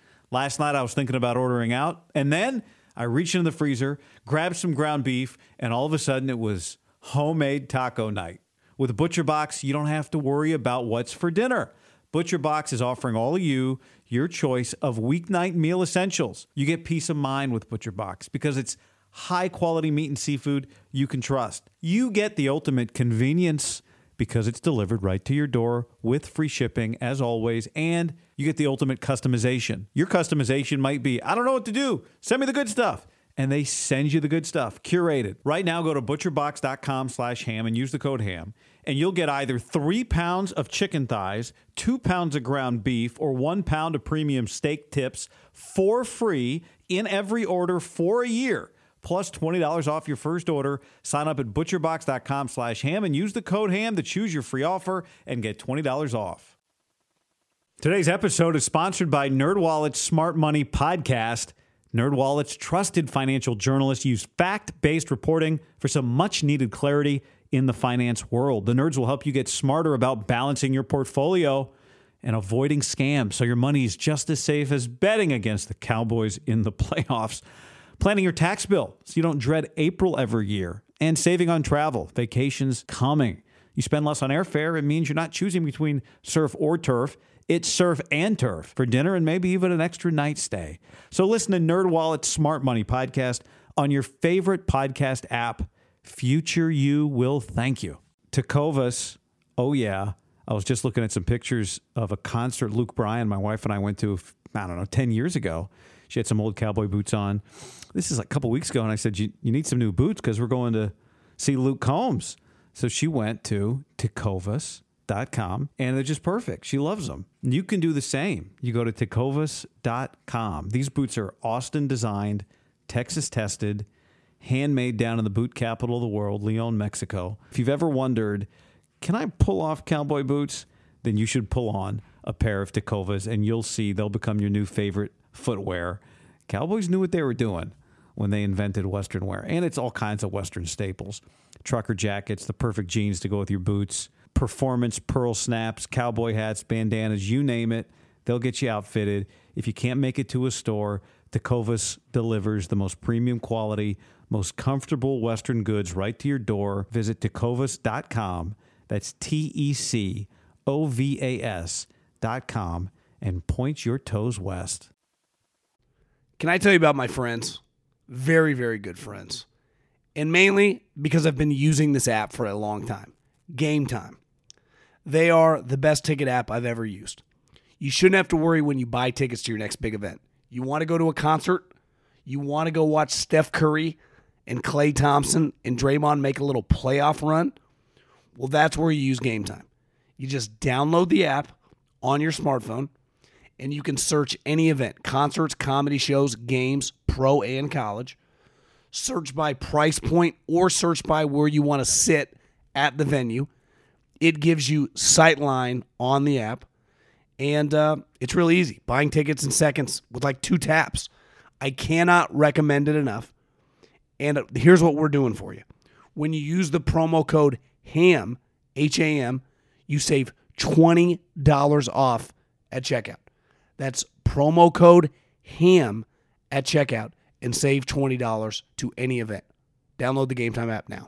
Last night, I was thinking about ordering out, and then I reached into the freezer, grabbed some ground beef, and all of a sudden, it was homemade taco night. With ButcherBox, you don't have to worry about what's for dinner. ButcherBox is offering all of you your choice of weeknight meal essentials. You get peace of mind with ButcherBox because it's high-quality meat and seafood you can trust. You get the ultimate convenience because it's delivered right to your door with free shipping, as always, and you get the ultimate customization. Your customization might be, I don't know what to do, send me the good stuff. And they send you the good stuff, curated. Right now, go to butcherbox.com/ham and use the code HAM, and you'll get either 3 pounds of chicken thighs, 2 pounds of ground beef, or 1 pound of premium steak tips for free in every order for a year, plus $20 off your first order. Sign up at butcherbox.com/ham and use the code HAM to choose your free offer and get $20 off. Today's episode is sponsored by NerdWallet's Smart Money Podcast. NerdWallet's trusted financial journalists use fact-based reporting for some much-needed clarity in the finance world. The nerds will help you get smarter about balancing your portfolio and avoiding scams, so your money is just as safe as betting against the Cowboys in the playoffs. Planning your tax bill so you don't dread April every year. And saving on travel. Vacation's coming. You spend less on airfare. It means you're not choosing between surf or turf. It's surf and turf for dinner and maybe even an extra night stay. So listen to NerdWallet's Smart Money Podcast on your favorite podcast app. Future you will thank you. Tecovas, oh yeah. I was just looking at some pictures of a concert Luke Bryan, my wife and I went to, 10 years ago. She had some old cowboy boots on. This is a couple weeks ago, and I said, you need some new boots because we're going to see Luke Combs. So she went to Tecovas.com, and they're just perfect. She loves them. You can do the same. You go to Tecovas.com. These boots are Austin designed, Texas tested, handmade down in the boot capital of the world, Leon, Mexico. If you've ever wondered, can I pull off cowboy boots? Then you should pull on a pair of Tecovas, and you'll see they'll become your new favorite footwear. Cowboys knew what they were doing when they invented Western wear, and it's all kinds of Western staples. Trucker jackets, the perfect jeans to go with your boots, performance pearl snaps, cowboy hats, bandanas, you name it, they'll get you outfitted. If you can't make it to a store, Tecovas delivers the most premium quality, most comfortable Western goods right to your door. Visit Tecovas.com. That's Tecovas.com and point your toes west. Can I tell you about my friends? Very, very good friends. And mainly because I've been using this app for a long time. Game Time. They are the best ticket app I've ever used. You shouldn't have to worry when you buy tickets to your next big event. You want to go to a concert? You want to go watch Steph Curry and Klay Thompson and Draymond make a little playoff run? Well, that's where you use Game Time. You just download the app on your smartphone, and you can search any event, concerts, comedy shows, games, pro and college. Search by price point or search by where you want to sit at the venue. It gives you sightline on the app, and it's really easy. Buying tickets in seconds with like 2 taps. I cannot recommend it enough, and here's what we're doing for you. When you use the promo code HAM, H-A-M, you save $20 off at checkout. That's promo code HAM at checkout and save $20 to any event. Download the Game Time app now.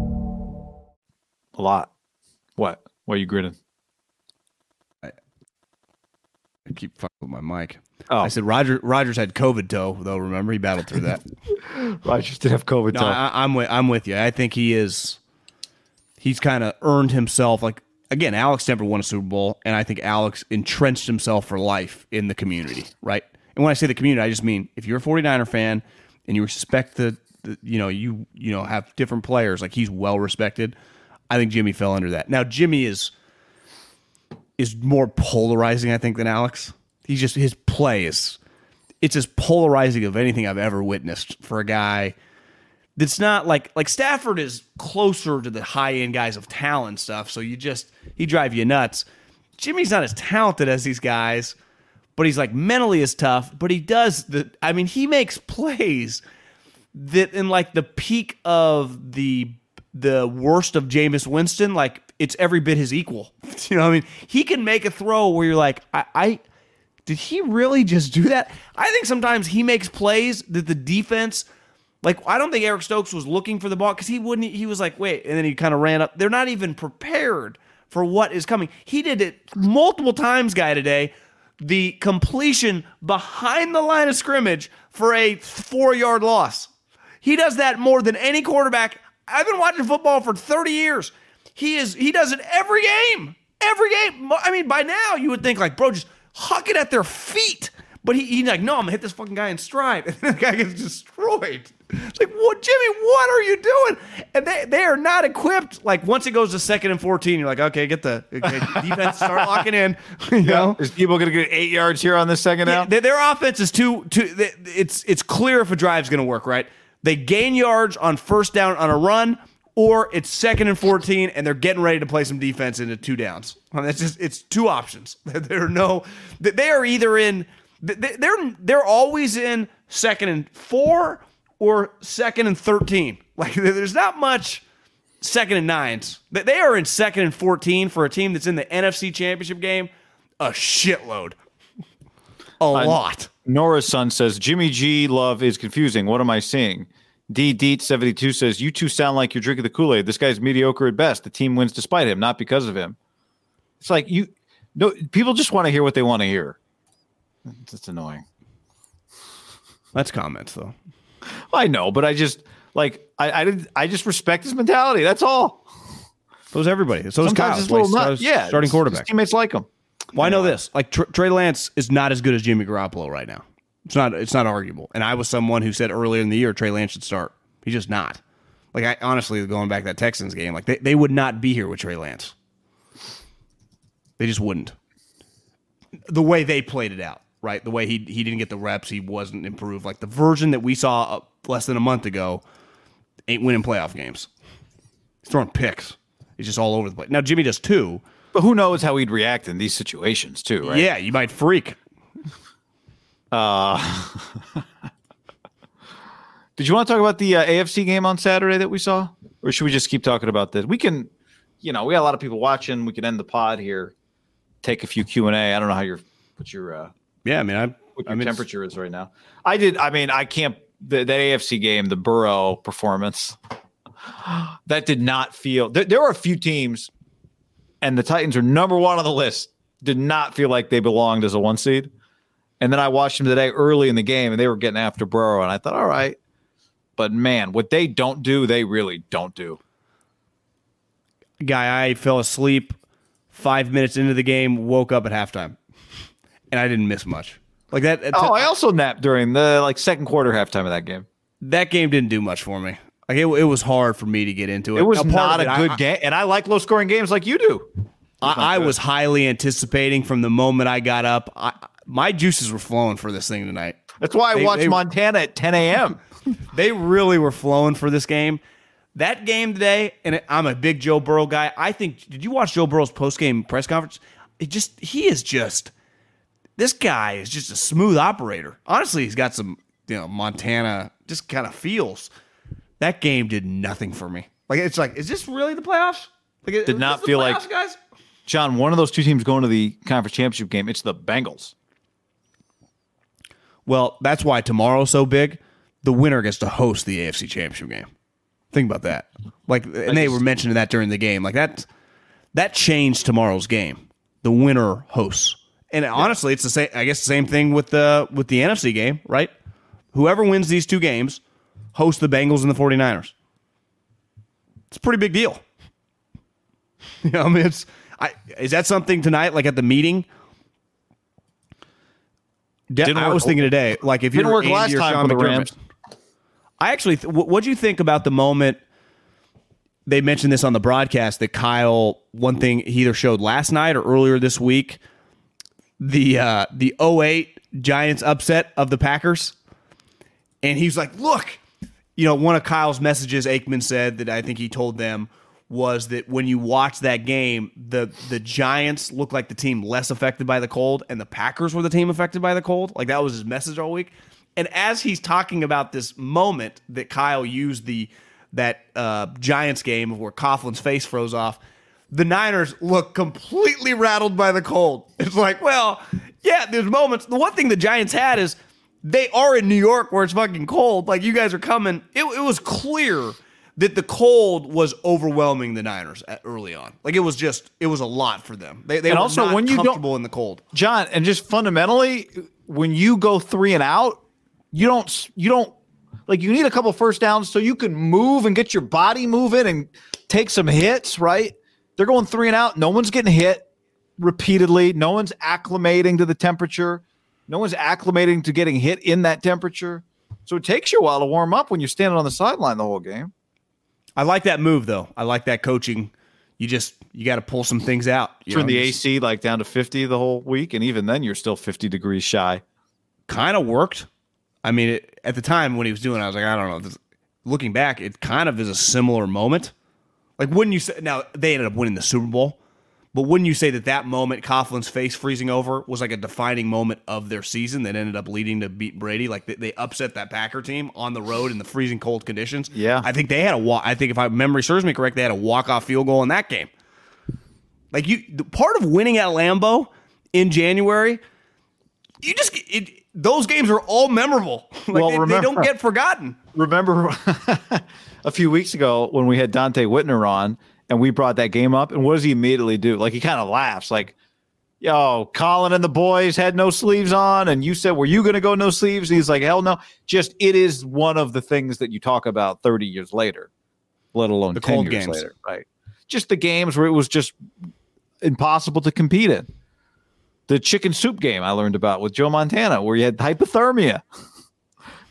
A lot. What? Why are you grinning? I keep fucking with my mic. Oh. I said Rodgers had COVID toe, though. Remember, he battled through that. Rodgers did have COVID toe. I'm with you. I think he is. He's kind of earned himself. Like again, Alex never won a Super Bowl, and I think Alex entrenched himself for life in the community, right? And when I say the community, I just mean if you're a 49er fan and you respect you have different players. Like he's well respected. I think Jimmy fell under that. Now, Jimmy is more polarizing, I think, than Alex. He's just, his play is, it's as polarizing of anything I've ever witnessed for a guy that's not like Stafford is closer to the high-end guys of talent stuff, so he drive you nuts. Jimmy's not as talented as these guys, but he's like mentally as tough, but he makes plays that in like the peak of the the worst of Jameis Winston, like it's every bit his equal. You know what I mean? He can make a throw where you're like, I did he really just do that? I think sometimes he makes plays that the defense, like I don't think Eric Stokes was looking for the ball because he was like, wait, and then he kind of ran up. They're not even prepared for what is coming. He did it multiple times, guy, today. The completion behind the line of scrimmage for a 4-yard loss. He does that more than any quarterback. I've been watching football for 30 years. He does it every game. Every game. I mean, by now you would think like, bro, just huck it at their feet. But he's like, no, I'm going to hit this fucking guy in stride. And the guy gets destroyed. It's like, well, Jimmy, what are you doing? And they are not equipped. Like, once it goes to 2nd and 14, you're like, okay, get the defense, start locking in. You know? Is Deebo going to get 8 yards here on this second out? Their offense is too it's clear if a drive's going to work, right? They gain yards on first down on a run, or it's 2nd and 14, and they're getting ready to play some defense into 2 downs. I mean, it's two options. They're always in 2nd and 4 or 2nd and 13. Like there's not much 2nd and 9s. They are in 2nd and 14 for a team that's in the NFC Championship game. A shitload. A lot. Nora's son says, Jimmy G love is confusing. What am I seeing? D Deet 72 says, you two sound like you're drinking the Kool-Aid. This guy's mediocre at best. The team wins despite him, not because of him. It's like people just want to hear what they want to hear. That's annoying. That's comments though. I know, but I just like I just respect his mentality. That's all. So is everybody. So is Kyle. Starting quarterback. His teammates like him. Well, I know this. Like Trey Lance is not as good as Jimmy Garoppolo right now. It's not arguable. And I was someone who said earlier in the year Trey Lance should start. He's just not. Like I honestly going back to that Texans game, like they would not be here with Trey Lance. They just wouldn't. The way they played it out, right? The way he didn't get the reps, he wasn't improved. Like the version that we saw less than a month ago ain't winning playoff games. He's throwing picks. He's just all over the place. Now Jimmy does too. But who knows how he'd react in these situations too, right? Yeah, you might freak. Did you want to talk about the AFC game on Saturday that we saw? Or should we just keep talking about this? We can, we got a lot of people watching. We can end the pod here. Take a few Q&A. I don't know how what your temperature is right now. That AFC game, the Burrow performance, that did not feel, there were a few teams, and the Titans are number one on the list, did not feel like they belonged as a 1 seed. And then I watched them today early in the game, and they were getting after Burrow, and I thought, all right. But man, what they don't do, they really don't do. Guy, I fell asleep 5 minutes into the game, woke up at halftime. And I didn't miss much like that. I also napped during the second quarter halftime of that game. That game didn't do much for me. Like it was hard for me to get into it. It was not a good game. And I like low scoring games like you do. I was highly anticipating from the moment I got up. My juices were flowing for this thing tonight. That's why I watched Montana at 10 a.m. They really were flowing for this game. That game today, and I'm a big Joe Burrow guy. I think, did you watch Joe Burrow's post-game press conference? This guy is just a smooth operator. Honestly, he's got some, Montana just kind of feels. That game did nothing for me. Like it's like, is this really the playoffs? Like, did not feel like, guys? John, one of those two teams going to the conference championship game. It's the Bengals. Well, that's why tomorrow's so big. The winner gets to host the AFC Championship game. Think about that. Like, and they were mentioning that during the game. Like that changed tomorrow's game. The winner hosts. And honestly, it's the same. I guess the same thing with the NFC game, right? Whoever wins these two games hosts the Bengals and the 49ers. It's a pretty big deal. Is that something tonight? Like at the meeting, I was thinking today. Like if you didn't work last time with the Rams, I actually. What do you think about the moment? They mentioned this on the broadcast that Kyle. One thing he either showed last night or earlier this week. The 08 Giants upset of the Packers. And he's like, look, one of Kyle's messages Aikman said that I think he told them was that when you watch that game, the Giants looked like the team less affected by the cold and the Packers were the team affected by the cold. Like that was his message all week. And as he's talking about this moment that Kyle used the that Giants game where Coughlin's face froze off, the Niners look completely rattled by the cold. It's like, well, yeah, there's moments. The one thing the Giants had is they are in New York where it's fucking cold. Like, you guys are coming. It was clear that the cold was overwhelming the Niners early on. Like, it was a lot for them. They were also not comfortable in the cold. John, and just fundamentally, when you go 3 and out, you don't like, you need a couple first downs so you can move and get your body moving and take some hits, right? They're going 3 and out. No one's getting hit repeatedly. No one's acclimating to the temperature. No one's acclimating to getting hit in that temperature. So it takes you a while to warm up when you're standing on the sideline the whole game. I like that move, though. I like that coaching. You got to pull some things out. Turn the AC like down to 50 the whole week, and even then you're still 50 degrees shy. Kind of worked. I mean, at the time when he was doing it, I was like, I don't know. Looking back, it kind of is a similar moment. Like, wouldn't you say, now they ended up winning the Super Bowl, but wouldn't you say that moment, Coughlin's face freezing over, was like a defining moment of their season that ended up leading to beat Brady? Like, they upset that Packer team on the road in the freezing cold conditions. Yeah. I think they had I think if my memory serves me correct, they had a walk-off field goal in that game. Like, part of winning at Lambeau in January, those games are all memorable. Like, well, remember, they don't get forgotten. Remember a few weeks ago when we had Dante Whitner on and we brought that game up, and what does he immediately do? Like, he kind of laughs like, yo, Colin and the boys had no sleeves on, and you said, were you going to go no sleeves? And he's like, hell no. Just, it is one of the things that you talk about 30 years later, let alone the 10 cold years games. Later. Right. Just the games where it was just impossible to compete in. The chicken soup game I learned about with Joe Montana, where you had hypothermia.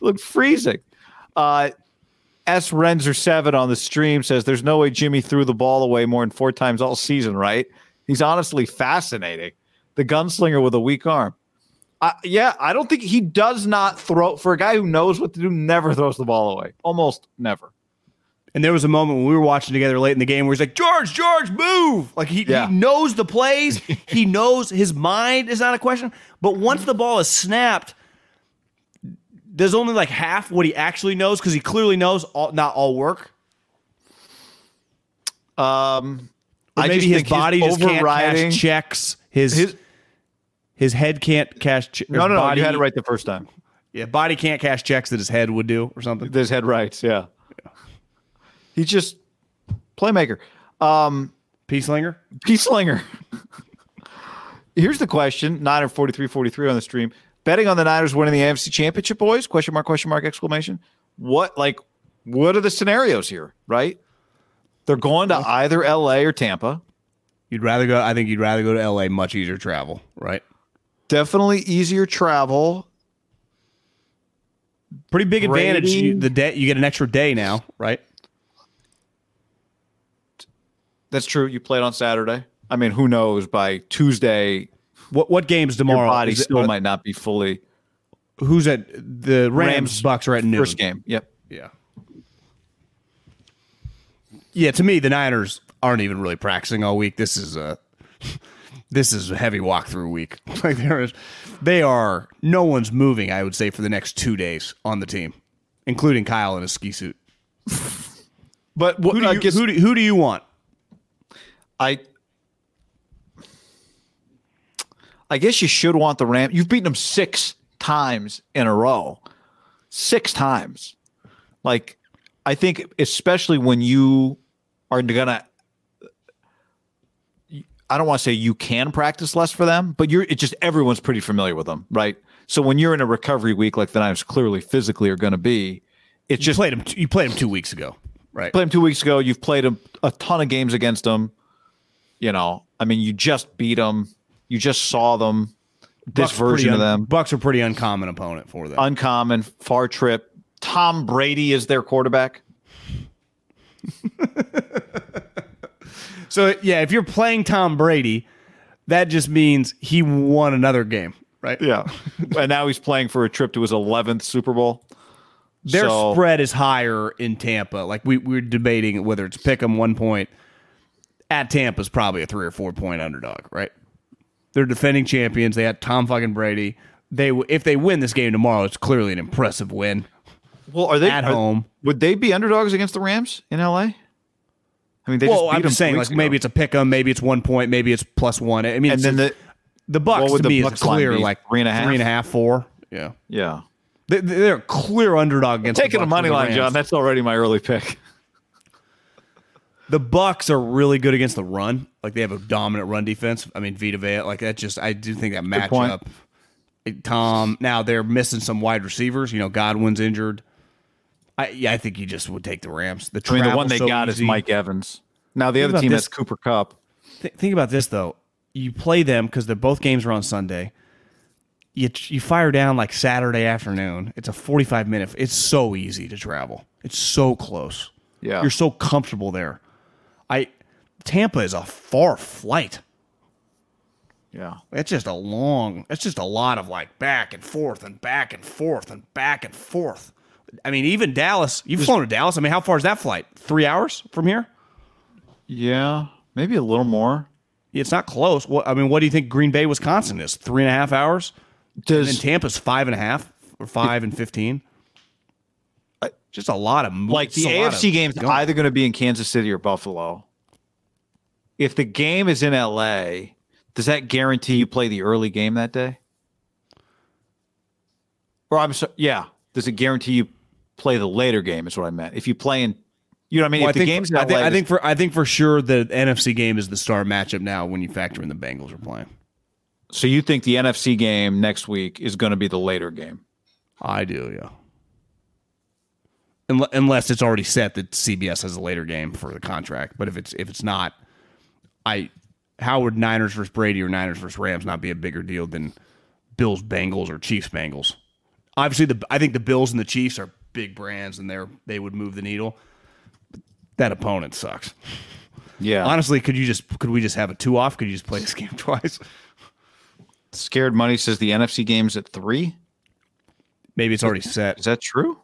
Look, freezing. S. Renzer7 on the stream says, there's no way Jimmy threw the ball away more than 4 times all season, right? He's honestly fascinating. The gunslinger with a weak arm. Yeah, I don't think he does not throw. For a guy who knows what to do, never throws the ball away. Almost never. And there was a moment when we were watching together late in the game where he's like, George, move. Like, he knows the plays. He knows his mind is not a question. But once the ball is snapped, there's only like half what he actually knows, because he clearly knows not all work. Or maybe his body just can't cash checks. His head can't cash checks. No, you had it right the first time. Yeah, body can't cash checks that his head would do or something. His head writes, yeah. He's just playmaker. Peacelinger. Here's the question. 9 or 43 on the stream. Betting on the Niners winning the AFC Championship, boys? Question mark, exclamation. What are the scenarios here, right? They're going to either LA or Tampa. I think you'd rather go to LA, much easier travel, right? Definitely easier travel. Pretty big advantage. You get an extra day now, right? That's true. You played on Saturday. I mean, who knows? By Tuesday, what game's tomorrow? Your body still might not be fully. Who's at the Rams? Bucks are at noon. First game. Yep. Yeah. Yeah. To me, the Niners aren't even really practicing all week. This is a heavy walkthrough week. Like, no one's moving. I would say for the next 2 days on the team, including Kyle in a ski suit. But who do you want? I guess you should want the Rams. You've beaten them 6 times in a row. 6 times. Like, I think especially when you are going to – I don't want to say you can practice less for them, but it's just everyone's pretty familiar with them, right? So when you're in a recovery week like the Niners clearly physically are going to be, it's just – You played them 2 weeks ago, right? Played them 2 weeks ago. You've played them a ton of games against them. You know, I mean, you just beat them. You just saw them. This version of them. Bucks are pretty uncommon opponent for them. Uncommon, far trip. Tom Brady is their quarterback. So, yeah, if you're playing Tom Brady, that just means he won another game, right? Yeah. And now he's playing for a trip to his 11th Super Bowl. Their spread is higher in Tampa. Like, we're debating whether it's pick 'em 1 point. At Tampa's probably a 3 or 4 point underdog, right? They're defending champions. They had Tom fucking Brady. If they win this game tomorrow, it's clearly an impressive win. Well, are they at home? Would they be underdogs against the Rams in LA? I mean, they just beat them. I'm saying, like, maybe it's a pick 'em, maybe it's 1 point, maybe it's +1. I mean, and then the Bucks to me is clear, like 3.5, 4. Yeah, yeah, they're a clear underdog against. Taking a money line, John. That's already my early pick. The Bucks are really good against the run. Like, they have a dominant run defense. I mean, Vita Vea, like, that just, I do think that matchup. Tom, now they're missing some wide receivers. You know, Godwin's injured. I think you just would take the Rams. The one they got is Mike Evans. Now, the other team has Cooper Kupp. Think about this, though. You play them because they're both games are on Sunday. You fire down like Saturday afternoon. It's a 45-minute. It's so easy to travel. It's so close. Yeah. You're so comfortable there. Tampa is a far flight. Yeah. That's just a lot of like back and forth and back and forth and back and forth. I mean, even Dallas, you've flown to Dallas. I mean, how far is that flight? 3 hours from here? Yeah, maybe a little more. It's not close. What do you think Green Bay, Wisconsin is? 3.5 hours? And then Tampa's 5.5 or 5 and 15. Just a lot of moves. Like, the AFC game's either going to be in Kansas City or Buffalo. If the game is in LA, does that guarantee you play the early game that day? Or I'm sorry, yeah. Does it guarantee you play the later game? Is what I meant. If you play in, you know what I mean. Well, if the game's in LA, I think for sure the NFC game is the star matchup now when you factor in the Bengals are playing. So you think the NFC game next week is going to be the later game? I do, yeah. Unless it's already set that CBS has a later game for the contract, but if it's not, how would Niners versus Brady or Niners versus Rams not be a bigger deal than Bills Bengals or Chiefs Bengals? Obviously, I think the Bills and the Chiefs are big brands, and they would move the needle. But that opponent sucks. Yeah, honestly, could we just have a 2-off? Could you just play this game twice? Scared Money says the NFC game's at 3. Maybe it's already set. Is that true?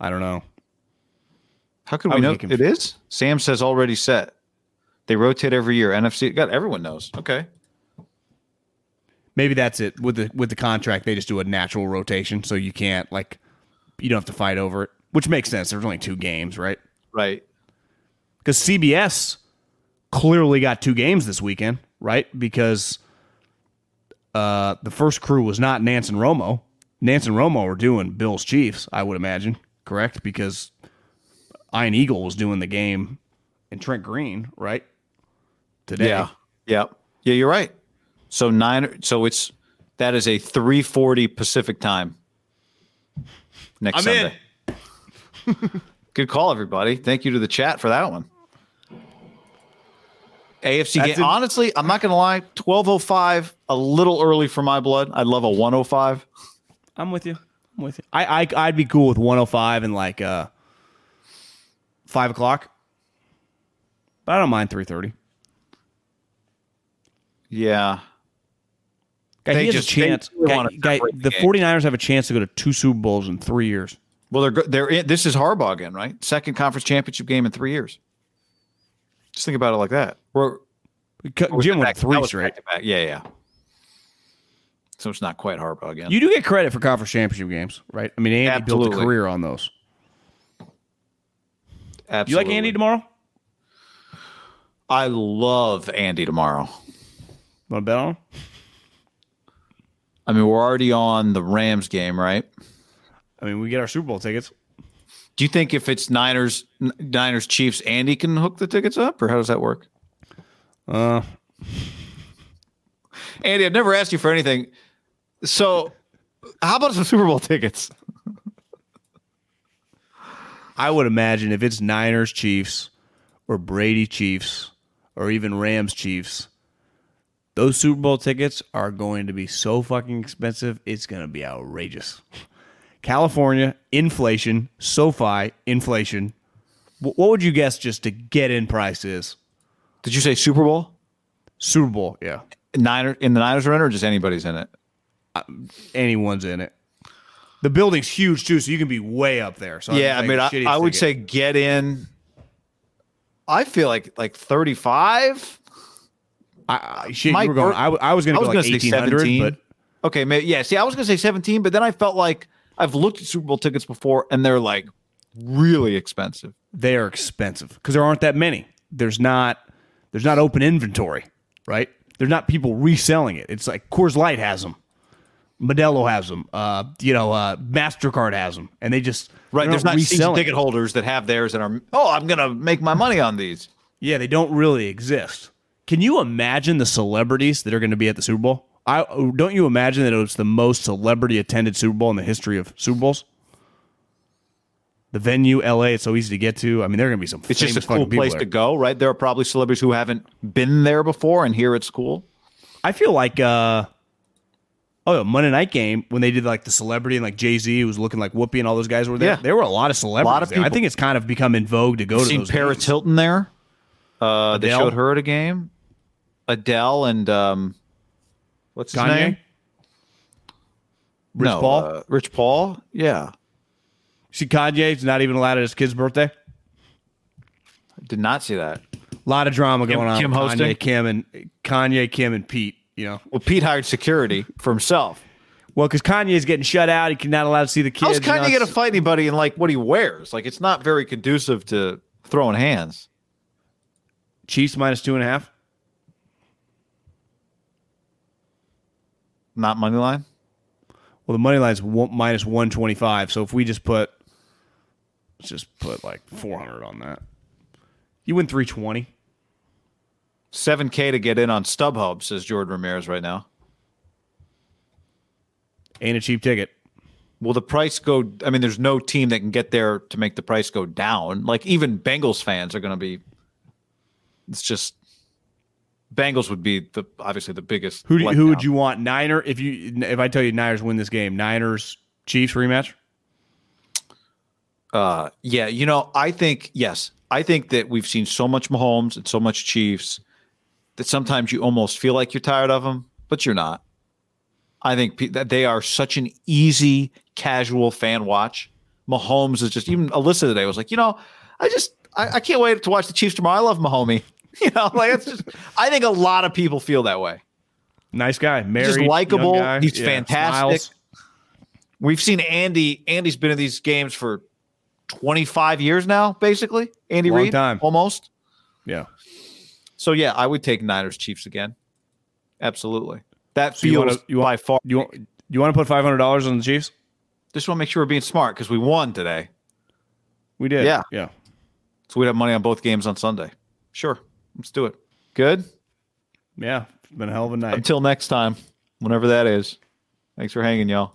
I don't know. How can we know it is? Sam says already set. They rotate every year. NFC, God, everyone knows. Okay. Maybe that's it. With the contract, they just do a natural rotation, so you can't, like, you don't have to fight over it, which makes sense. There's only 2 games, right? Right. Because CBS clearly got 2 games this weekend, right? Because the first crew was not Nance and Romo. Nance and Romo were doing Bills Chiefs, I would imagine, correct? Because Ian Eagle was doing the game and Trent Green, right? Today. Yeah, you're right. So that is a 3:40 Pacific time next Sunday. In. Good call, everybody. Thank you to the chat for that one. AFC game. Honestly, I'm not gonna lie, 12:05, a little early for my blood. I'd love a 1:05. I'm with you. I'd be cool with 1:05 and like 5 o'clock, but I don't mind 3:30. Yeah, guy, he has a chance. Guy, the 49ers have a chance to go to 2 Super Bowls in 3 years. Well, they're in, this is Harbaugh again, right? Second conference championship game in 3 years. Just think about it like that. Jim went 3 straight. Yeah. So it's not quite Harbaugh again. You do get credit for conference championship games, right? I mean, Andy built a career on those. Absolutely. You like Andy tomorrow? I love Andy tomorrow. Want to bet on him? I mean, we're already on the Rams game, right? I mean, we get our Super Bowl tickets. Do you think if it's Niners, Chiefs, Andy can hook the tickets up, or how does that work? Andy, I've never asked you for anything. So, how about some Super Bowl tickets? I would imagine if it's Niners Chiefs or Brady Chiefs or even Rams Chiefs, those Super Bowl tickets are going to be so fucking expensive, it's going to be outrageous. California, inflation, SoFi, inflation. What would you guess just to get in price is? Did you say Super Bowl? Super Bowl, yeah. In the Niners are in, or just anybody's in it? Anyone's in it. The building's huge too, so you can be way up there. So yeah, I would say get in. I feel like 35. I was going to go like 1,800, but okay, maybe, yeah. See, I was going to say 17, but then I felt like I've looked at Super Bowl tickets before, and they're like really expensive. They are expensive because there aren't that many. There's not open inventory, right? There's not people reselling it. It's like Coors Light has them, Modelo has them, MasterCard has them, and they just right. There's not season ticket holders that have theirs and are I'm gonna make my money on these. Yeah, they don't really exist. Can you imagine the celebrities that are going to be at the Super Bowl? Don't you imagine that it was the most celebrity-attended Super Bowl in the history of Super Bowls? The venue, L.A., it's so easy to get to. I mean, there are going to be some famous fucking people. It's just a cool place to go, right? There are probably celebrities who haven't been there before, and here it's cool. I feel like Monday Night Game, when they did like the celebrity and like Jay-Z who was looking like Whoopi and all those guys were there, there were a lot of celebrities. A lot of people. I think it's kind of become in vogue to go to those games. Seen Paris Hilton there. They showed her at a game. Adele and what's Kanye? His name? Rich Paul? Rich Paul? Yeah. See, Kanye's not even allowed at his kid's birthday? I did not see that. A lot of drama going on. Kim hosting? Kanye, Kim, and Pete. You know? Well, Pete hired security for himself. Well, because Kanye's getting shut out. He's not allowed to see the kids. How's Kanye going to fight anybody in like what he wears? Like, it's not very conducive to throwing hands. Chiefs -2.5. Not money line? Well, the money line's -125. So if we just put, let's just put like 400 on that. You win 320. $7,000 to get in on StubHub, says Jordan Ramirez right now. Ain't a cheap ticket. Will the price go? I mean, there's no team that can get there to make the price go down. Like even Bengals fans are going to be. It's just Bengals would be obviously the biggest. Who would you want? If I tell you Niners win this game, Niners Chiefs rematch. I think that we've seen so much Mahomes and so much Chiefs that sometimes you almost feel like you're tired of them, but you're not. I think that they are such an easy, casual fan watch. Mahomes is just even Alyssa today was like, I can't wait to watch the Chiefs tomorrow. I love Mahomie. I think a lot of people feel that way. Nice guy, married, he's just likable. He's fantastic. Smiles. We've seen Andy. Andy's been in these games for 25 years now, basically. Andy Reid, almost. Yeah. So yeah, I would take Niners Chiefs again. Absolutely. That feels by far. You want to put $500 on the Chiefs? Just want to make sure we're being smart because we won today. We did. Yeah. So we'd have money on both games on Sunday. Sure. Let's do it. Good? Yeah. It's been a hell of a night. Until next time, whenever that is. Thanks for hanging, y'all.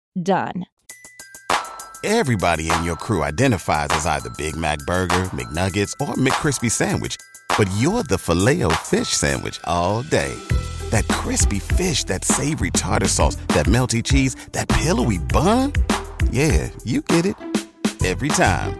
done. Everybody in your crew identifies as either Big Mac Burger, McNuggets, or McCrispy Sandwich. But you're the Filet-O-Fish Sandwich all day. That crispy fish, that savory tartar sauce, that melty cheese, that pillowy bun. Yeah, you get it. Every time.